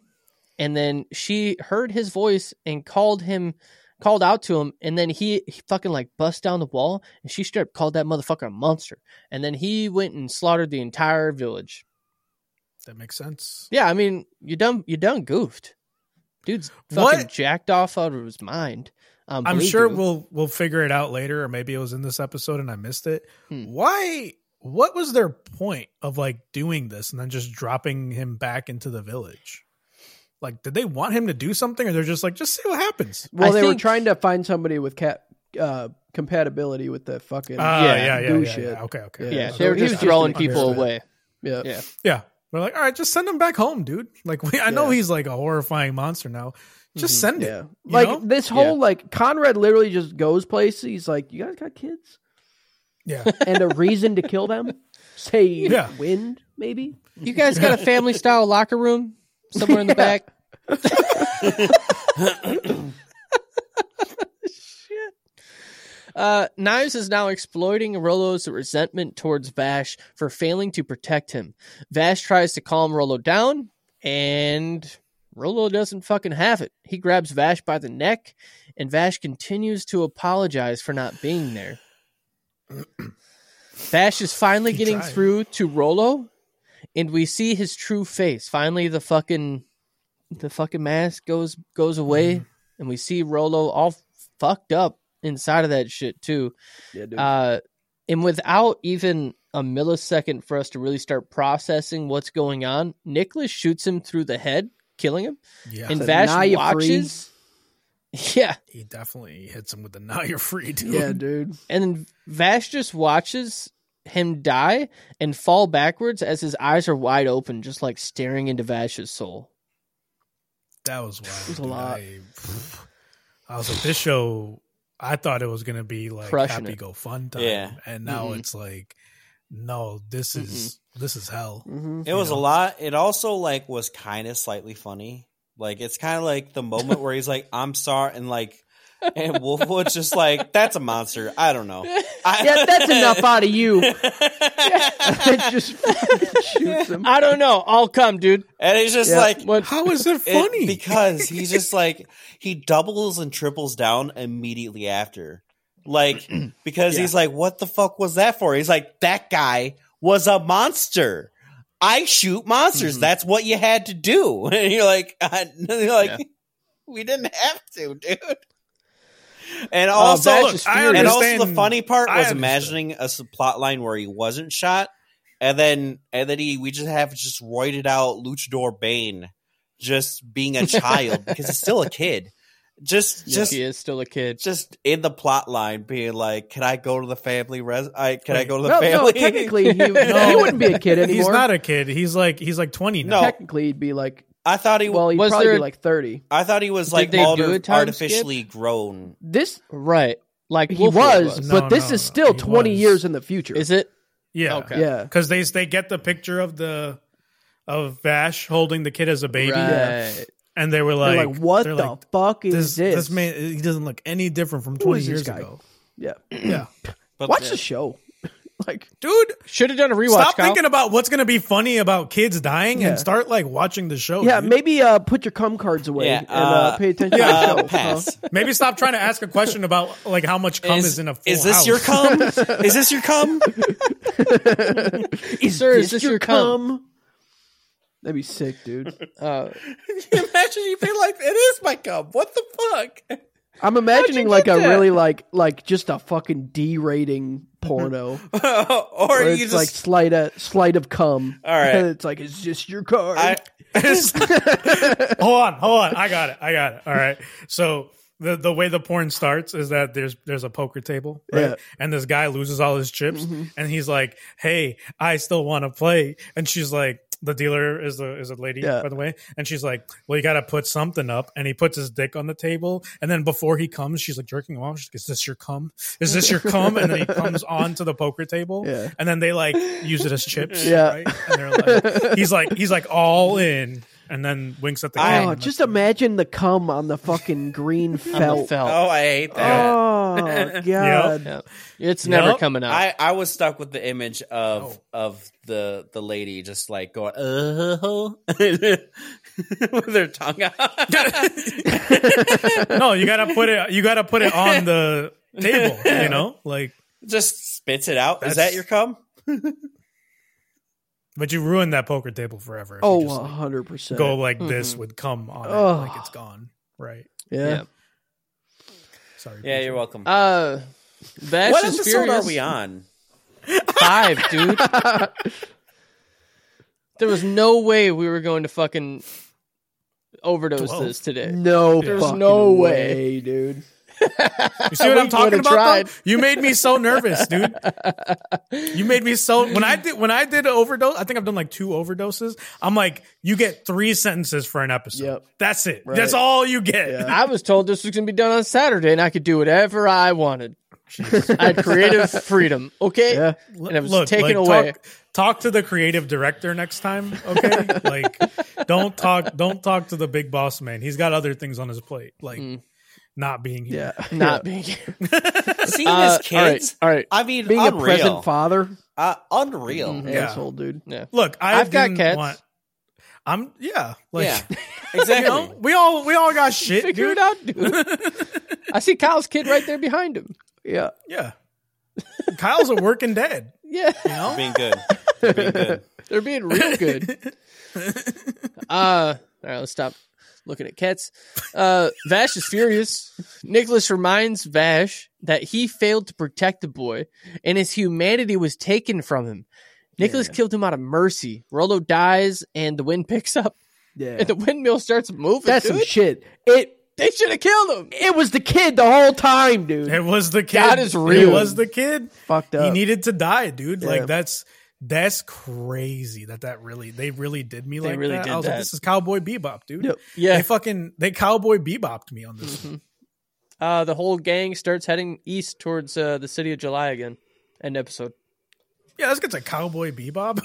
And then she heard his voice and called out to him, and then he fucking like bust down the wall, and she straight up called that motherfucker a monster. And then he went and slaughtered the entire village. That makes sense. Yeah, I mean, you done goofed. Dude's fucking jacked off out of his mind. I'm sure we'll figure it out later, or maybe it was in this episode and I missed it. Why? What was their point of like doing this and then just dropping him back into the village? Like, did they want him to do something, or they're just like, just see what happens? Well, they were trying to find somebody with compatibility with the fucking shit. Yeah. Okay. Yeah, he was throwing people away. Yeah. We're like, all right, just send him back home, dude. Like, I know he's like a horrifying monster now. Just send it. Like this whole like Conrad literally just goes places. He's like, you guys got kids? Yeah, and a reason to kill them? Say wind, maybe. You guys got a family style locker room? Somewhere in the back. Shit. Knives is now exploiting Rolo's resentment towards Vash for failing to protect him. Vash tries to calm Rolo down, and Rolo doesn't fucking have it. He grabs Vash by the neck, and Vash continues to apologize for not being there. Vash is finally getting through to Rolo. And we see his true face. Finally, the fucking mask goes away, and we see Rolo all fucked up inside of that shit too. Yeah, dude. And without even a millisecond for us to really start processing what's going on, Nicholas shoots him through the head, killing him. Yeah, and Vash watches. Yeah, he definitely hits him with the "Now you're free," dude. Yeah, dude. And Vash just watches him die and fall backwards as his eyes are wide open, just like staring into Vash's soul. That was wild. It was a lot. I was like, this show, I thought it was going to be like happy go fun time. Yeah. And now it's like, no, this is hell. Mm-hmm. It was a lot. It also like was kind of slightly funny. Like, it's kind of like the moment where he's like, I'm sorry. And like, and Wolfwood's just like, that's a monster. I don't know. Yeah, that's enough out of you. Just shoots him. I don't know. I'll come, dude. And he's just like, what? How is it funny? Because he's just like, he doubles and triples down immediately after. Like, because he's like, what the fuck was that for? He's like, that guy was a monster. I shoot monsters. That's what you had to do. And you're like, we didn't have to, dude. And also, the funny part was imagining a plot line where he wasn't shot, and then we just have roided out Luchador Bane, just being a child because he's still a kid. He is still a kid. Just in the plot line, being like, "Can I go to the family? Can I go to the family?" No, technically, he wouldn't be a kid anymore. He's not a kid. He's like 20 now. No. Technically, he'd be like. I thought he was probably be like 30. I thought he was like artificially grown. This right, like he was, but no, this is still 20 years in the future. Is it? Yeah, okay. Yeah. Because they get the picture of Vash holding the kid as a baby, right. And they were like, "What the fuck is this? This man, he doesn't look any different from 20 years ago." Yeah. Yeah. But watch the show. Like, dude, should have done a rewatch. Stop thinking about what's going to be funny about kids dying and start like watching the show. Yeah, dude. Maybe put your cum cards away and pay attention to the show. Pass. Maybe stop trying to ask a question about like how much cum is in a full house. Is this your cum? Is this your cum? That'd be sick, dude. Imagine you be like, it is my cum. What the fuck? I'm imagining like a really like just a fucking D-rating porno, or you it's just like slight of cum. All right, it's like it's just your card. Hold on, I got it. All right, so the way the porn starts is that there's a poker table, right? Yeah. And this guy loses all his chips, and he's like, "Hey, I still want to play," and she's like. The dealer is a lady, by the way. And she's like, well, you got to put something up. And he puts his dick on the table. And then before he comes, she's like jerking him off. She's like, is this your cum? Is this your cum? And then he comes onto the poker table. Yeah. And then they like use it as chips. Yeah. Right? And they're like, he's like all in. And then winks at the guy. Just imagine the cum on the fucking green felt. Oh, I hate that. Oh, God. Yep. It's never coming out. I was stuck with the image of the lady just like going, with her tongue out. No, you gotta put it on the table, you know? Like just spits it out. Is that your cum? But you ruined that poker table forever. Oh, 100%. Go like this would come on it, like it's gone. Right. Yeah. Sorry. Yeah, you're welcome. What episode are we on? 5, dude. There was no way we were going to fucking overdose 12. This today. No, there's no way, dude. You see what I'm talking about? Though? You made me so nervous, dude. You made me so when I did an overdose. I think I've done like 2 overdoses. I'm like, you get 3 sentences for an episode. Yep. That's it. Right. That's all you get. Yeah. I was told this was gonna be done on Saturday, and I could do whatever I wanted. Jesus. I had creative freedom. Okay, yeah. And it was taken away. Talk to the creative director next time. Okay, like don't talk to the big boss man. He's got other things on his plate. Like. Not being here. Yeah. Not being here. Seeing his kids. All right. I mean, being unreal. A present father. Unreal. Mm-hmm. Yeah. Asshole, dude. Yeah. Look, I've got cats. Exactly. You know, we all got shit. Figure it out, dude. I see Kyle's kid right there behind him. Yeah. Yeah. Kyle's a working dad. Yeah. You know? They're being good. They're being real good. All right, let's stop. Looking at cats. Vash is furious. Nicholas reminds Vash that he failed to protect the boy and his humanity was taken from him. Nicholas killed him out of mercy. Rolo dies and the wind picks up. Yeah. And the windmill starts moving. That's some shit. They should have killed him. It was the kid the whole time, dude. It was the kid. God is real. It was the kid. Fucked up. He needed to die, dude. Yeah. Like That's crazy that they really did me like that. I was like, this is Cowboy Bebop, dude. Yep. Yeah. They Cowboy Bebopped me on this one. The whole gang starts heading east towards the city of July again. End episode. Yeah, let's get to Cowboy Bebop.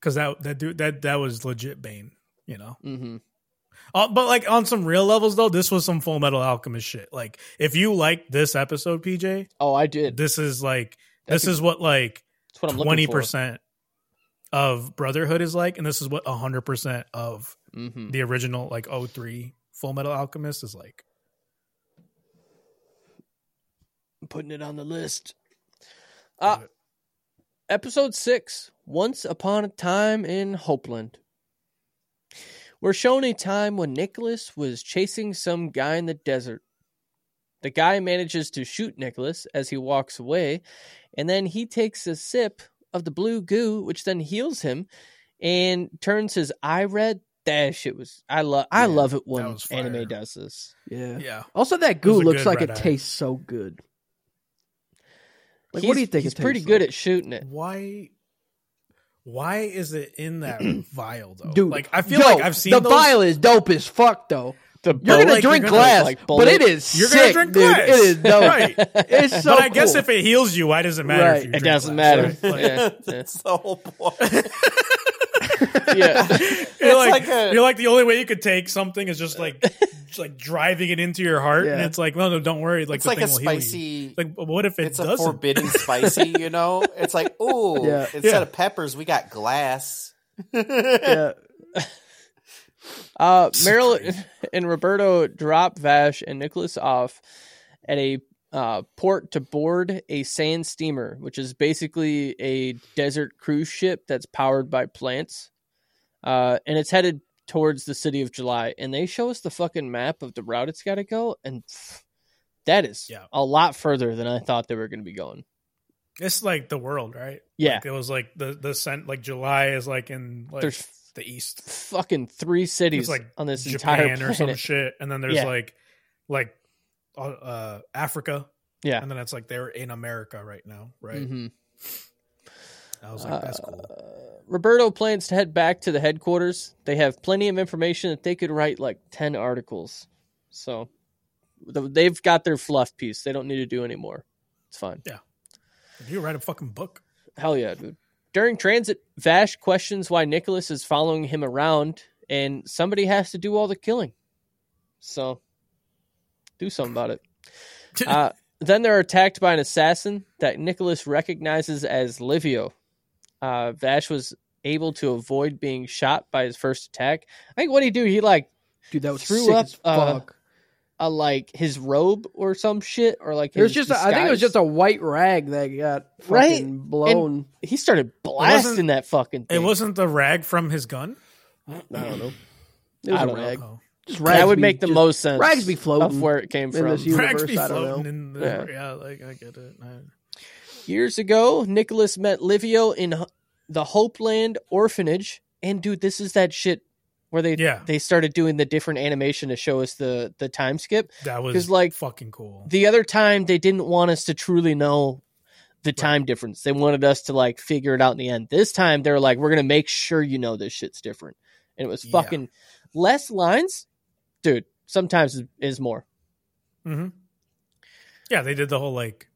Because that dude that was legit Bane, you know? Mm-hmm. But like on some real levels though, this was some Fullmetal Alchemist shit. Like if you like this episode, PJ. Oh, I did. This is like this is what like 20% of Brotherhood is like, and this is what 100% of the original like 03 Fullmetal Alchemist is like. I'm putting it on the list. Episode 6: Once Upon a Time in Hopeland. We're shown a time when Nicholas was chasing some guy in the desert. The guy manages to shoot Nicholas as he walks away, and then he takes a sip of the blue goo, which then heals him and turns his eye red. That shit was... I love it when anime does this. Yeah. Also, that goo looks like it tastes so good. Like, what do you think? He's pretty good at shooting it. Why is it in that vial though? Dude, like I feel like I've seen the vial is dope as fuck though. You're gonna drink glass, but it is sick, dude. It is dope. Right. It's so. But I guess if it heals you, why does it matter? Right. If you drink glass, it doesn't matter. Right? Like, that's the whole point. Yeah, you're like you're like the only way you could take something is just like driving it into your heart, and it's like, no, don't worry. Like, it's like a spicy. Like, what if it doesn't? It's a forbidding spicy. You know, it's like, ooh, instead of peppers, we got glass. Yeah. Meryl and Roberto drop Vash and Nicholas off at a port to board a sand steamer, which is basically a desert cruise ship that's powered by plants, and it's headed towards the city of July. And they show us the fucking map of the route it's got to go, and that is a lot further than I thought they were going to be going. It's like the world, right? Yeah, like it was like the scent. Like July is like in like there's the east. Fucking three cities like on this Japan entire planet. Or some shit, and then there's like Africa, and then it's like they're in America right now, right? Mm-hmm. I was like, that's cool. Roberto plans to head back to the headquarters. They have plenty of information that they could write like 10 articles, so they've got their fluff piece. They don't need to do anymore. It's fine. Yeah, you write a fucking book. Hell yeah, dude. During transit, Vash questions why Nicholas is following him around, and somebody has to do all the killing. So, do something about it. Then they're attacked by an assassin that Nicholas recognizes as Livio. Vash was able to avoid being shot by his first attack. I think what he do, he like, dude, that was threw sick up as fuck. Like his robe or some shit, or like his disguise. I think it was just a white rag that got fucking blown. And he started blasting that fucking thing. It wasn't the rag from his gun? I don't know. It was a rag. Know. Just rags that would make the most sense. Rags be floating of where it came from. This universe, rags be floating in the like I get it. Years ago, Nicholas met Livio in the Hopeland orphanage, and dude, this is that shit where they started doing the different animation to show us the time skip. That was like fucking cool. The other time they didn't want us to truly know the time difference. They wanted us to like figure it out in the end. This time they're like, we're gonna make sure you know this shit's different. And it was fucking less lines, dude. Sometimes is more. Mm-hmm. Yeah, they did the whole like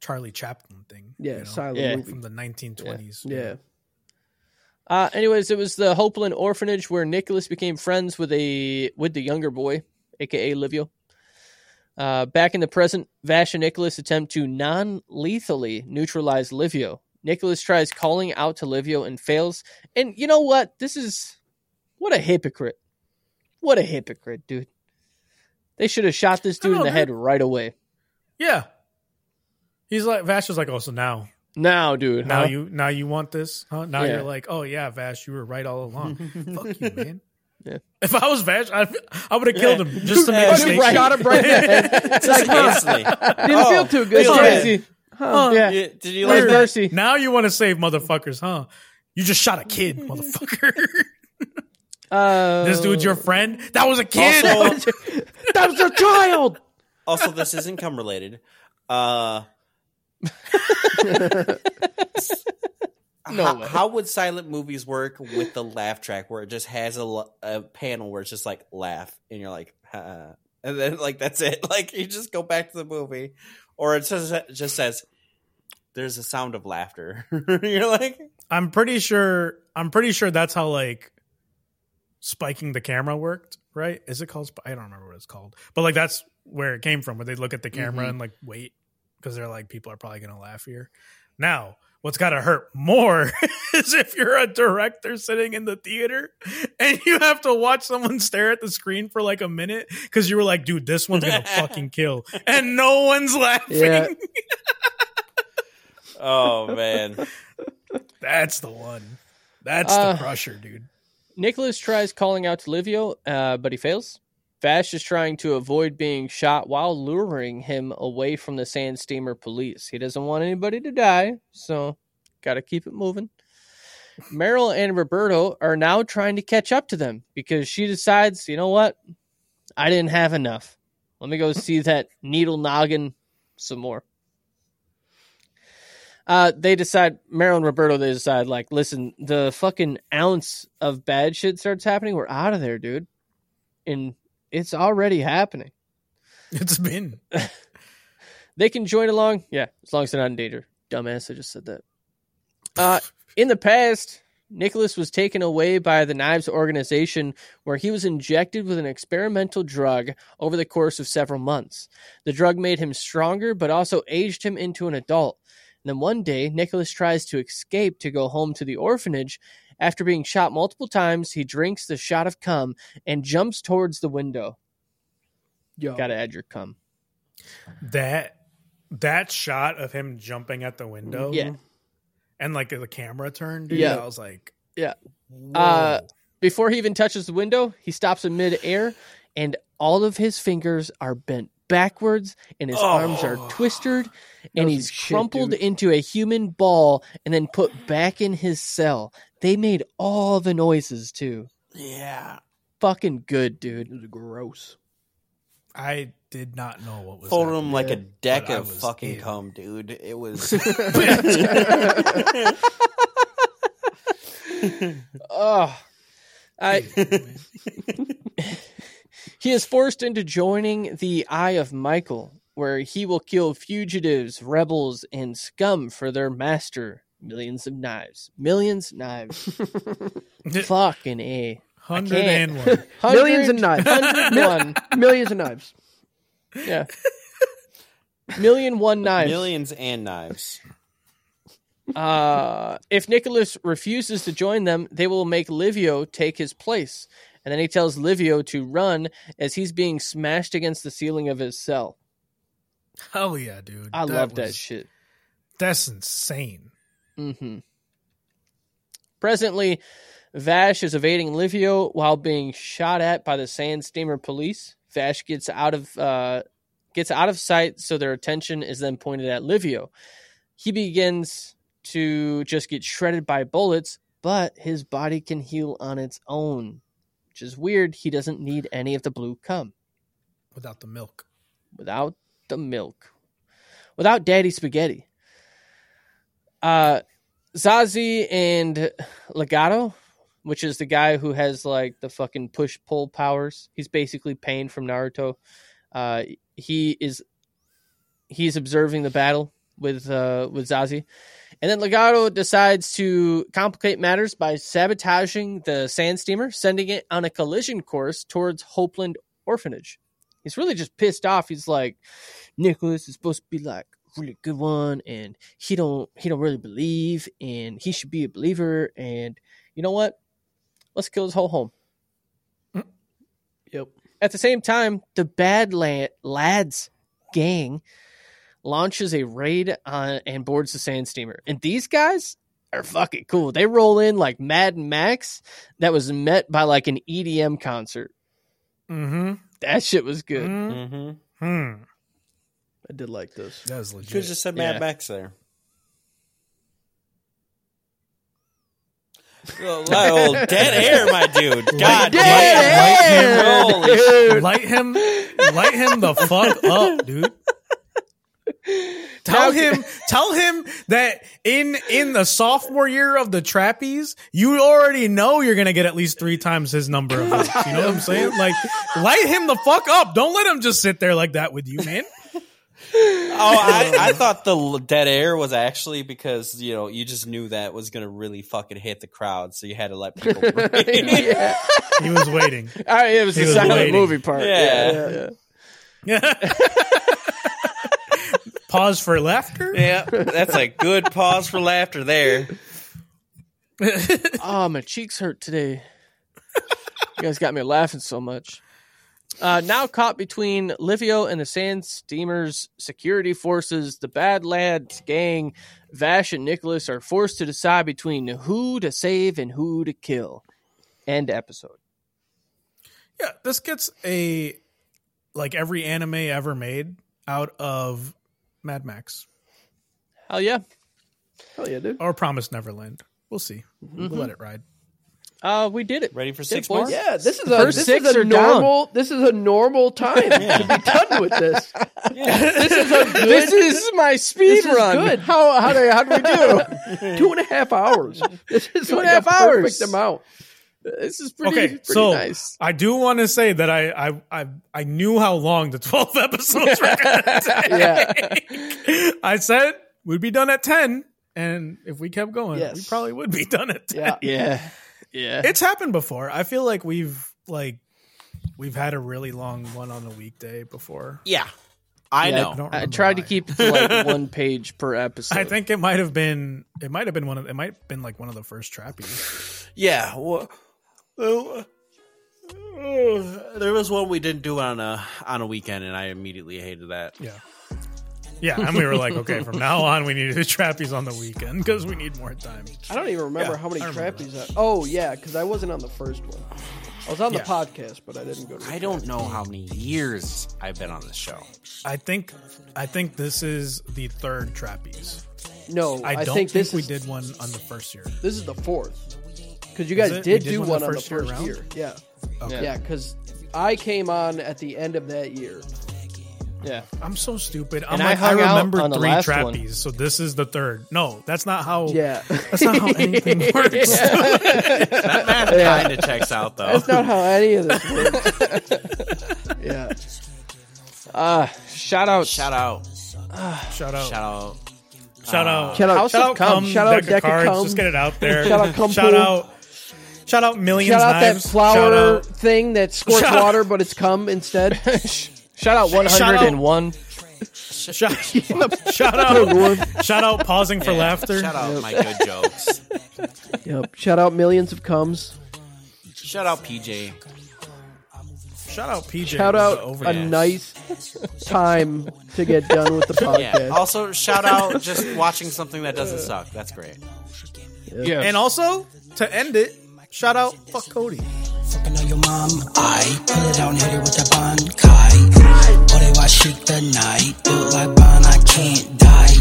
Charlie Chaplin thing. Yeah, you know? Silent movie from the 1920s. Yeah. Anyways, it was the Hopeland orphanage where Nicholas became friends with the younger boy, aka Livio. Back in the present, Vash and Nicholas attempt to non-lethally neutralize Livio. Nicholas tries calling out to Livio and fails. And you know what? What a hypocrite. What a hypocrite, dude. They should have shot this dude in the head right away. Yeah. He's like, Vash was like, oh, so now. Now, dude. Now you want this? Huh? Now you're like, oh, yeah, Vash, you were right all along. Fuck you, man. Yeah. If I was Vash, I would have killed him just to make a statement. Shot him right in the head. Didn't feel too good. It's crazy. Huh. Yeah. Did you like mercy? Now you want to save motherfuckers, huh? You just shot a kid, motherfucker. This dude's your friend? That was a kid. Also, that was a child. Also, this is income related. How would silent movies work with the laugh track where it just has a panel where it's just like laugh and you're like, huh. And then like that's it. Like you just go back to the movie, or it just says there's a sound of laughter. You're like, I'm pretty sure that's how like spiking the camera worked, right? Is it called? I don't remember what it's called, but like that's where it came from. Where they look at the camera and like wait, because they're like, people are probably gonna laugh here. Now, what's gotta hurt more is if you're a director sitting in the theater and you have to watch someone stare at the screen for like a minute because you were like, dude, this one's gonna fucking kill, and no one's laughing. Yeah. Oh man, that's the one. That's the crusher, dude. Nicholas tries calling out to Livio, but he fails. Vash is trying to avoid being shot while luring him away from the sand steamer police. He doesn't want anybody to die, so gotta keep it moving. Meryl and Roberto are now trying to catch up to them because she decides, you know what? I didn't have enough. Let me go see that needle noggin some more. Meryl and Roberto, like, listen, the fucking ounce of bad shit starts happening. We're out of there, dude. And it's already happening. It's been. They can join along. Yeah, as long as they're not in danger. Dumbass, I just said that. In the past, Nicholas was taken away by the Knives organization, where he was injected with an experimental drug over the course of several months. The drug made him stronger, but also aged him into an adult. And then one day, Nicholas tries to escape to go home to the orphanage. After being shot multiple times, he drinks the shot of cum and jumps towards the window. Yo. Gotta add your cum. That shot of him jumping at the window. Yeah. And like the camera turned, dude. Yeah. I was like, yeah. Before he even touches the window, he stops in midair, and all of his fingers are bent backwards, and his arms are twisted, and he's crumpled into a human ball, and then put back in his cell. They made all the noises too. Yeah, fucking good, dude. It was gross. I did not know what was. Told him like a deck of fucking cum, dude. It was. He is forced into joining the Eye of Michael, where he will kill fugitives, rebels, and scum for their master. Millions of knives. Fucking A. 101. Millions of knives. 101. Millions of knives. Yeah. 1,001 knives. Millions and knives. If Nicholas refuses to join them, they will make Livio take his place. And then he tells Livio to run as he's being smashed against the ceiling of his cell. Hell yeah, dude. I love that shit. That's insane. Mm-hmm. Presently, Vash is evading Livio while being shot at by the Sand Steamer police. Vash gets out of sight, so their attention is then pointed at Livio. He begins to just get shredded by bullets, but his body can heal on its own, which is weird. He doesn't need any of the blue cum. Without the milk. Without daddy spaghetti. Zazie and Legato, which is the guy who has like the fucking push-pull powers. He's basically Pain from Naruto. He's observing the battle with Zazie. And then Legato decides to complicate matters by sabotaging the Sand Steamer, sending it on a collision course towards Hopeland Orphanage. He's really just pissed off. He's like, Nicholas is supposed to be like really good one, and he don't really believe, and he should be a believer, and you know what, let's kill his whole home. Yep. At the same time, the Bad Lads gang launches a raid on and boards the Sand Steamer, and these guys are fucking cool. They roll in like Mad Max that was met by like an EDM concert. Mm-hmm. That shit was good. Mm-hmm. Mm-hmm. I did like this. That was legit. Should have just said Mad Max there. Well, dead air, my dude. God damn. Light him the fuck up, dude. Tell him that in the sophomore year of the Trappies, you already know you're gonna get at least 3 times his number of votes. You know what I'm saying? Like, light him the fuck up. Don't let him just sit there like that with you, man. I thought the dead air was actually because, you know, you just knew that was going to really fucking hit the crowd, so you had to let people breathe. He was waiting. All right, it was the silent movie part. Yeah. Pause for laughter? Yeah, that's a good pause for laughter there. Oh, my cheeks hurt today. You guys got me laughing so much. Now caught between Livio and the Sand Steamer's security forces, the Bad Lads gang, Vash and Nicholas are forced to decide between who to save and who to kill. End episode. Yeah, this gets a, like, every anime ever made out of Mad Max. Hell yeah. Hell yeah, dude. Or Promise Neverland. We'll see. Mm-hmm. We'll let it ride. We did it. Ready for 6 points? Yeah, this is a normal time to be done with this. Yeah. This is my speed run. Good. How do we do? 2.5 hours. This is 2.5 hours. Perfect amount. This is pretty nice. I do want to say that I knew how long the 12 episodes were going to take. Yeah. I said we'd be done at 10. And if we kept going, yes, we probably would be done at 10. Yeah. It's happened before. I feel like we've had a really long one on a weekday before. Yeah. I know. I tried to keep it to like one page per episode. I think it might have been one of the first Trappies. Yeah. Well, there was one we didn't do on a weekend, and I immediately hated that. Yeah, and we were like, okay, from now on, we need to do Trappies on the weekend because we need more time. I don't even remember how many Trappies. Oh, yeah, because I wasn't on the first one. I was on the podcast, but I didn't go to the I don't know how many years I've been on this show. I think this is the third Trappies. No, I think we did one on the first year. This is the fourth. Because you guys did one on the first year. Yeah. Okay. Yeah, because I came on at the end of that year. Yeah. I'm so stupid. I remember three Trappies, so this is the third. No, that's not how that's not how anything works. That math kind of checks out though. That's not how any of this works. Yeah. Shout out, let's get it out there. Shout out Millions Knives. That flower thing that squirts water but it's cum instead. Shout out 101. Shout out pausing for laughter. Shout out my good jokes. Yep. Shout out millions of cums. Shout out PJ. Shout out a nice time to get done with the podcast. Yeah. Also, shout out just watching something that doesn't suck. That's great. Yep. Yeah. And also, to end it, shout out fuck Cody. Fucking on your mom, I pull it out and hit her with a bankai. All they watch shake the night, built like Bond, I can't die.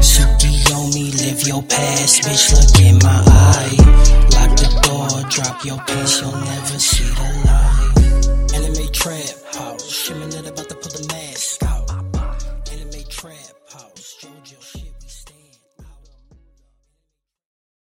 Suki on me, live your past, bitch, look in my eye. Lock the door, drop your pants, you'll never